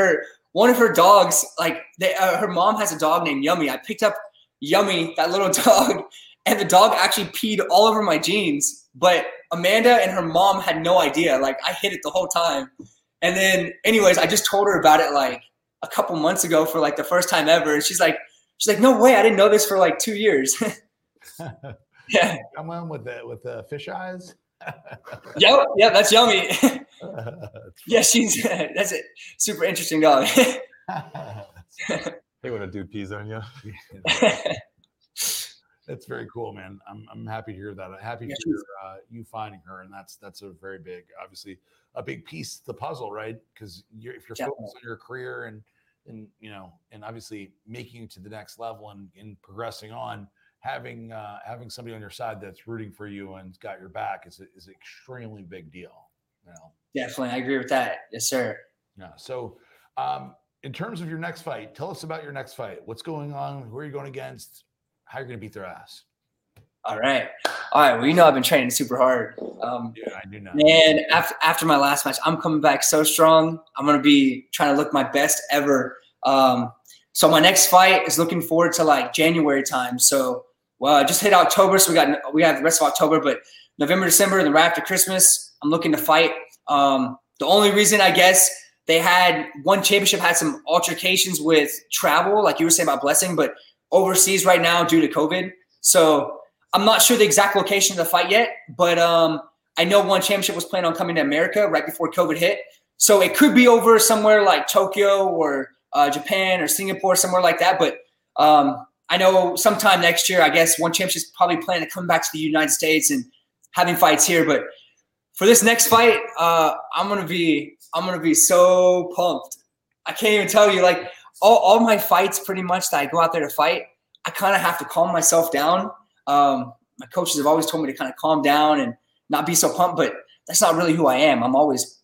One of her dogs, like her mom has a dog named Yummy. I picked up Yummy, that little dog, and the dog actually peed all over my jeans. But Amanda and her mom had no idea. Like I hid it the whole time. And then anyways, I just told her about it like a couple months ago for like the first time ever. And she's like, no way. I didn't know this for like 2 years. Yeah, come on with the fish eyes. yeah, that's Yummy. Yeah, that's it. Super interesting dog. Hey, when a dude pees on you, that's very cool, man. I'm happy to hear that. I'm happy to hear you finding her, and that's a very big, obviously, a big piece of the puzzle, right? Because if you're focused on your career and obviously making it to the next level and progressing on. Having somebody on your side that's rooting for you and's got your back is an extremely big deal. You know? Definitely, I agree with that. Yes, sir. Yeah. So, in terms of your next fight, tell us about your next fight. What's going on? Who are you going against? How you're going to beat their ass? All right. Well, you know I've been training super hard. Yeah, I do know. Man, after my last match, I'm coming back so strong. I'm going to be trying to look my best ever. So my next fight is looking forward to like January time. So. Well, I just hit October, so we have the rest of October, but November, December, and the right after Christmas, I'm looking to fight. The only reason, I guess, they had One Championship had some altercations with travel, like you were saying about Blessing, but overseas right now due to COVID. So I'm not sure the exact location of the fight yet, but I know One Championship was planning on coming to America right before COVID hit. So it could be over somewhere like Tokyo or Japan or Singapore, somewhere like that, but I know sometime next year, I guess One Championship's probably planning to come back to the United States and having fights here. But for this next fight, I'm gonna be so pumped. I can't even tell you. Like all my fights, pretty much that I go out there to fight, I kind of have to calm myself down. My coaches have always told me to kind of calm down and not be so pumped. But that's not really who I am. I'm always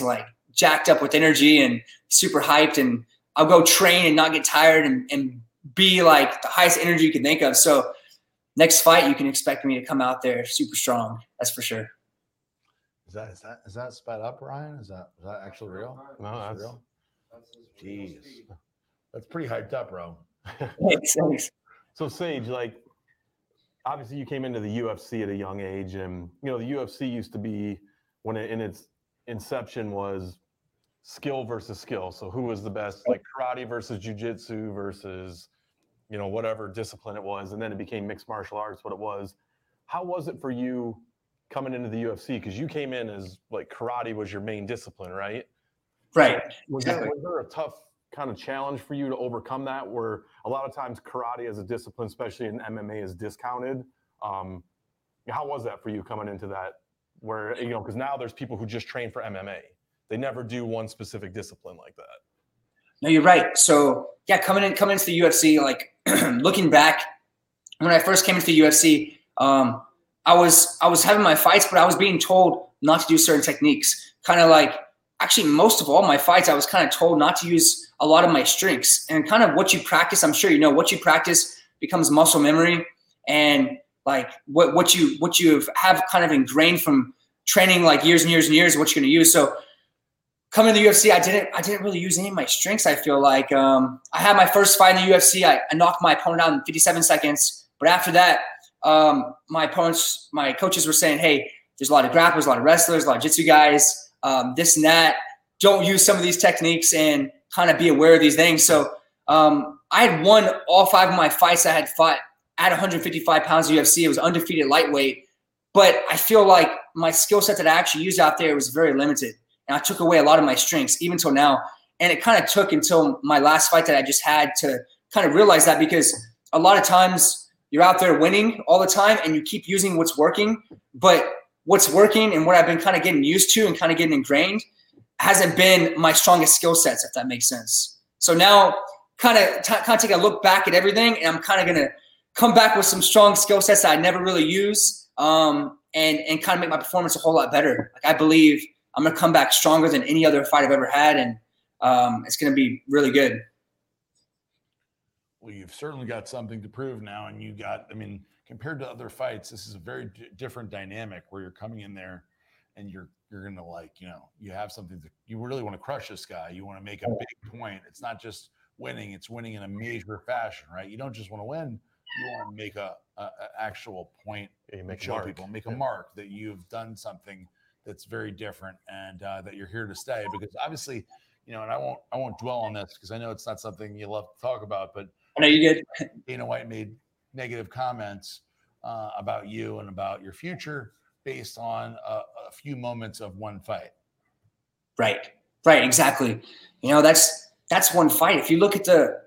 like jacked up with energy and super hyped, and I'll go train and not get tired and be like the highest energy you can think of. So next fight, you can expect me to come out there super strong. That's for sure. Is that sped up, Ryan? Is that actually real? No, that's real. Jeez, that's pretty hyped up, bro. Thanks. So Sage, like obviously you came into the UFC at a young age, and you know the UFC used to be when it, in its inception was skill versus skill. So who was the best? Like karate versus jiu-jitsu versus whatever discipline it was, and then it became mixed martial arts, what it was. How was it for you coming into the UFC? Because you came in as like karate was your main discipline, right? Right. Was there a tough kind of challenge for you to overcome that, where a lot of times karate as a discipline, especially in MMA, is discounted? How was that for you coming into that? Where, you know, because now there's people who just train for MMA. They never do one specific discipline like that. No, you're right. So yeah, coming into the UFC, like looking back, when I first came into the UFC, I was having my fights, but I was being told not to do certain techniques. Kind of like, actually, most of all my fights, I was kind of told not to use a lot of my strengths. And kind of what you practice, I'm sure you know, what you practice becomes muscle memory. And like what you have kind of ingrained from training, like years and years and years, what you're going to use. So coming to the UFC, I didn't really use any of my strengths. I feel like I had my first fight in the UFC. I knocked my opponent out in 57 seconds. But after that, my coaches were saying, hey, there's a lot of grapplers, a lot of wrestlers, a lot of jiu-jitsu guys, this and that. Don't use some of these techniques and kind of be aware of these things. So I had won all five of my fights I had fought at 155 pounds of UFC. It was undefeated lightweight. But I feel like my skill set that I actually used out there was very limited. And I took away a lot of my strengths, even till now. And it kind of took until my last fight that I just had to kind of realize that, because a lot of times you're out there winning all the time and you keep using what's working. But what's working and what I've been kind of getting used to and kind of getting ingrained hasn't been my strongest skill sets, if that makes sense. So now kind of take a look back at everything, and I'm kind of going to come back with some strong skill sets that I never really use, and kind of make my performance a whole lot better. Like I believe I'm going to come back stronger than any other fight I've ever had, and it's going to be really good. Well, you've certainly got something to prove now, and you got – I mean, compared to other fights, this is a very different dynamic where you're coming in there and you're going to, like, you know, you have something that you really want to crush this guy. You want to make a big point. It's not just winning. It's winning in a major fashion, right? You don't just want to win. You want to make an actual point. Yeah, you make show people, make a mark that you've done something that's very different, and that you're here to stay. Because obviously, you know, and I won't dwell on this because I know it's not something you love to talk about, but I know you did. Dana White made negative comments about you and about your future based on a few moments of one fight. Right, exactly. You know, that's one fight. If you look at the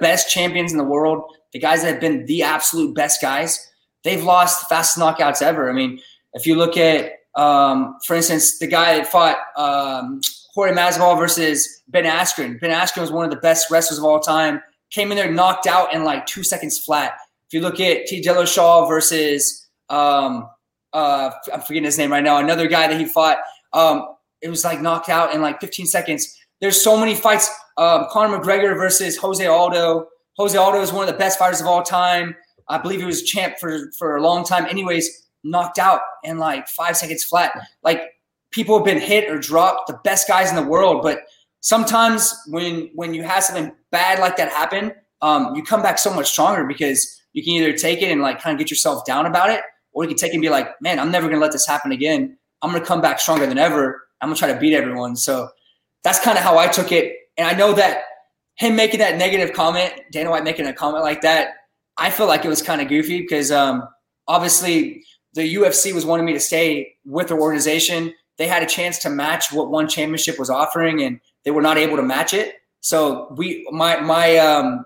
best champions in the world, the guys that have been the absolute best guys, they've lost the fastest knockouts ever. I mean, if you look at, for instance, the guy that fought Jorge Masvidal versus Ben Askren. Ben Askren was one of the best wrestlers of all time. Came in there, knocked out in like 2 seconds flat. If you look at T. Dillashaw versus I'm forgetting his name right now, another guy that he fought. It was like knocked out in like 15 seconds. There's so many fights. Conor McGregor versus Jose Aldo. Jose Aldo is one of the best fighters of all time. I believe he was champ for a long time. Anyways, knocked out in like 5 seconds flat. Like, people have been hit or dropped, the best guys in the world. But sometimes when you have something bad like that happen, you come back so much stronger, because you can either take it and like kind of get yourself down about it, or you can take it and be like, man, I'm never going to let this happen again. I'm going to come back stronger than ever. I'm going to try to beat everyone. So that's kind of how I took it. And I know that him making that negative comment, Dana White making a comment like that, I feel like it was kind of goofy, because obviously the UFC was wanting me to stay with their organization. They had a chance to match what One Championship was offering, and they were not able to match it. So my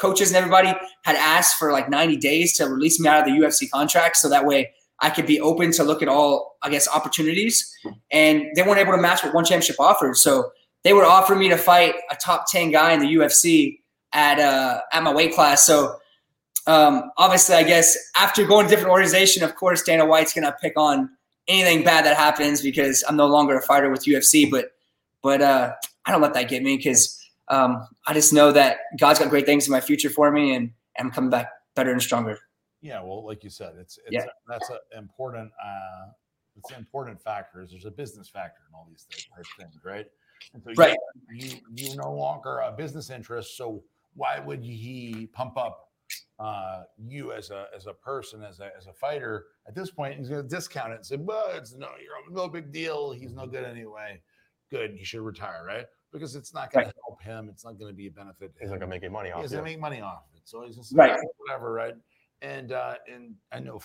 coaches and everybody had asked for like 90 days to release me out of the UFC contract, so that way I could be open to look at all, I guess, opportunities. And they weren't able to match what One Championship offered. So they were offering me to fight a top 10 guy in the UFC at my weight class. So obviously, I guess after going to different organization, of course, Dana White's going to pick on anything bad that happens, because I'm no longer a fighter with UFC. But I don't let that get me, because I just know that God's got great things in my future for me, and I'm coming back better and stronger. Yeah, well, like you said, that's an important factor. There's a business factor in all these things, right? And so right. You no longer a business interest, so why would he pump up you as a person, as a fighter at this point? He's going to discount it and say, well, you're no big deal. He's no good anyway. Good. You should retire, right? Because it's not going to help him. It's not going to be a benefit. He's not going to make any money off it. He's going to make money off it. So he's just like, whatever, right? And I know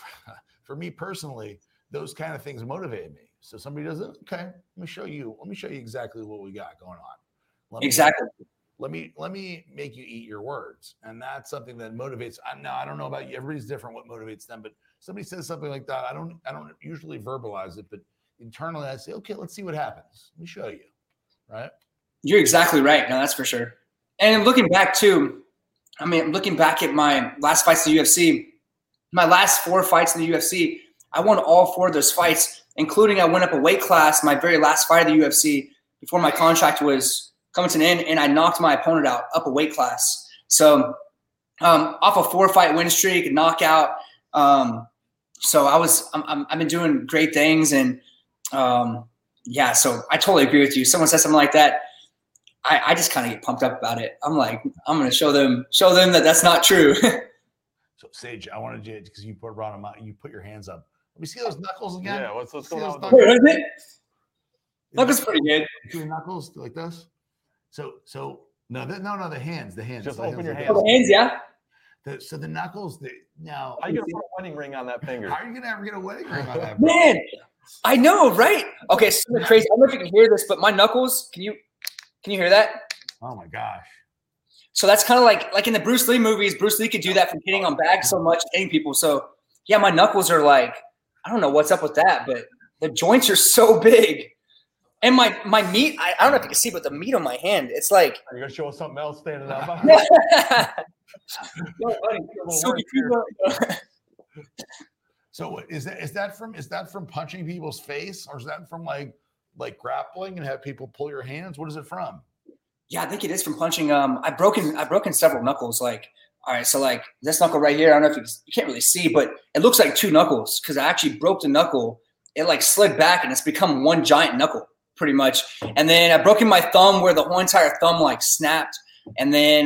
for me personally, those kind of things motivate me. So somebody does it. Okay, let me show you exactly what we got going on. Exactly. Let me make you eat your words. And that's something that motivates. Now, I don't know about you. Everybody's different what motivates them. But somebody says something like that. I don't usually verbalize it. But internally, I say, okay, let's see what happens. Let me show you. Right? You're exactly right. No, that's for sure. And looking back, too, I mean, looking back at my last fights in the UFC, my last four fights in the UFC, I won all four of those fights, including I went up a weight class my very last fight of the UFC before my contract was coming to an end, and I knocked my opponent out up a weight class. So off a four-fight win streak, knockout. I've been doing great things, and yeah, so I totally agree with you. Someone says something like that, I just kind of get pumped up about it. I'm like, I'm going to show them that that's not true. So Sage, I wanted you, because you put your hands up. Let me see those knuckles again. Yeah, what's going on? Knuckles pretty good. Two knuckles like this. No, the hands. Just open your hands. Hands, yeah. So the knuckles. Now, how are you gonna put a wedding ring on that finger? How are you gonna ever get a wedding ring on that? Man, I know, right? Okay, so crazy. I don't know if you can hear this, but my knuckles. Can you hear that? Oh my gosh. So that's kind of like in the Bruce Lee movies. Bruce Lee could do that from hitting on bags so much, hitting people. So yeah, my knuckles are like, I don't know what's up with that, but the joints are so big. And my meat, I don't know if you can see, but the meat on my hand, it's like. You're going to show us something else standing up. So is that from punching people's face, or is that from like grappling and have people pull your hands? What is it from? Yeah, I think it is from punching. I've broken several knuckles. Like, all right, so like this knuckle right here, I don't know if you can't really see, but it looks like two knuckles because I actually broke the knuckle. It like slid back and it's become one giant knuckle pretty much. And then I broke in my thumb where the whole entire thumb like snapped. And then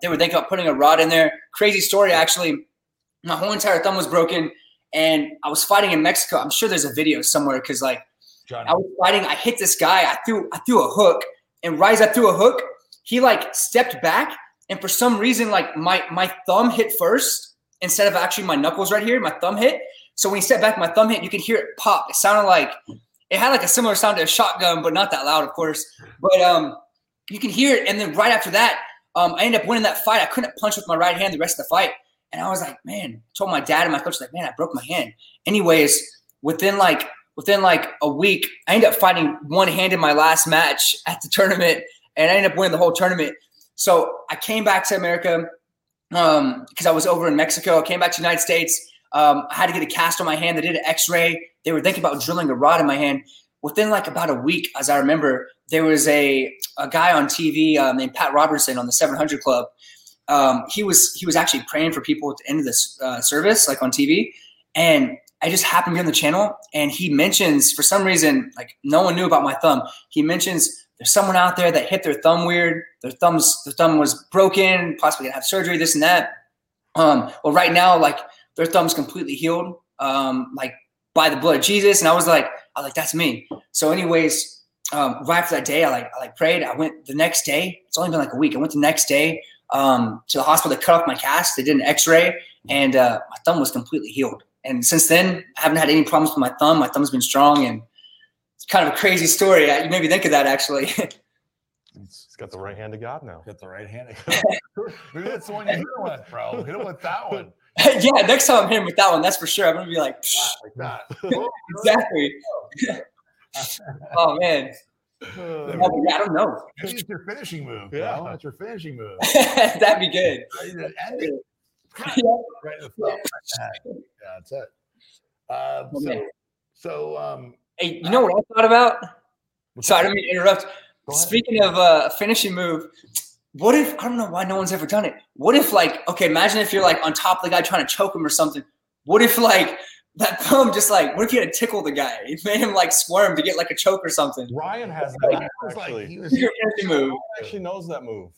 they were thinking about putting a rod in there. Crazy story, actually. My whole entire thumb was broken and I was fighting in Mexico. I'm sure there's a video somewhere because like I was fighting. I hit this guy. I threw a hook. And right as I threw a hook, he like stepped back, and for some reason, like my thumb hit first instead of actually my knuckles right here. My thumb hit. So when he stepped back, my thumb hit. You could hear it pop. It sounded like it had like a similar sound to a shotgun, but not that loud, of course. But you can hear it. And then right after that, I ended up winning that fight. I couldn't punch with my right hand the rest of the fight, and I was like, man. I told my dad and my coach, like, man, I broke my hand. Anyways, within a week, I ended up fighting one hand in my last match at the tournament, and I ended up winning the whole tournament. So I came back to America because I was over in Mexico. I came back to the United States. I had to get a cast on my hand. They did an X-ray. They were thinking about drilling a rod in my hand. Within like about a week, as I remember, there was a guy on TV named Pat Robertson on the 700 Club. He was actually praying for people at the end of this service, like on TV, and I just happened to be on the channel, and he mentions, for some reason, like no one knew about my thumb. He mentions there's someone out there that hit their thumb weird. Their thumb was broken, possibly gonna have surgery, this and that. Well, right now, like their thumb's completely healed, like by the blood of Jesus. And I was like, that's me. So, anyways, right after that day, I prayed. I went the next day. It's only been like a week. I went the next day to the hospital. They cut off my cast. They did an X-ray, and my thumb was completely healed. And since then, I haven't had any problems with my thumb. My thumb's been strong, and it's kind of a crazy story. You made me think of that, actually. He's got the right hand of God now. Got the right hand of God. Maybe that's the one you hit him with, bro. Hit him with that one. Yeah, next time I'm hitting with that one, that's for sure. I'm going to be like, that. Exactly. Oh, man. I don't know. Maybe it's your finishing move, bro. That's your finishing move. That'd be good. End it. Right in the phone. Yeah, that's it. Hey, you know what I thought about? Sorry, I didn't mean to interrupt. Speaking of finishing move, what if, I don't know why no one's ever done it. What if, like, okay, imagine if you're like on top of the guy trying to choke him or something. What if like that thumb just like, what if you had to tickle the guy? You made him like squirm to get like a choke or something. Ryan has that. Like, actually, he knows that move.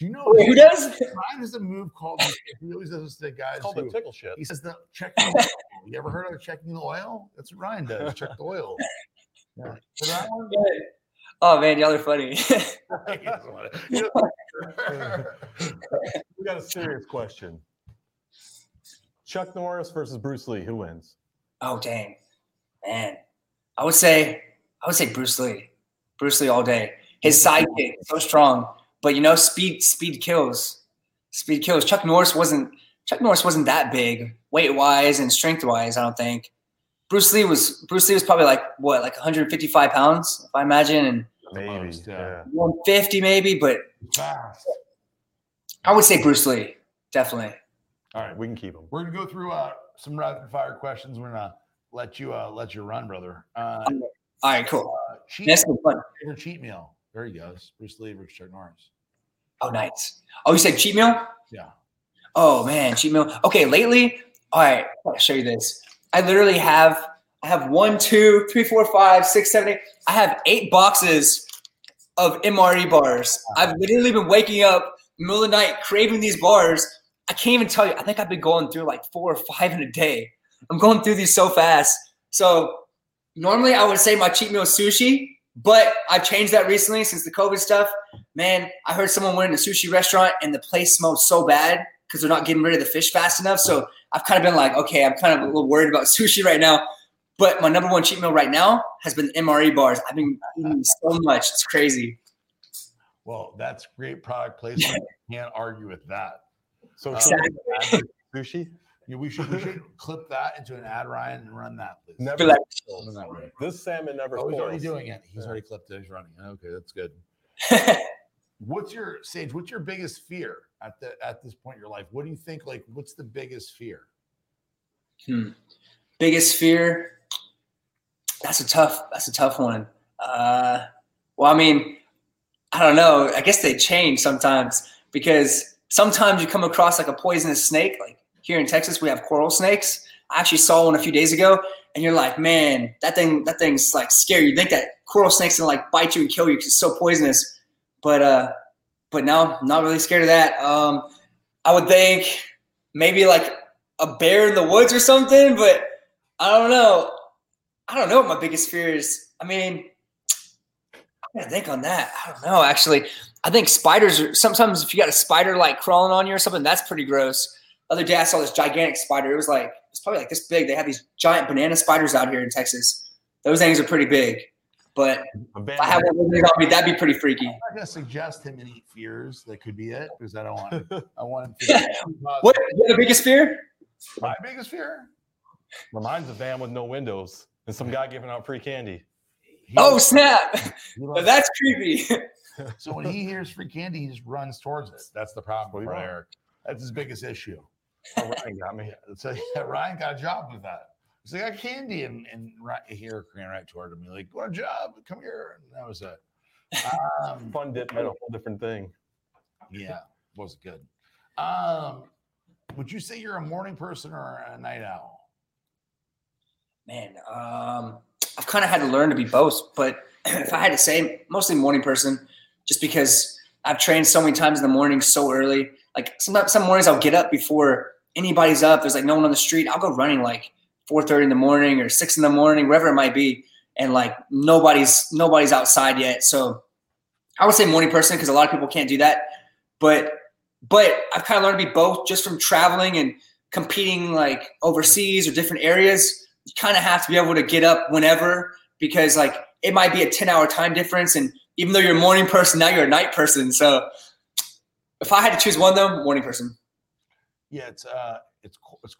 Do you know who does? Ryan has a move called. He always does this to guys. It's called the tickle shit. He says the checking. The oil. You ever heard of checking the oil? That's what Ryan does. Check the oil. Yeah. Oh man, y'all are funny. We got a serious question. Chuck Norris versus Bruce Lee. Who wins? Oh dang, man! I would say Bruce Lee. Bruce Lee all day. His sidekick so strong. But you know, speed kills. Speed kills. Chuck Norris wasn't that big weight wise and strength wise, I don't think. Bruce Lee was probably like 155 pounds, if I imagine, and maybe 150 maybe, but I would say Bruce Lee, definitely. All right, we can keep him. We're gonna go through some rapid fire questions. We're gonna let you run, brother. All right, cool. Cheat meal. There he goes. Bruce Lee versus Chuck Norris. Oh, nice. Oh, you said cheat meal? Yeah. Oh man, cheat meal. Okay, lately. All right, I'll show you this. I literally have 1, 2, 3, 4, 5, 6, 7, 8. I have 8 boxes of MRE bars. I've literally been waking up in the middle of the night craving these bars. I can't even tell you. I think I've been going through like 4 or 5 in a day. I'm going through these so fast. So normally I would say my cheat meal is sushi, but I've changed that recently since the COVID stuff. Man, I heard someone went in a sushi restaurant and the place smelled so bad because they're not getting rid of the fish fast enough. So I've kind of been like, okay, I'm kind of a little worried about sushi right now. But my number 1 cheat meal right now has been MRE bars. I've been eating so much. It's crazy. Well, that's great product placement. Can't argue with that. So exactly. Sushi. Yeah, we should clip that into an ad, Ryan, and run that, please. Never like, this salmon never. Oh, he's already doing it. He's already clipped it. He's running. Okay, that's good. What's your biggest fear at this point in your life? What do you think? Like, what's the biggest fear? Biggest fear. That's a tough one. Well, I mean, I don't know. I guess they change sometimes because sometimes you come across like a poisonous snake. Like here in Texas, we have coral snakes. I actually saw one a few days ago, and you're like, man, that thing's like scary. You think that coral snake's gonna like bite you and kill you because it's so poisonous. But now I'm not really scared of that. I would think maybe like a bear in the woods or something, but I don't know what my biggest fear is. I mean, I gotta think on that. I don't know, actually. I think spiders are sometimes if you got a spider like crawling on you or something, that's pretty gross. The other day I saw this gigantic spider. It's probably like this big. They have these giant banana spiders out here in Texas. Those things are pretty big. But if I had one on me, that'd be pretty freaky. I'm not gonna suggest him any fears that could be it because I don't want him. I want him to what the biggest fear? My biggest fear? Reminds a van with no windows and some guy giving out free candy. Snap. That's creepy. So when he hears free candy, he just runs towards it. That's the problem with Eric. That's his biggest issue. Oh, Ryan got me. So yeah, Ryan got a job with that. So I got candy and right here ran right toward him. He's like, what a job. Come here. And that was it. Fun dip meant a whole different thing. Yeah, was good. Would you say you're a morning person or a night owl? Man, I've kind of had to learn to be both, but if I had to say, mostly morning person, just because I've trained so many times in the morning so early. Like sometimes some mornings I'll get up before anybody's up. There's like no one on the street. I'll go running like 4:30 in the morning or 6 in the morning, wherever it might be, and like nobody's outside yet. So I would say morning person because a lot of people can't do that. But I've kind of learned to be both just from traveling and competing like overseas or different areas. You kind of have to be able to get up whenever because like it might be a 10-hour time difference. And even though you're a morning person, now you're a night person. So if I had to choose one though, morning person. Yeah, it's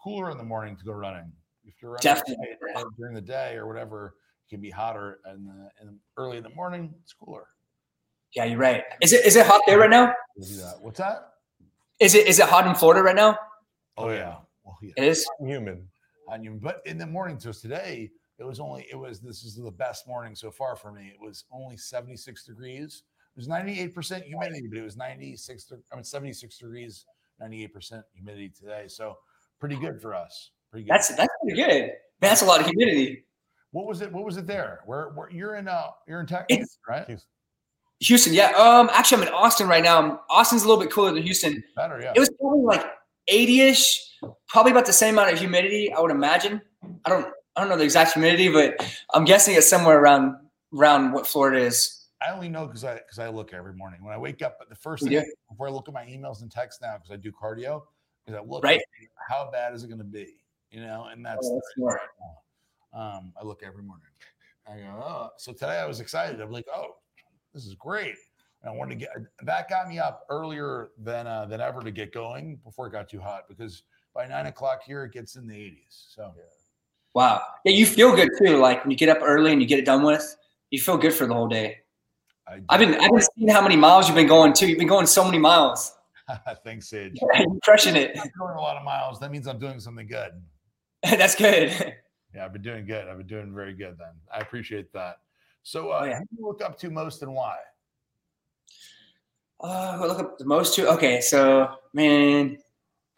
cooler in the morning to go running. If you're running during the day or whatever, it can be hotter and early in the morning, it's cooler. Yeah, you're right. Is it hot there right now? What's that? Is it hot in Florida right now? Oh yeah. Well, yeah. It is humid. But in the morning, so today this is the best morning so far for me. It was only 76 degrees. It was 98% humidity, but it was 76 degrees, 98% humidity today. So pretty good for us. Pretty good. That's pretty good. That's a lot of humidity. What was it there? Where you're in Texas, right? Houston, yeah. Actually, I'm in Austin right now. Austin's a little bit cooler than Houston. Better, yeah. It was probably like 80-ish, probably about the same amount of humidity, I would imagine. I don't know the exact humidity, but I'm guessing it's somewhere around what Florida is. I only know because I look every morning when I wake up. But the first thing before I look at my emails and texts now because I do cardio is I look how bad is it going to be, you know? And that's right now. I look every morning. I go, so today I was excited. I'm like, oh, this is great. And I wanted to get that got me up earlier than ever to get going before it got too hot, because by 9 o'clock here it gets in the 80s. So yeah. Wow. Yeah, you feel good too. Like when you get up early and you get it done with, you feel good for the whole day. I've been seeing how many miles you've been going too. You've been going so many miles. Thanks, Sage. Yeah, you're crushing it. I'm going a lot of miles. That means I'm doing something good. That's good. Yeah, I've been doing good. I've been doing very good then. I appreciate that. So who do you look up to most and why? I look up the most to? Okay, so, man,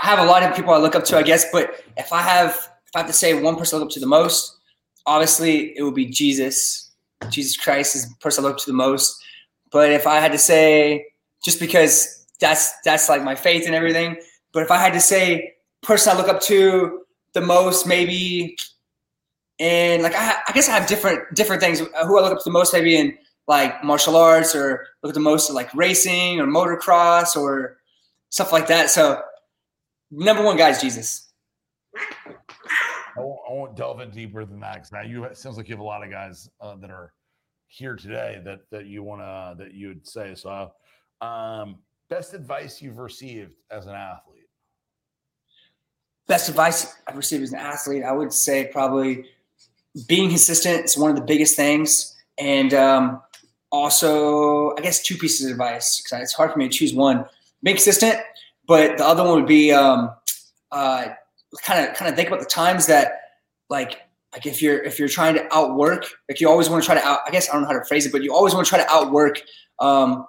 I have a lot of people I look up to, I guess. But if I have to say one person I look up to the most, obviously it would be Jesus. Jesus Christ is the person I look up to the most. But if I had to say, just because that's like my faith and everything, but if I had to say person I look up to the most, maybe – and like I guess I have different things. Who I look up to the most, maybe in like martial arts, or look at the most at like racing or motocross or stuff like that. So number one guy is Jesus. I won't delve in deeper than that, because now it sounds like you have a lot of guys that are here today that you wanna that you would say. So best advice you've received as an athlete. Best advice I've received as an athlete, I would say probably. Being consistent is one of the biggest things. And also, I guess two pieces of advice, because it's hard for me to choose one. Being consistent, but the other one would be kind of think about the times that like if you're trying to outwork, like you always want to try to out, I guess I don't know how to phrase it, but you always want to try to outwork I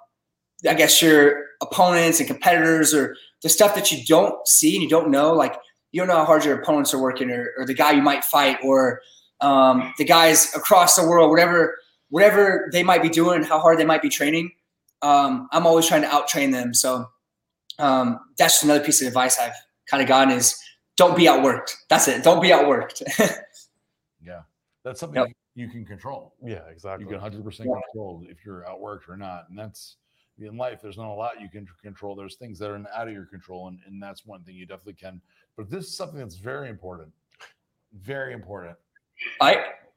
guess your opponents and competitors, or the stuff that you don't see and you don't know, like you don't know how hard your opponents are working, or the guy you might fight, or the guys across the world, whatever they might be doing, how hard they might be training. I'm always trying to outtrain them. So that's just another piece of advice I've kind of gotten is don't be outworked. That's it. Don't be outworked. Yeah. That's something that you can control. Yeah, exactly. You can 100% control if you're outworked or not. And that's in life. There's not a lot you can control. There's things that are out of your control. And that's one thing you definitely can. But this is something that's very important. Very important.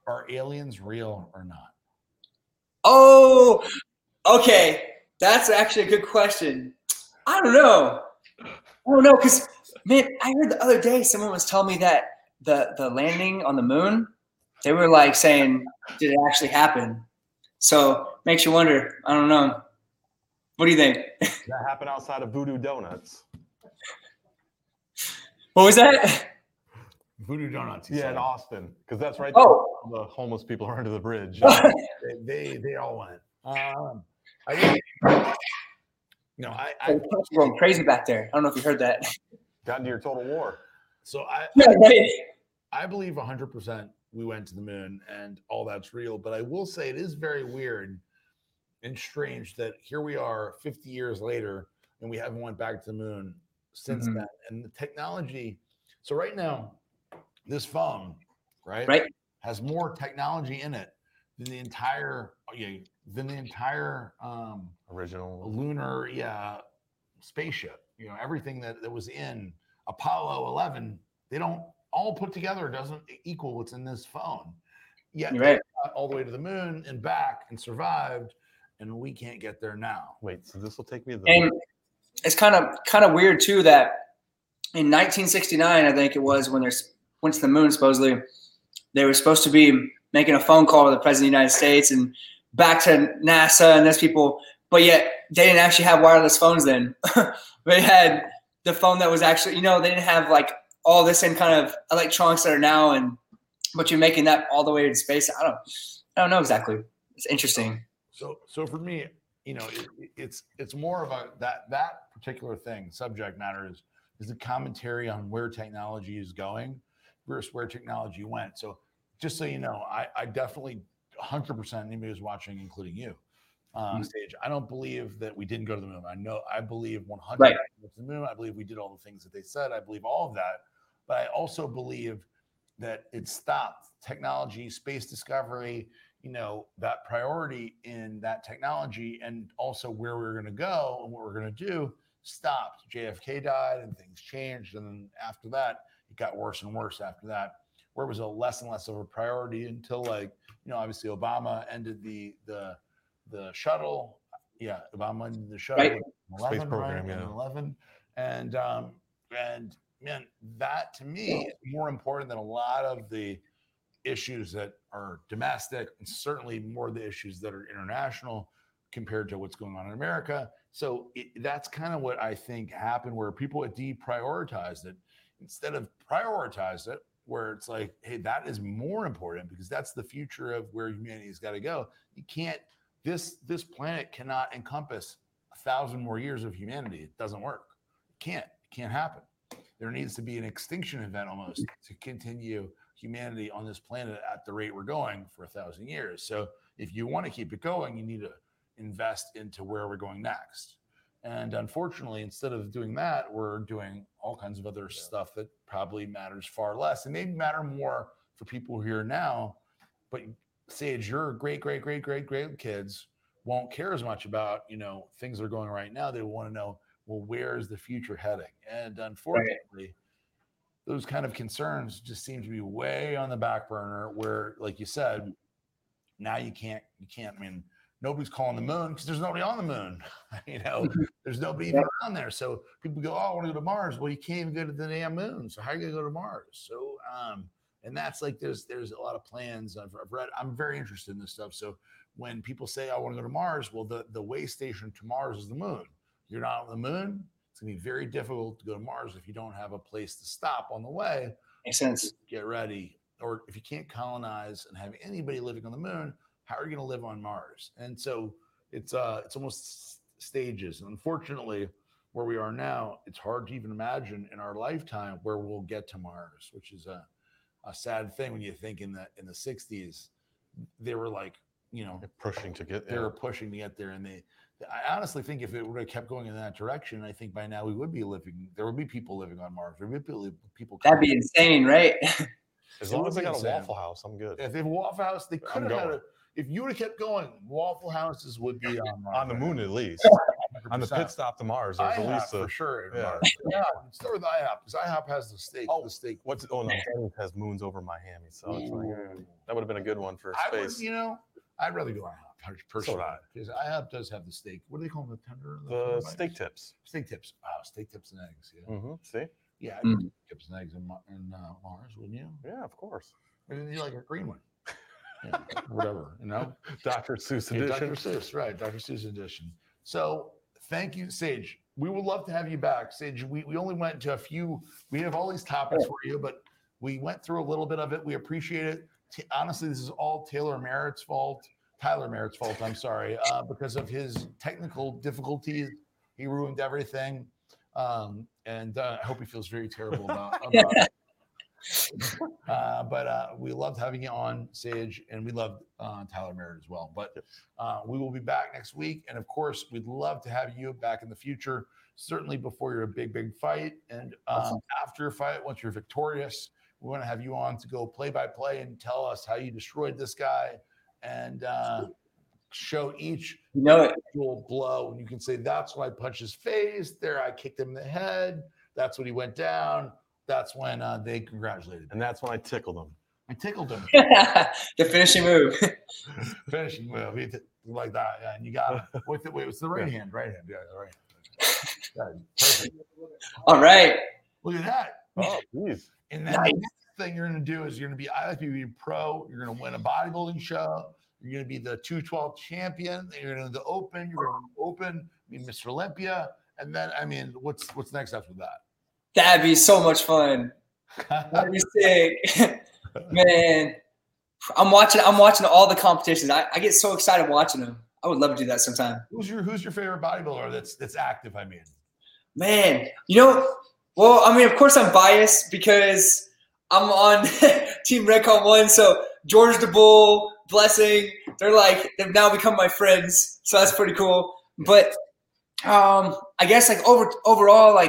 Are aliens real or not? Oh, okay. That's actually a good question. I don't know, because, man, I heard the other day someone was telling me that the landing on the moon, they were like saying, did it actually happen? So makes you wonder. I don't know. What do you think? That happened outside of Voodoo Donuts. What was that? Voodoo Donuts. Yeah, in Austin, because that's right there. Oh. The homeless people are under the bridge. They all went. I going crazy back there. I don't know if you heard that. Got into your total war. So I believe 100% we went to the moon and all that's real. But I will say it is very weird and strange that here we are 50 years later and we haven't went back to the moon since then. And the technology. So right now, this phone, right, has more technology in it than the entire original lunar spaceship. You know, everything that was in Apollo 11, they don't all put together doesn't equal what's in this phone. Yet they got all the way to the moon and back and survived, and we can't get there now. Wait, so this will take me to the moon. It's kind of weird too that in 1969, I think it was, when there's went to the moon, supposedly they were supposed to be making a phone call to the president of the United States and back to NASA and those people, but yet they didn't actually have wireless phones then. They had the phone that was actually, they didn't have like all this and kind of electronics that are now, and but you're making that all the way to space. I don't know exactly. It's interesting. So for me, it's more of a that particular thing, subject matter is a commentary on where technology is going versus where technology went. So just so you know, I definitely 100% anybody who's watching, including you, Sage, I don't believe that we didn't go to the moon. I believe 100% to the moon. I believe we did all the things that they said. I believe all of that. But I also believe that it stopped technology, space discovery, that priority in that technology, and also where we were going to go and what we're going to do stopped. JFK died and things changed. And then after that, it got worse and worse after that, where it was a less and less of a priority until obviously Obama ended the shuttle. Yeah, if I'm on the show, right. 11, space program, right? Yeah, 11, and man, that to me is more important than a lot of the issues that are domestic, and certainly more the issues that are international compared to what's going on in America. So that's kind of what I think happened, where people deprioritized it instead of prioritized it, where it's like, hey, that is more important because that's the future of where humanity's got to go. You can't, this planet cannot encompass 1,000 more years of humanity. It doesn't work. It can't happen. There needs to be an extinction event almost to continue humanity on this planet at the rate we're going for 1,000 years. So if you want to keep it going, you need to invest into where we're going next. And unfortunately, instead of doing that, we're doing all kinds of other stuff that probably matters far less and maybe matter more for people here now. But Sage, your great kids won't care as much about, things that are going right now. They want to know, well, where is the future heading? And unfortunately, those kind of concerns just seem to be way on the back burner, where, like you said, now you can't, I mean, nobody's calling the moon because there's nobody on the moon. There's nobody even around there. So people go, oh, I want to go to Mars. Well, you can't even go to the damn moon. So how are you going to go to Mars? So, and that's like, there's a lot of plans I've read. I'm very interested in this stuff. So when people say, I want to go to Mars, well, the way station to Mars is the moon. You're not on the moon. It's going to be very difficult to go to Mars if you don't have a place to stop on the way. Makes sense. Get ready. Or if you can't colonize and have anybody living on the moon, how are you going to live on Mars? And so it's almost stages. And unfortunately, where we are now, it's hard to even imagine in our lifetime where we'll get to Mars, which is a sad thing when you think in the 60s, they were like, pushing to get there. And I honestly think if it would have kept going in that direction, I think by now we would be living, there would be people living on Mars. There would be people. That'd be insane, right? As long as they got a Waffle House, I'm good. If they have a Waffle House, they could have had a, if you would have kept going, Waffle Houses would be on the moon, at least. On the pit stop to Mars, there's IHOP at least for sure. Yeah. Mars. Yeah, start with IHOP because IHOP has the steak. Oh, What's no, has moons over Miami, so it's like, that would have been a good one for space. I'd rather go IHOP personally because IHOP does have the steak. What do they call them? The tender? The steak tips. Steak tips. Wow, steak tips and eggs. Yeah. Mm-hmm. See? Yeah, I'd put tips and eggs in Mars, wouldn't you? Yeah, of course. And you like a green one. Yeah, whatever, Dr. Seuss edition. Dr. Seuss, right? Dr. Seuss edition. So, thank you, Sage. We would love to have you back, Sage. We only went to a few. We have all these topics for you, but we went through a little bit of it. We appreciate it. Honestly, this is all Tyler Merritt's fault. I'm sorry, because of his technical difficulties, he ruined everything. I hope he feels very terrible about it. But we loved having you on, Sage, and we loved Tyler Merritt as well. But we will be back next week, and of course, we'd love to have you back in the future. Certainly before your big fight, and after your fight, once you're victorious, we want to have you on to go play by play and tell us how you destroyed this guy, and show each individual blow. And you can say, "That's when I punched his face. There, I kicked him in the head. That's when he went down." That's when they congratulated me. And that's when I tickled them. I tickled them. The finishing move. Finishing move. Like that. Yeah, and you got it. Wait, it's the right hand. Right hand. Yeah, the right hand. Perfect. All right. Look at that. Oh, geez. And then the next thing you're going to do is you're going to be IFBB pro. You're going to win a bodybuilding show. You're going to be the 212 champion. You're going to do the open. You're going to open. Be Mr. Olympia. And then, what's next after that? That'd be so much fun. That'd be sick. Man, I'm watching all the competitions. I get so excited watching them. I would love to do that sometime. Who's your favorite bodybuilder that's active, I mean? Man, of course I'm biased because I'm on Team Redcon1, so George the Bull, Blessing, they've now become my friends. So that's pretty cool. But I guess overall,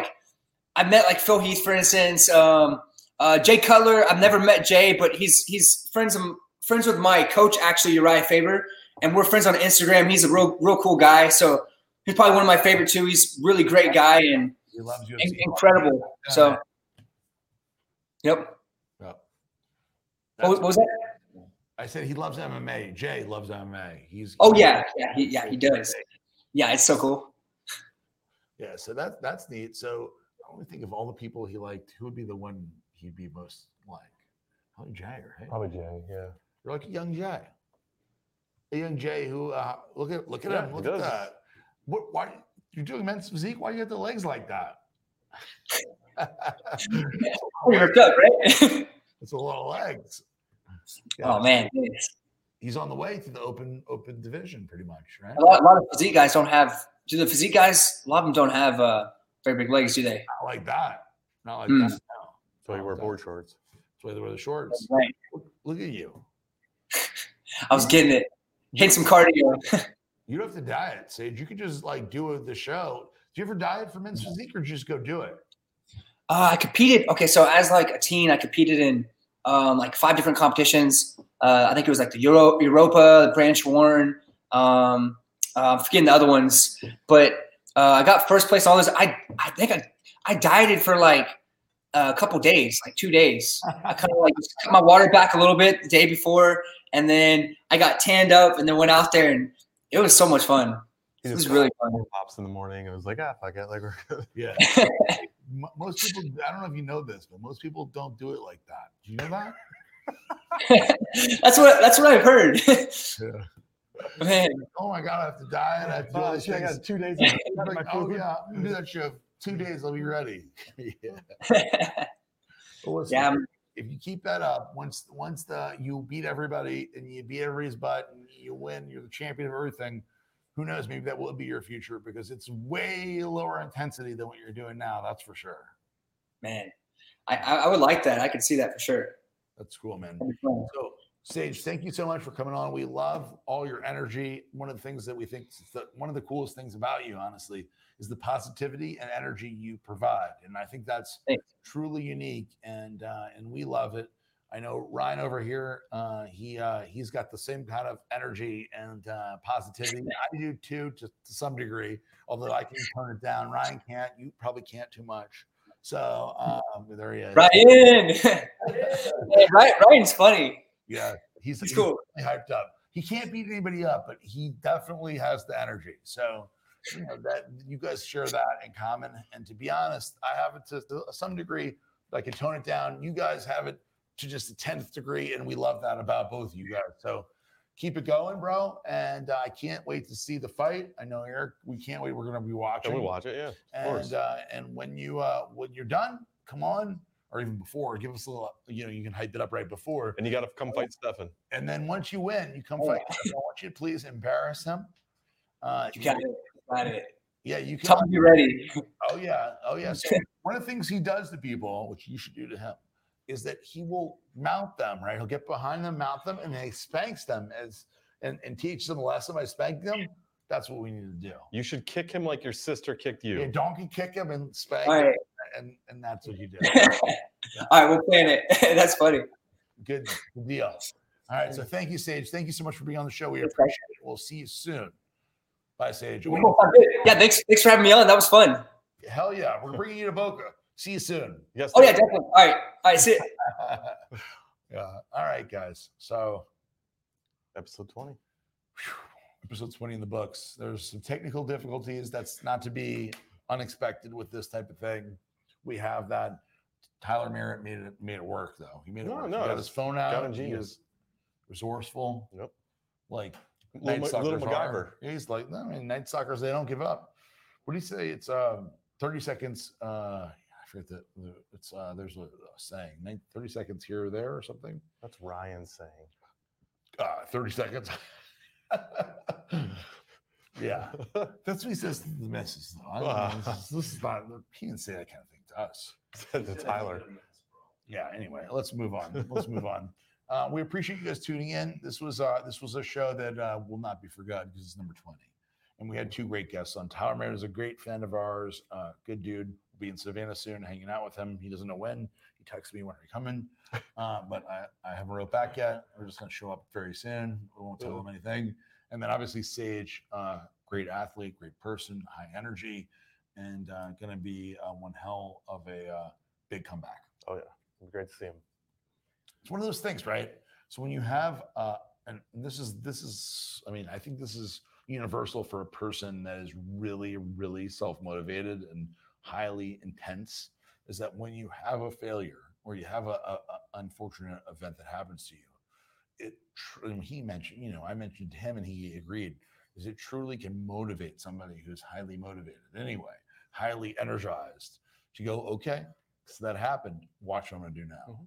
I met Phil Heath, for instance, Jay Cutler. I've never met Jay, but he's friends with my coach, actually, Uriah Faber, and we're friends on Instagram. He's a real cool guy, so he's probably one of my favorite too. He's a really great guy and he loves UFC. Incredible. Yeah. So, yep. What was that? I said he loves MMA. Jay loves MMA. He's he does. Yeah, it's so cool. Yeah, so that's neat. So I only think of all the people he liked, who would be the one he'd be most like? Probably Jay, right? Probably Jay, yeah. You're like a young Jay. A young Jay who, look at him. Look at that. Why you're doing men's physique? Why do you have the legs like that? Worked up, right? It's a lot of legs. Yeah. Oh man, he's on the way to the open division, pretty much, right? A lot of physique guys don't have. Do the physique guys? A lot of them don't have very big legs, do they? Not like that. Not like that. No. That's why you wear board shorts. That's why they wear the shorts. Right. Look at you. I was getting it. Hit some cardio. You don't have to diet, Sage. You could just like do the show. Do you ever diet for men's physique, or just go do it? I competed. Okay, so as like a teen, I competed in like 5 different competitions. I think it was like the Europa, the Branch Warren. I'm forgetting the other ones, but I got first place in all those. I think I dieted for like a couple days, like 2 days. I kind of like cut my water back a little bit the day before, and then I got tanned up, and then went out there and. It was so much fun. It was really fun. Pops in the morning. I was like, fuck it. Like, we're good. Yeah. Most people, I don't know if you know this, but most people don't do it like that. Do you know that? That's what I've heard. Yeah. Man. Oh my God, I have to diet. I have to do this. I got 2 days. Like, oh yeah, I'm gonna do that show. 2 days, I'll be ready. Yeah. But listen, yeah. If you keep that up, once you beat everybody and you beat everybody's butt and you win, you're the champion of everything. Who knows? Maybe that will be your future because it's way lower intensity than what you're doing now. That's for sure. Man, I would like that. I could see that for sure. That's cool, man. So, Sage, thank you so much for coming on. We love all your energy. One of the things that we think one of the coolest things about you, honestly, is the positivity and energy you provide. And I think that's truly unique, and we love it. I know Ryan over here, he's got the same kind of energy and positivity. I do too, to some degree, although I can turn it down. Ryan can't. You probably can't too much. So there he is. Ryan! Hey, Ryan's funny. Yeah, he's cool. Really hyped up. He can't beat anybody up, but he definitely has the energy. So you know, that you guys share that in common. And to be honest, I have it to some degree. I can tone it down. You guys have it to just a 10th degree. And we love that about both of you guys. So keep it going, bro. And I can't wait to see the fight. I know, Eric, we can't wait. We're going to be watching. We watch it, yeah. And when you're done, come on. Or even before, give us a little, you can hype it up right before. And you got to come fight Stefan. And then once you win, you come fight Stefan. I want you to please embarrass him. You got it. Got it. Yeah, you can. Tell him you're ready. Oh, yeah. Oh, yeah. So one of the things he does to people, which you should do to him, is that he will mount them, right? He'll get behind them, mount them, and then he spanks them and teach them a lesson by spanking them. That's what we need to do. You should kick him like your sister kicked you. Yeah, donkey kick him and spank him. And that's what you do. All right, we're playing it. That's funny. Good deal. All right, so thank you, Sage. Thank you so much for being on the show. We appreciate it. We'll see you soon. Bye, Sage. Yeah, thanks for having me on. That was fun. Hell yeah. We're bringing you to Boca. See you soon. Yes. Oh, yeah, definitely. All right, see you. Yeah. All right, guys. So episode 20. Whew. Episode 20 in the books. There's some technical difficulties. That's not to be unexpected with this type of thing. We have that. Tyler Merritt made it work, though. He made it work. No, he got his phone out. He was resourceful. Yep. Like little MacGyver. He's like, night suckers, they don't give up. What do you say? It's 30 seconds. I forget that. It's there's a saying. 30 seconds here or there or something. That's Ryan saying. 30 seconds. Yeah. That's what he says to the message. This is not. He didn't say that kind of thing to us. To Tyler. Yeah. Anyway, let's move on. We appreciate you guys tuning in. This was a show that will not be forgotten because it's number 20, and we had 2 great guests on. Tyler Merritt is a great fan of ours. Good dude. We'll be in Savannah soon, hanging out with him. He doesn't know when. He texts me when we're coming, but I haven't wrote back yet. We're just gonna show up very soon. We won't tell him anything. And then obviously Sage, great athlete, great person, high energy, and going to be one hell of a big comeback. Oh, yeah. It'll be great to see him. It's one of those things, right? So when you have, and this is, I think this is Universal for a person that is really, really self-motivated and highly intense is that when you have a failure or you have a unfortunate event that happens to you, he mentioned, I mentioned to him and he agreed, is it truly can motivate somebody who's highly motivated anyway, highly energized to go, okay, so that happened. Watch what I'm going to do now. Mm-hmm.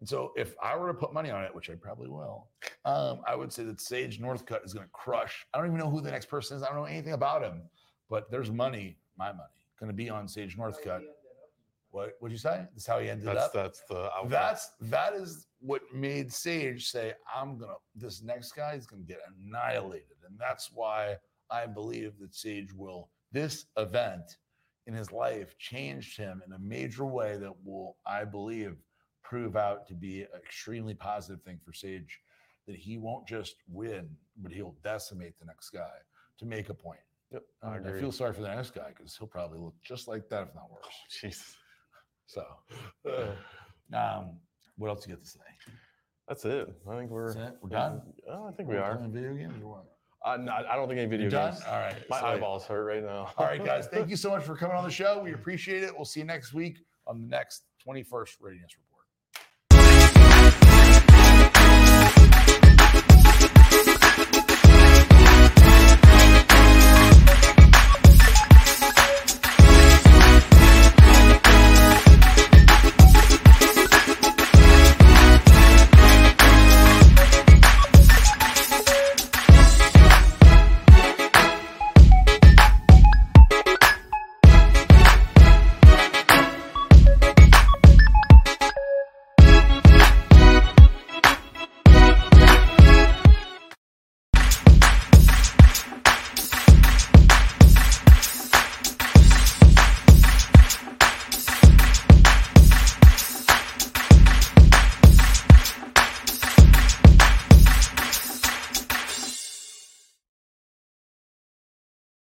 And so if I were to put money on it, which I probably will, I would say that Sage Northcutt is going to crush. I don't even know who the next person is. I don't know anything about him, but there's money, my money, going to be on Sage Northcutt. What would you say? That's how he ended up. That is what made Sage say, this next guy is going to get annihilated. And that's why I believe that Sage will, this event in his life changed him in a major way that will, I believe, prove out to be an extremely positive thing for Sage, that he won't just win, but he'll decimate the next guy to make a point. Yep, I feel sorry for the next guy because he'll probably look just like that, if not worse. Oh, Jesus. So, what else you got to say? That's it. I think we're done. I think we are. Video games or what? No, I don't think any video games. All right. My eyeballs hurt right now. All right, guys. Thank you so much for coming on the show. We appreciate it. We'll see you next week on the next 21st Readiness Report.